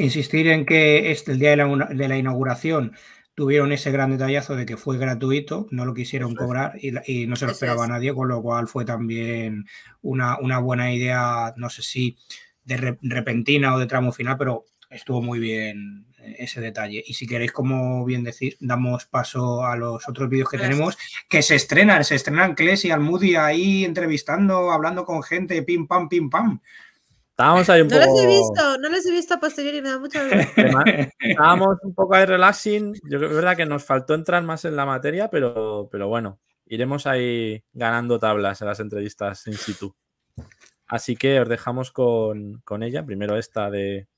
insistir en que el día de la inauguración tuvieron ese gran detallazo de que fue gratuito, no lo quisieron cobrar y no se lo esperaba a nadie, con lo cual fue también una buena idea, no sé si de repentina o de tramo final, pero estuvo muy bien ese detalle. Y si queréis, como bien decís, damos paso a los otros vídeos que tenemos, que se estrenan Kles y Almudi ahí entrevistando, hablando con gente, pim, pam, pim, pam. Estábamos ahí un poco... No los he visto a posteriori, me da mucha vergüenza. Estábamos un poco ahí relaxing. Yo creo que es verdad que nos faltó entrar más en la materia, pero bueno, iremos ahí ganando tablas en las entrevistas in situ. Así que os dejamos con ella. Primero esta de...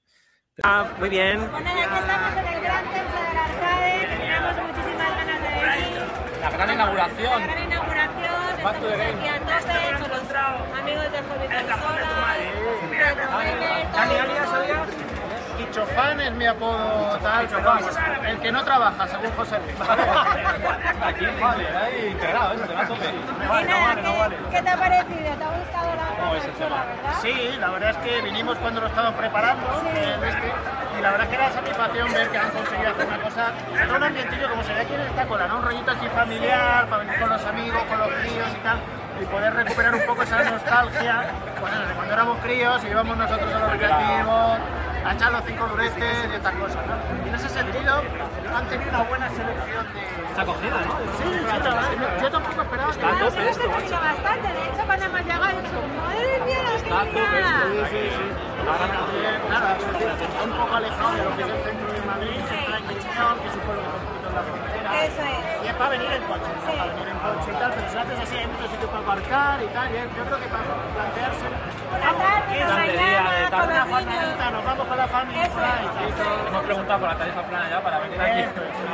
Ah, muy bien. Bueno, ya que estamos en el Gran Templo del Arcade, teníamos muchísimas ganas de venir. La gran inauguración. Estamos aquí a tope con los amigos de Hobby Consolas. Daniel, Kichofán es mi apodo, tal, el que no trabaja, según José Luis. Aquí vale, integrado, eso te va a tope. ¿Qué te ha parecido? ¿Te ha gustado la verdad? Sí, la verdad es que vinimos cuando lo estaban preparando, y la verdad es que era satisfacción ver que han conseguido hacer una cosa, no un ambientillo como se ve aquí en esta cola, ¿no? Un rollito así familiar, para venir con los amigos, con los críos y tal, y poder recuperar un poco esa nostalgia, pues eso, de cuando éramos críos y íbamos nosotros a los recreativos, a echar los 5 duretes y estas cosas, ¿no? Y en ese sentido han tenido una buena selección de... Se ha cogido, ¿no? Sí, yo tampoco esperaba que... Nosotros hemos tenido bastante, de hecho cuando hemos llegado he dicho, ¡madre mía, los que nada, está un poco alejado de lo que es el centro de Madrid, está en Quinchón, que es un pueblo un poquito en la frontera. Eso es. Y es para venir en coche, sí. Para venir en coche y tal, pero si lo haces así hay muchos sitios para aparcar y tal, y yo creo que para plantearse... Una tarde, una mañana, con los niños... Nos vamos con la familia, hemos preguntado por la tarifa plana ya para venir aquí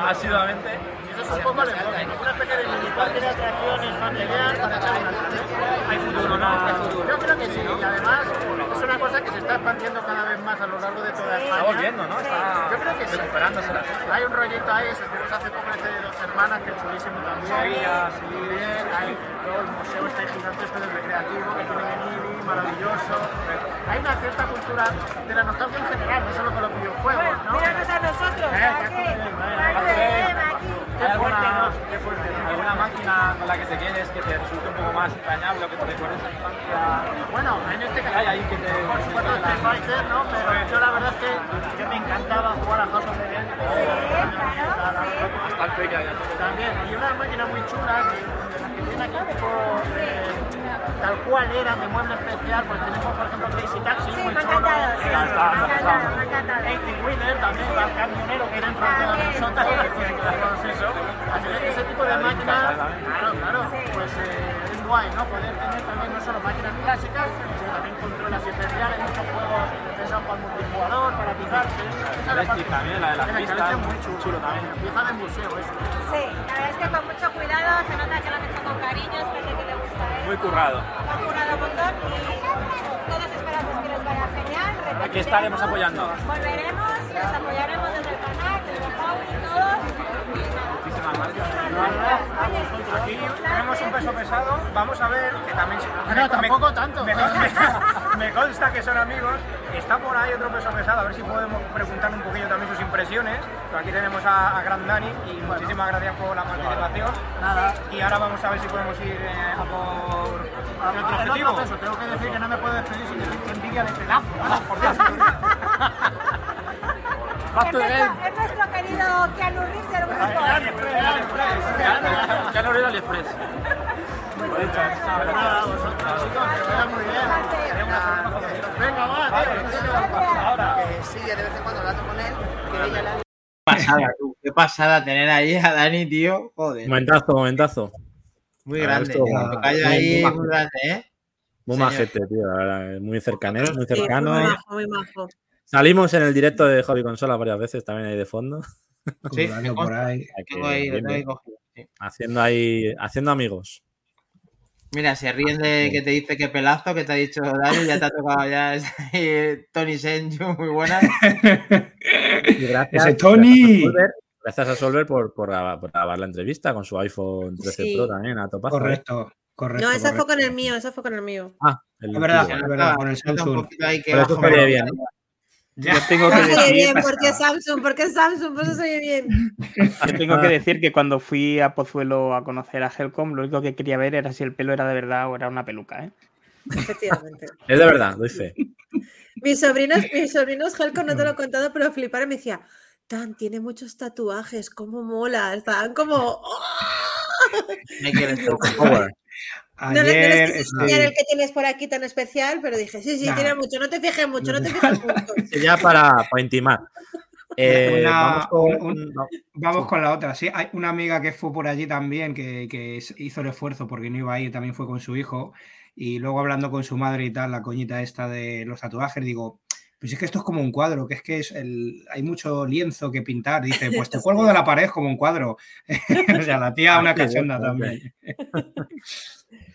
asiduamente. Eso es un poco alejado, una especie de municipal de atracciones familiares para echar una tarde. Hay futuro, ¿no? Yo creo que sí, y además... Es una cosa que se está expandiendo cada vez más a lo largo de toda España. Está volviendo, ¿no? Está... Yo creo que sí. Recuperándosela. Hay un rollito ahí, se estuvimos hace poco este de Dos Hermanas, que es chulísimo también. Sevilla, sí, bien. Hay todo el museo está gigantesco del recreativo, que tiene el IBI, maravilloso. Hay una cierta cultura de la nostalgia en general, no solo con los videojuegos, ¿no? Míranos a nosotros, aquí. Qué fuerte, ¿no? ¿Alguna máquina con la que te quieres que te resulte un poco más extrañable o que te recuerdes a infancia? Bueno, en este caso hay ahí que te... Por supuesto Street Fighter, ¿no? Pero yo la verdad es que yo me encantaba jugar a House of the Dead. Sí, hasta el pequeño. También, y una máquina muy chula que tiene aquí por... tal cual era, de mueble especial, pues tenemos por ejemplo Crazy Taxi, sí, muy chulo. Me ha encantado. 80 Wheeler también, el camionero que era en frontera de Minnesota. Así que ese tipo de máquinas, claro, pues es guay, ¿no? Poder tener también no solo máquinas clásicas, sino también controlas especiales, muchos juegos pensados para el multijugador, para picarse. También la de las pistas, es muy chulo también. Pieza de museo, eso. Sí, la verdad es que con mucho cuidado, se nota que lo han hecho con cariño, es gente que le gusta. Muy currado. Han currado un montón y todos esperamos que les vaya genial. Aquí estaremos apoyando. Volveremos, les apoyaremos desde el canal, desde el Pau y todos. Aquí tenemos un peso pesado, vamos a ver que también... No, tampoco tanto. Me consta que son amigos, está por ahí otro peso pesado, a ver si podemos preguntar un poquillo también sus impresiones. Pero aquí tenemos a Grand Dani y muchísimas gracias por la participación. Nada. Y ahora vamos a ver si podemos ir a por otro objetivo. Tengo que decir que no me puedo despedir sin decir que envidia de pelazo. Por Dios. Es nuestro querido Keanu Reeves del grupo. Keanu Reeves del Express. Venga, va, tío. Sí, de vez en cuando hablando con él. Qué pasada tener ahí a Dani, tío. Joder. Momentazo. Muy grande, tío. Me callo ahí, muy grande, ¿eh? Muy majete, tío. Muy cercano. Muy majo. Salimos en el directo de Hobby Consola varias veces, también ahí de fondo. Sí, por ahí. Haciendo amigos. Mira, se ríen de que te dice que pelazo, que te ha dicho Dani, ya te ha tocado ya Tony Senju, muy buena. Y gracias, gracias a Solver por grabar la entrevista con su iPhone 13 Pro también, a topazo. Correcto. No, esa fue con el mío. Ah, es verdad, con el Samsung. Pero tú bien. Ya. Yo tengo que decir... ¿Por qué Samsung? Pues eso oye bien. Yo tengo que decir que cuando fui a Pozuelo a conocer a Helcom, lo único que quería ver era si el pelo era de verdad o era una peluca, ¿eh? Efectivamente. Es de verdad, doy fe. Mis sobrinos, Helcom, no te lo he contado, pero fliparon y me decía, Tan, tiene muchos tatuajes, cómo mola. Estaban como... ¡Oh! Me quieren tatuar. Ayer, no les quise enseñar el que tienes por aquí tan especial, pero dije, sí, tiene mucho, no te fijes mucho. Ya para intimar. Vamos con la otra, sí. Hay una amiga que fue por allí también, que hizo el esfuerzo porque no iba a ir, también fue con su hijo, y luego hablando con su madre y tal, la coñita esta de los tatuajes, digo... Pues es que esto es como un cuadro, hay mucho lienzo que pintar. Dice, pues te cuelgo de la pared como un cuadro. O sea, la tía una cachonda también.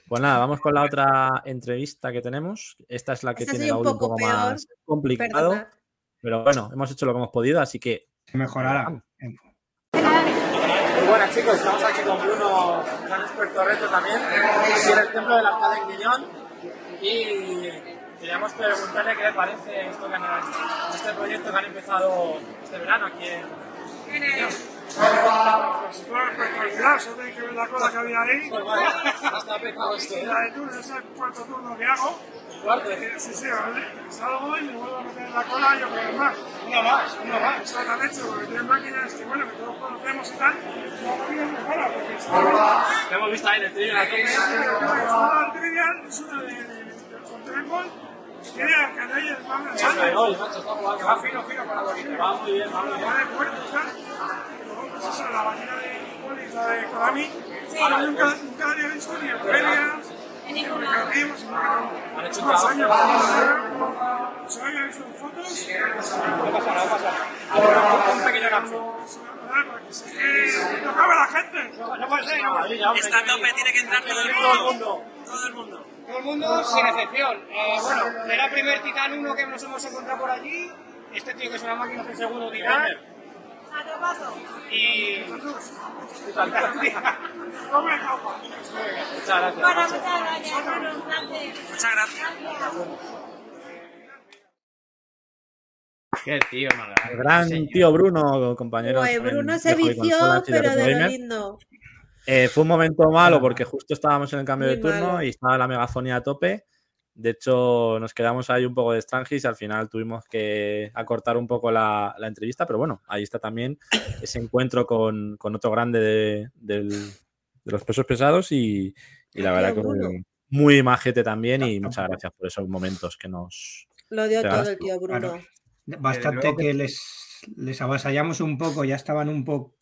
Pues nada, vamos con la otra entrevista que tenemos. Esta es la que tiene el audio un poco más complicado. Perdona. Pero bueno, hemos hecho lo que hemos podido, así que... Mejorará. Muy buenas, chicos. Estamos aquí con Bruno, gran experto reto también. En el templo del Arcade en Guillón. Y... queríamos preguntarle qué le parece este proyecto que han empezado este verano aquí en Guillón. Pues espectacular, se tiene que ver la cola que había ahí. Pues vale, hasta pecado esto. La de turno es el cuarto turno que hago. ¿Cuarto? Sí, ¿vale? Salgo y me vuelvo a meter en la cola y otro más. Una más. Exactamente, porque tienen máquinas que, bueno, que todos conocemos y tal. No tienen mejora, porque está... Hemos visto ahí el trivial aquí. El trivial es una de... Mira, canalla, va fino para la vida. Va muy bien, Va de puerto, ¿sabes? Pues eso, la máquina de Polis, la de Konami. Sí. Nunca había visto ni en feria, ni en recreativos, han hecho más años. Solo había visto en fotos. No pasa. Ahora, un pequeño gancho. ¡Tocaba la gente! No puede ser. Esta tope tiene que entrar todo el mundo. Todo el mundo sin excepción. Bueno, era el primer Titán 1 que nos hemos encontrado por allí. Este tío que es una máquina de segundo Titán. Atrapado. Y... Hombre, caupa. Muchas gracias. Muchas gracias. Qué tío, madre. Gran tío Bruno, compañero. Pues Bruno se vició, pero de lo lindo. Fue un momento malo porque justo estábamos en el cambio de turno y estaba la megafonía a tope. De hecho, nos quedamos ahí un poco de estrangis y al final tuvimos que acortar un poco la entrevista. Pero bueno, ahí está también ese encuentro con otro grande de los pesos pesados y la verdad que muy majete también. Y muchas gracias por esos momentos que nos... Lo dio todo el tío Bruno. Bastante que les avasallamos un poco, ya estaban un poco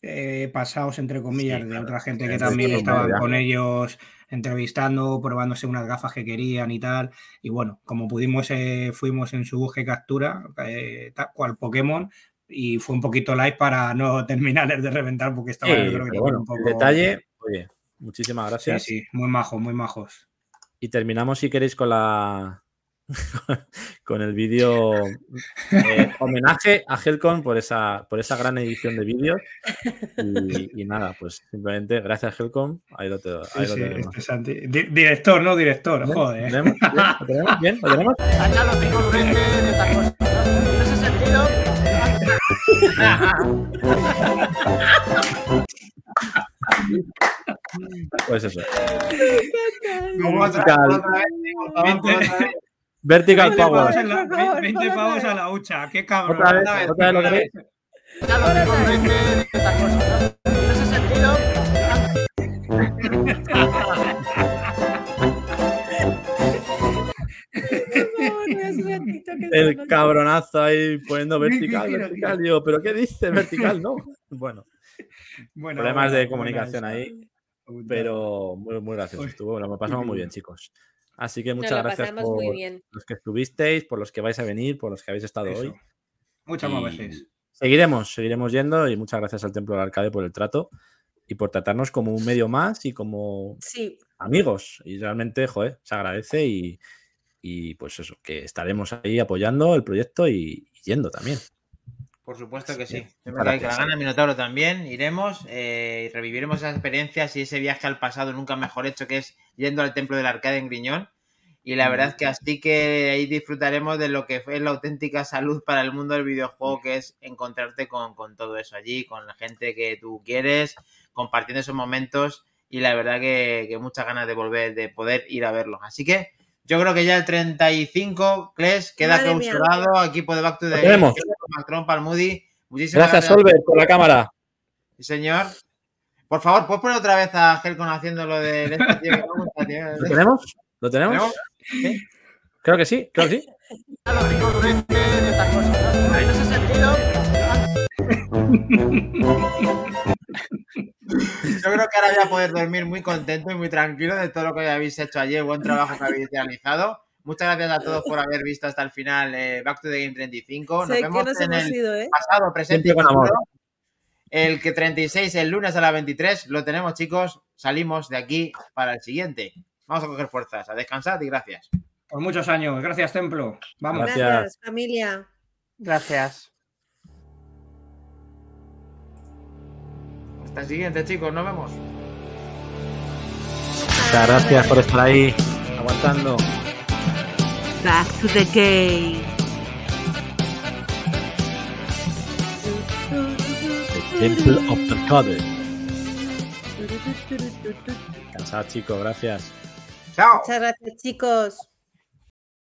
pasados, entre comillas, sí, de otra gente que también estaban con ellos entrevistando, probándose unas gafas que querían y tal. Y bueno, como pudimos, fuimos en su buje captura, cual Pokémon, y fue un poquito live para no terminar de reventar porque estaba un poco... Detalle, oye, muchísimas gracias. Sí, muy majos. Y terminamos, si queréis, con la... con el vídeo homenaje a Helcom por esa gran edición de vídeos y nada, pues simplemente gracias Helcom, ahí lo tenemos. Director, no director, ¿bien? Joder. ¿Lo tenemos? Pues eso. Vertical Power. 20 pavos a la hucha, qué cabrón. Otra vez lo queréis. El cabronazo ahí poniendo vertical. Digo, ¿pero qué dice vertical? No. Bueno, problemas de comunicación ahí. Pero muy gracioso estuvo. Lo pasamos muy bien, chicos. Así que muchas gracias por los que estuvisteis, por los que vais a venir, por los que habéis estado hoy. Muchas más veces. Seguiremos yendo y muchas gracias al Templo del Arcade por el trato y por tratarnos como un medio más y como amigos. Y realmente, joder, se agradece y pues eso, que estaremos ahí apoyando el proyecto y yendo también. Por supuesto que sí. Siempre que la gana Minotauro también, iremos y reviviremos esas experiencias y ese viaje al pasado nunca mejor hecho que es yendo al Templo del Arcade en Griñón Y la verdad es que así que ahí disfrutaremos de lo que es la auténtica salud para el mundo del videojuego, que es encontrarte con todo eso allí, con la gente que tú quieres, compartiendo esos momentos, y la verdad que muchas ganas de volver, de poder ir a verlos. Así que yo creo que ya el 35, Kles, queda clausurado. Equipo de Back to the Game, Mactrompa, Almudi. Muchísimas gracias, Solver, por la cámara. Sí, señor. Por favor, ¿puedes poner otra vez a Helcom haciendo lo de este tío que me gusta, tío? ¿Lo tenemos? ¿Lo tenemos? ¿Sí? Creo que sí, creo que sí. Yo creo que ahora voy a poder dormir muy contento y muy tranquilo de todo lo que habéis hecho ayer, buen trabajo que habéis realizado. Muchas gracias a todos por haber visto hasta el final Back to the Game 35. Nos vemos en el pasado, presente y futuro. El que 36, el lunes a las 23, lo tenemos, chicos. Salimos de aquí para el siguiente. Vamos a coger fuerzas, a descansar y gracias. Por muchos años. Gracias, Templo. Vamos. Gracias, familia. Gracias. Hasta el siguiente, chicos. Nos vemos. Muchas gracias por estar ahí, aguantando. Back to the Game. Temple of the Code. Cansado, chicos. Gracias. Chao. Muchas gracias, chicos.